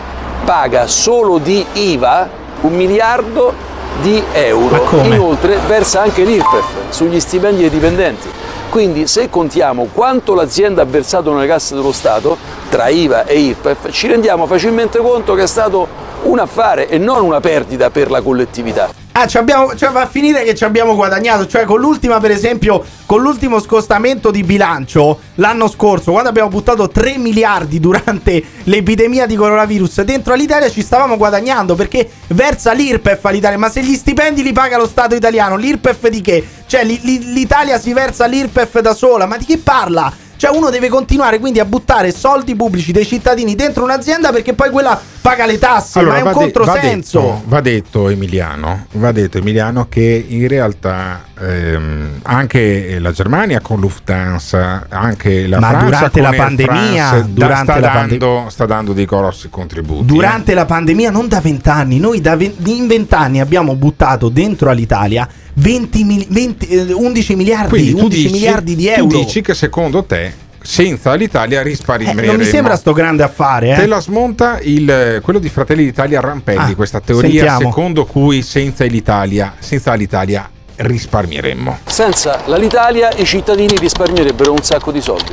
paga solo di I V A un miliardo di euro. Inoltre versa anche l'I R P E F sugli stipendi dei dipendenti. Quindi se contiamo quanto l'azienda ha versato nelle casse dello Stato, tra I V A e I R P E F, ci rendiamo facilmente conto che è stato un affare e non una perdita per la collettività. Ah, ci abbiamo, cioè va a finire che ci abbiamo guadagnato, cioè con l'ultima, per esempio, con l'ultimo scostamento di bilancio l'anno scorso, quando abbiamo buttato tre miliardi durante l'epidemia di coronavirus dentro all'Italia, ci stavamo guadagnando, perché versa l'I R P E F all'Italia, ma se gli stipendi li paga lo Stato italiano, l'I R P E F di che? Cioè li, li, l'Italia si versa l'I R P E F da sola, ma di chi parla? Cioè uno deve continuare quindi a buttare soldi pubblici dei cittadini dentro un'azienda perché poi quella paga le tasse, allora, ma è un controsenso. De- va, detto, va, detto Emiliano, va detto Emiliano che in realtà ehm, anche la Germania con Lufthansa, anche la ma Francia durante con la pandemia, France, durante sta, la dando, pandem- sta dando dei grossi contributi. Durante eh. la pandemia, non da vent'anni, noi da ve- in vent'anni abbiamo buttato dentro all'Italia venti, venti, undici miliardi, quindi tu undici dici, miliardi di euro. Tu dici che secondo te senza l'Italia risparmieremo. Eh, non mi sembra sto grande affare. Eh? Te la smonta il, quello di Fratelli d'Italia Rampelli, ah, questa teoria sentiamo. Secondo cui senza l'Italia, senza l'Italia risparmieremmo. Senza l'Italia i cittadini risparmierebbero un sacco di soldi.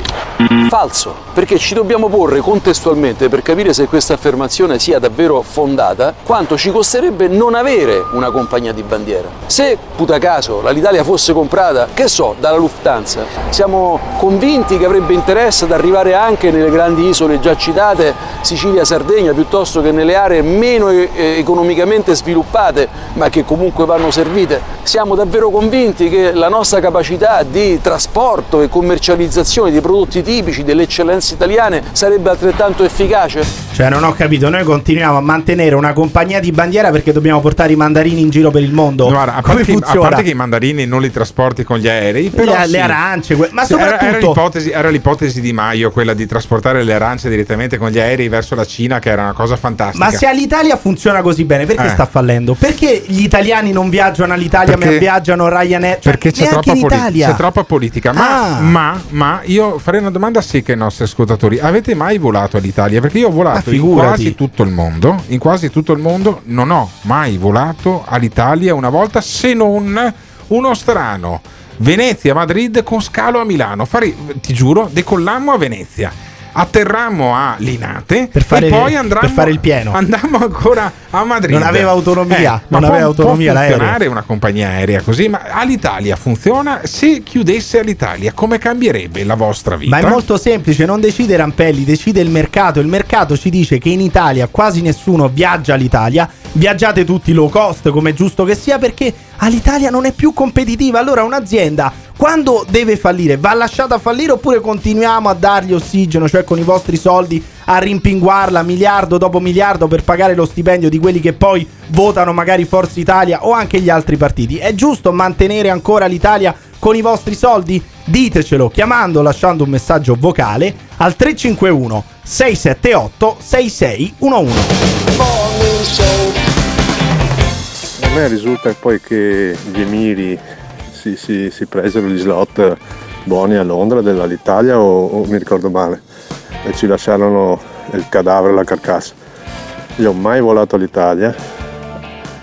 Falso, perché ci dobbiamo porre contestualmente, per capire se questa affermazione sia davvero fondata, quanto ci costerebbe non avere una compagnia di bandiera. Se, puta caso, l'Italia fosse comprata, che so, dalla Lufthansa, siamo convinti che avrebbe interesse ad arrivare anche nelle grandi isole già citate, Sicilia, Sardegna, piuttosto che nelle aree meno eh, economicamente sviluppate, ma che comunque vanno servite. Siamo davvero convinti che la nostra capacità di trasporto e commercializzazione dei prodotti tipici, delle eccellenze italiane sarebbe altrettanto efficace? Cioè non ho capito, noi continuiamo a mantenere una compagnia di bandiera perché dobbiamo portare i mandarini in giro per il mondo. No, guarda, a, parte che, a parte che i mandarini non li trasporti con gli aerei, però le, sì. le arance, que- ma soprattutto era, era, l'ipotesi, era l'ipotesi di Maio, quella di trasportare le arance direttamente con gli aerei verso la Cina, che era una cosa fantastica. Ma se all'Italia funziona così bene, perché eh. sta fallendo? Perché gli italiani non viaggiano all'Italia, perché... ma viaggiano Ryanair, cioè perché c'è troppa, politi- c'è troppa politica. Ma, ah. ma, ma io farei una domanda sì che ai nostri ascoltatori: avete mai volato all'Italia? Perché io ho volato in quasi tutto il mondo, in quasi tutto il mondo non ho mai volato all'Italia, una volta, se non uno strano Venezia-Madrid con scalo a Milano. Fare, ti giuro, decollammo a Venezia, atterrammo a Linate per fare, e poi andrammo, per fare il pieno. Andammo ancora a Madrid. Non aveva autonomia, eh, non ma aveva può, autonomia può funzionare l'aereo. Una compagnia aerea così, ma Alitalia funziona. Se chiudesse Alitalia, come cambierebbe la vostra vita? Ma è molto semplice, non decide Rampelli, decide il mercato. Il mercato ci dice che in Italia quasi nessuno viaggia all'Italia. Viaggiate tutti low cost, come è giusto che sia, perché Alitalia non è più competitiva. Allora un'azienda, quando deve fallire, va lasciata fallire oppure continuiamo a dargli ossigeno, cioè con i vostri soldi a rimpinguarla miliardo dopo miliardo per pagare lo stipendio di quelli che poi votano magari Forza Italia o anche gli altri partiti? È giusto mantenere ancora l'Italia con i vostri soldi? Ditecelo chiamando, lasciando un messaggio vocale al tre cinque uno sei sette otto sei sei uno uno. A me risulta poi che gli emiri Si, si, si presero gli slot buoni a Londra dell'Alitalia, o, o mi ricordo male, e ci lasciarono il cadavere, la carcassa. Io ho mai volato all'Italia,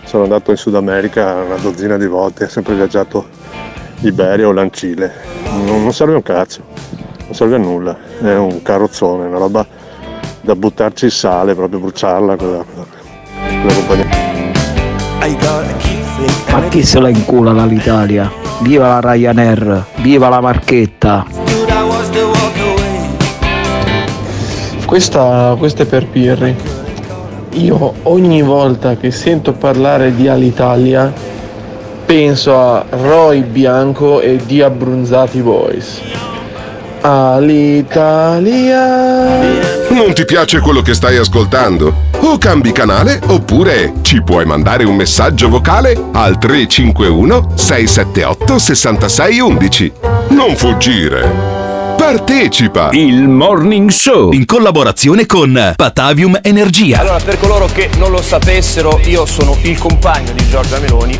sono andato in Sud America una dozzina di volte, ho sempre viaggiato Iberia o Lancile. Non, non serve un cazzo, non serve a nulla, è un carrozzone, una roba da buttarci il sale, proprio bruciarla quella, quella compagnia. Ma chi se la incula dall'Italia? Viva la Ryanair, viva la marchetta. Questa, questa è per Pirri. Io ogni volta che sento parlare di Alitalia penso a Roy Bianco e di Abbronzati Boys. Alitalia. Non ti piace quello che stai ascoltando? O cambi canale oppure ci puoi mandare un messaggio vocale al tre cinque uno sei sette otto sei sei uno uno. Non fuggire! Partecipa! Il Morning Show in collaborazione con Patavium Energia. Allora, per coloro che non lo sapessero, io sono il compagno di Giorgia Meloni.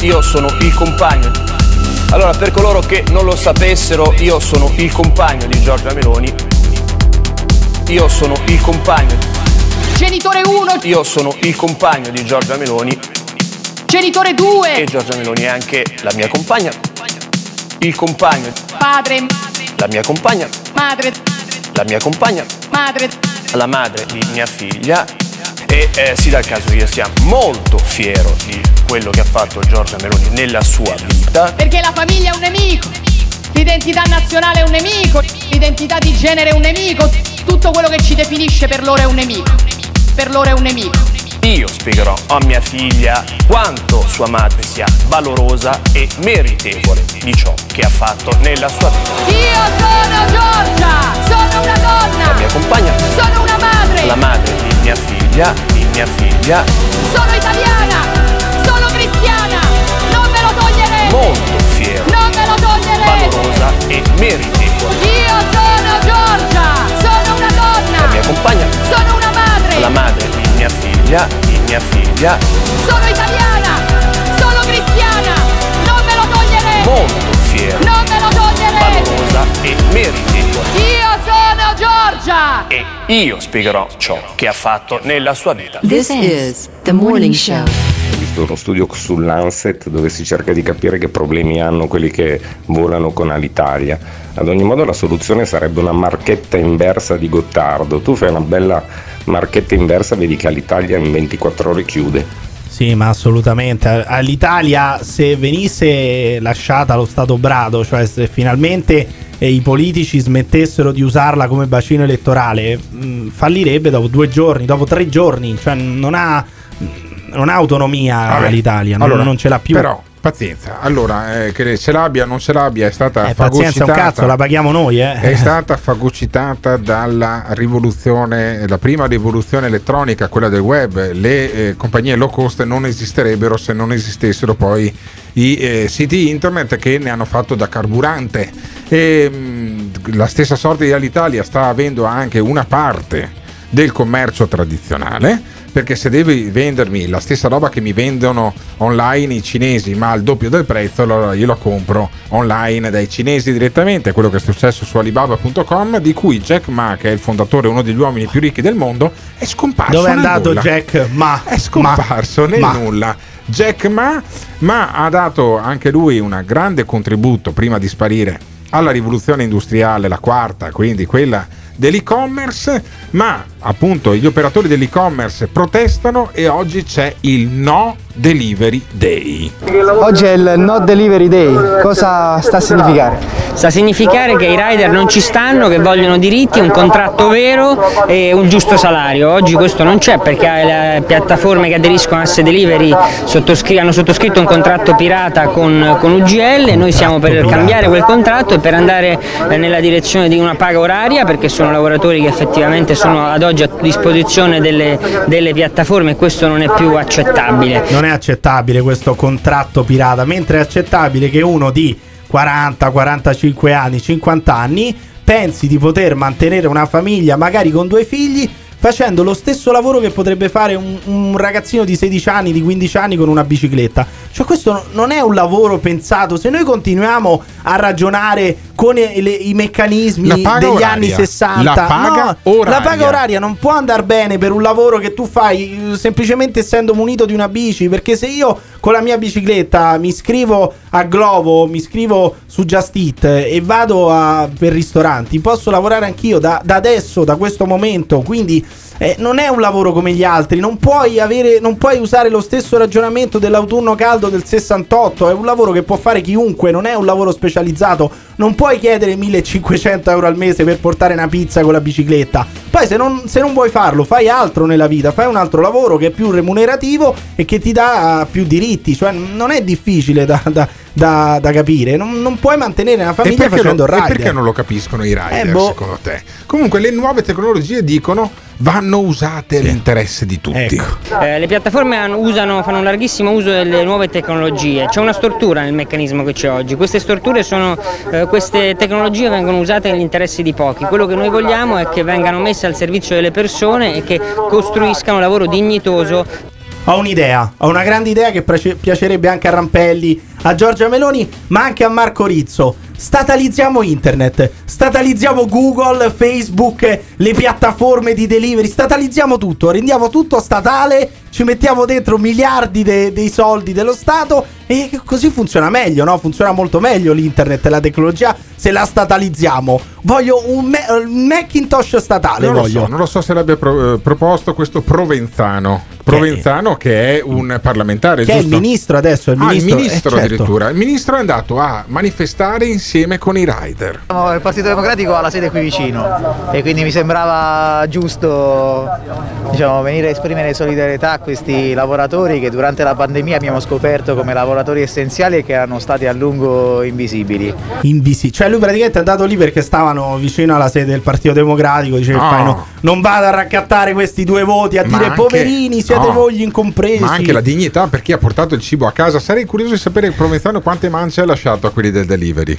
Io sono il compagno. Allora, per coloro che non lo sapessero, io sono il compagno di Giorgia Meloni. Io sono il compagno. Genitore uno. Io sono il compagno di Giorgia Meloni. Genitore due. E Giorgia Meloni è anche la mia compagna. Il compagno. Padre. La mia compagna. Madre. La mia compagna. Madre. La madre di mia figlia. E eh, si dà il caso che io sia molto fiero di quello che ha fatto Giorgia Meloni nella sua vita. Perché la famiglia è un nemico. L'identità nazionale è un nemico. L'identità di genere è un nemico. Tutto quello che ci definisce per loro è un nemico. Per loro è un nemico. Io spiegherò a mia figlia quanto sua madre sia valorosa e meritevole di ciò che ha fatto nella sua vita. Io sono Giorgia, sono una donna. La mia compagna. Sono una madre. La madre di mia figlia, di mia figlia. Sono italiana, sono cristiana, non me lo toglierete. Molto fiera. Non me lo toglierete. Valorosa e meritevole. Io sono Giorgia. La mia compagna. Sono una madre. La madre di mia figlia, di mia figlia. Sono italiana, sono cristiana, non me lo toglierete. Molto fiera. Non me lo toglierete. Valorosa e meritevole. Io sono Giorgia. E io spiegherò ciò che ha fatto nella sua vita. This is the Morning Show. Ho visto uno studio sull'Lancet dove si cerca di capire che problemi hanno quelli che volano con Alitalia. Ad ogni modo la soluzione sarebbe una marchetta inversa di Gottardo. Tu fai una bella marchetta inversa, vedi che Alitalia in ventiquattro ore chiude. Sì, ma assolutamente. All'Italia, se venisse lasciata allo stato brado, cioè se finalmente i politici smettessero di usarla come bacino elettorale, fallirebbe dopo due giorni, dopo tre giorni. Cioè non ha, non ha autonomia. Vabbè, l'Italia, allora, non, non ce l'ha più. Però pazienza, allora eh, che ce l'abbia o non ce l'abbia è stata eh, fagocitata. Pazienza un cazzo, la paghiamo noi eh. È stata fagocitata dalla rivoluzione, la prima rivoluzione elettronica, quella del web. Le eh, compagnie low cost non esisterebbero se non esistessero poi i eh, siti internet che ne hanno fatto da carburante. E, mh, la stessa sorte di Alitalia sta avendo anche una parte del commercio tradizionale, perché se devi vendermi la stessa roba che mi vendono online i cinesi ma al doppio del prezzo, allora io la compro online dai cinesi direttamente. Quello che è successo su Alibaba punto com, di cui Jack Ma, che è il fondatore, uno degli uomini più ricchi del mondo, è scomparso. Dove è andato nel nulla. Jack Ma? È scomparso ma, nel ma. nulla. Jack Ma, ma ha dato anche lui un grande contributo prima di sparire alla rivoluzione industriale, la quarta, quindi quella dell'e-commerce, ma appunto gli operatori dell'e-commerce protestano e oggi c'è il No Delivery Day. Oggi è il No Delivery Day, cosa sta a significare? Sta a significare che i rider non ci stanno, che vogliono diritti, un contratto vero e un giusto salario. Oggi questo non c'è perché le piattaforme che aderiscono a Se Delivery sottoscri- hanno sottoscritto un contratto pirata con, con U G L, e noi siamo per cambiare quel contratto e per andare nella direzione di una paga oraria, perché sono lavoratori che effettivamente sono ad oggi a disposizione delle, delle piattaforme, e questo non è più accettabile. Non è accettabile questo contratto pirata, mentre è accettabile che uno di quaranta, quarantacinque anni, cinquanta anni pensi di poter mantenere una famiglia magari con due figli facendo lo stesso lavoro che potrebbe fare un, un ragazzino di sedici anni, di quindici anni con una bicicletta. Cioè questo non è un lavoro pensato. Se noi continuiamo a ragionare con i, le, i meccanismi degli oraria. anni sessanta, la paga, no, oraria. la paga oraria non può andare bene per un lavoro che tu fai semplicemente essendo munito di una bici. Perché se io con la mia bicicletta mi iscrivo a Glovo, mi iscrivo su Just Eat e vado a, per ristoranti, posso lavorare anch'io da, da adesso, da questo momento. Quindi Eh, non è un lavoro come gli altri, non puoi avere, non puoi usare lo stesso ragionamento dell'autunno caldo del sessantotto. È un lavoro che può fare chiunque, non è un lavoro specializzato. Non puoi chiedere millecinquecento euro al mese per portare una pizza con la bicicletta. Poi se non, se non vuoi farlo, fai altro nella vita, fai un altro lavoro che è più remunerativo e che ti dà più diritti. Cioè non è difficile da... da Da, da capire, non, non puoi mantenere una famiglia facendo il rider. E perché non lo capiscono i rider, eh boh. secondo te? Comunque le nuove tecnologie, dicono, vanno usate all'interesse di tutti. Ecco. Eh, le piattaforme usano, fanno un larghissimo uso delle nuove tecnologie. C'è una stortura nel meccanismo che c'è oggi. Queste storture sono, eh, queste tecnologie vengono usate all'interesse di pochi. Quello che noi vogliamo è che vengano messe al servizio delle persone e che costruiscano un lavoro dignitoso. Ho un'idea, ho una grande idea che piacerebbe anche a Rampelli, a Giorgia Meloni, ma anche a Marco Rizzo. Statalizziamo internet, statalizziamo Google, Facebook, le piattaforme di delivery, statalizziamo tutto, rendiamo tutto statale, ci mettiamo dentro miliardi de- dei soldi dello Stato e così funziona meglio, no? Funziona molto meglio l'internet e la tecnologia se la statalizziamo. Voglio un me- Macintosh statale, non voglio. Lo so, non lo so se l'abbia pro- proposto questo Provenzano. Provenzano che è un parlamentare, che giusto? Che è il ministro adesso, il ministro, ah, il ministro eh, addirittura. Certo. Il ministro è andato a manifestare insieme con i rider. Il Partito Democratico ha la sede qui vicino e quindi mi sembrava giusto, diciamo, venire a esprimere solidarietà a questi lavoratori che durante la pandemia abbiamo scoperto come lavoratori essenziali e che erano stati a lungo invisibili. Invisi- cioè lui praticamente è andato lì perché stavano vicino alla sede del Partito Democratico, dice oh. fai, no, non vado a raccattare questi due voti, a Ma dire anche... poverini, siete no. voi gli incompresi. Ma anche la dignità per chi ha portato il cibo a casa. Sarei curioso di sapere, Provenzano, quante mance ha lasciato a quelli del delivery.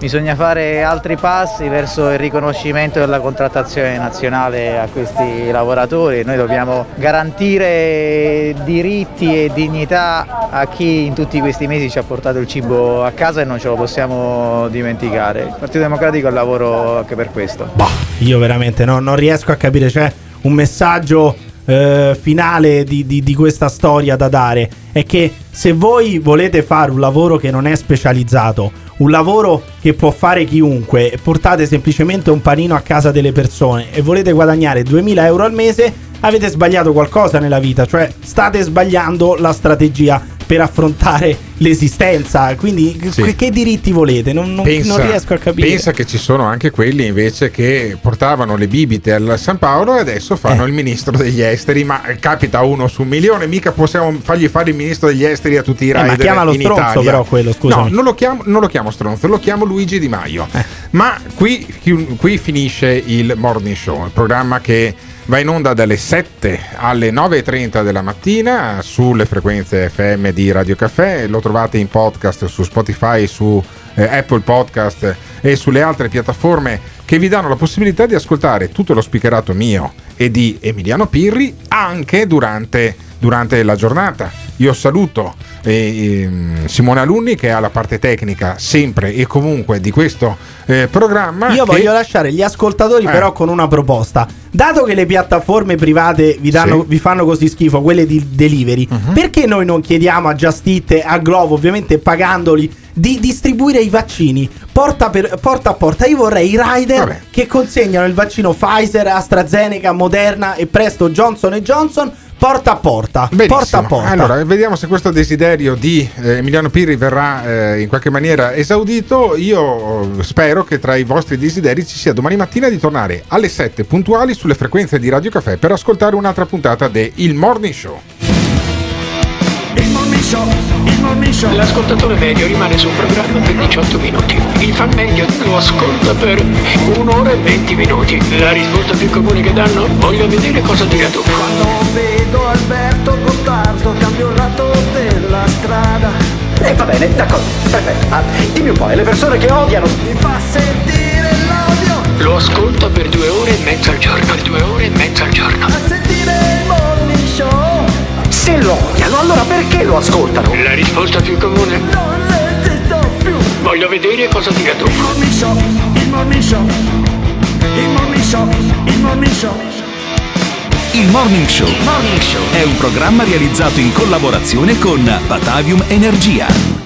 Bisogna fare altri passi verso il riconoscimento della contrattazione nazionale a questi lavoratori. Noi dobbiamo garantire diritti e dignità a chi in tutti questi mesi ci ha portato il cibo a casa e non ce lo possiamo dimenticare. Il Partito Democratico ha il lavoro anche per questo. Bah, io veramente no, non riesco a capire, c'è un messaggio... Uh, finale di, di, di questa storia da dare è che se voi volete fare un lavoro che non è specializzato, un lavoro che può fare chiunque, portate semplicemente un panino a casa delle persone e volete guadagnare duemila euro al mese, avete sbagliato qualcosa nella vita, cioè state sbagliando la strategia per affrontare l'esistenza. Quindi sì. che, che diritti volete? Non, non, pensa, non riesco a capire. Pensa che ci sono anche quelli invece che portavano le bibite al San Paolo e adesso fanno eh. il ministro degli esteri. Ma capita uno su un milione, mica possiamo fargli fare il ministro degli esteri a tutti i rider eh, ma chiamalo in stronzo Italia. Però quello, scusami. No, non lo chiamo, non lo chiamo stronzo, lo chiamo Luigi Di Maio. eh. Ma qui, qui finisce il Morning Show, il programma che va in onda dalle sette alle nove e trenta della mattina sulle frequenze F M di Radio Caffè. Lo trovate in podcast su Spotify, su eh, Apple Podcast e sulle altre piattaforme che vi danno la possibilità di ascoltare tutto lo speakerato mio e di Emiliano Pirri anche durante, durante la giornata. Io saluto eh, eh, Simone Alunni, che ha la parte tecnica sempre e comunque di questo eh, programma. Io che... voglio lasciare gli ascoltatori eh. però con una proposta. Dato che le piattaforme private vi, danno, sì. vi fanno così schifo, quelle di delivery, uh-huh. perché noi non chiediamo a Just Eat e a Glovo, ovviamente pagandoli, di distribuire i vaccini porta, per, porta a porta? Io vorrei i rider Vabbè. che consegnano il vaccino Pfizer, AstraZeneca, Moderna e presto Johnson e Johnson porta a porta. Benissimo. Porta a porta. Allora, vediamo se questo desiderio di eh, Emiliano Pirri verrà eh, in qualche maniera esaudito. Io spero che tra i vostri desideri ci sia domani mattina di tornare alle sette puntuali sulle frequenze di Radio Caffè per ascoltare un'altra puntata de Il Morning Show. Il Morning Show, il Morning Show. L'ascoltatore medio rimane sul programma per diciotto minuti. Il fan medio lo ascolta per un'ora e venti minuti. La risposta più comune che danno: voglio vedere cosa dirà tu. Quando vedo Alberto Gottardo cambio il lato della strada. E eh, va bene, d'accordo, perfetto. Ah, dimmi un po', le persone che odiano mi fa sentire l'odio. Lo ascolta per due ore e mezza al giorno. Per due ore e mezza al giorno. A sentire il Morning Show. Se lo odiano, allora perché lo ascoltano? La risposta più comune: non esisto più. Voglio vedere cosa dirà tu. Il Morning Show, il Morning Show, il Morning Show, il Morning Show. Il Morning Show, il Morning Show è un programma realizzato in collaborazione con Patavium Energia.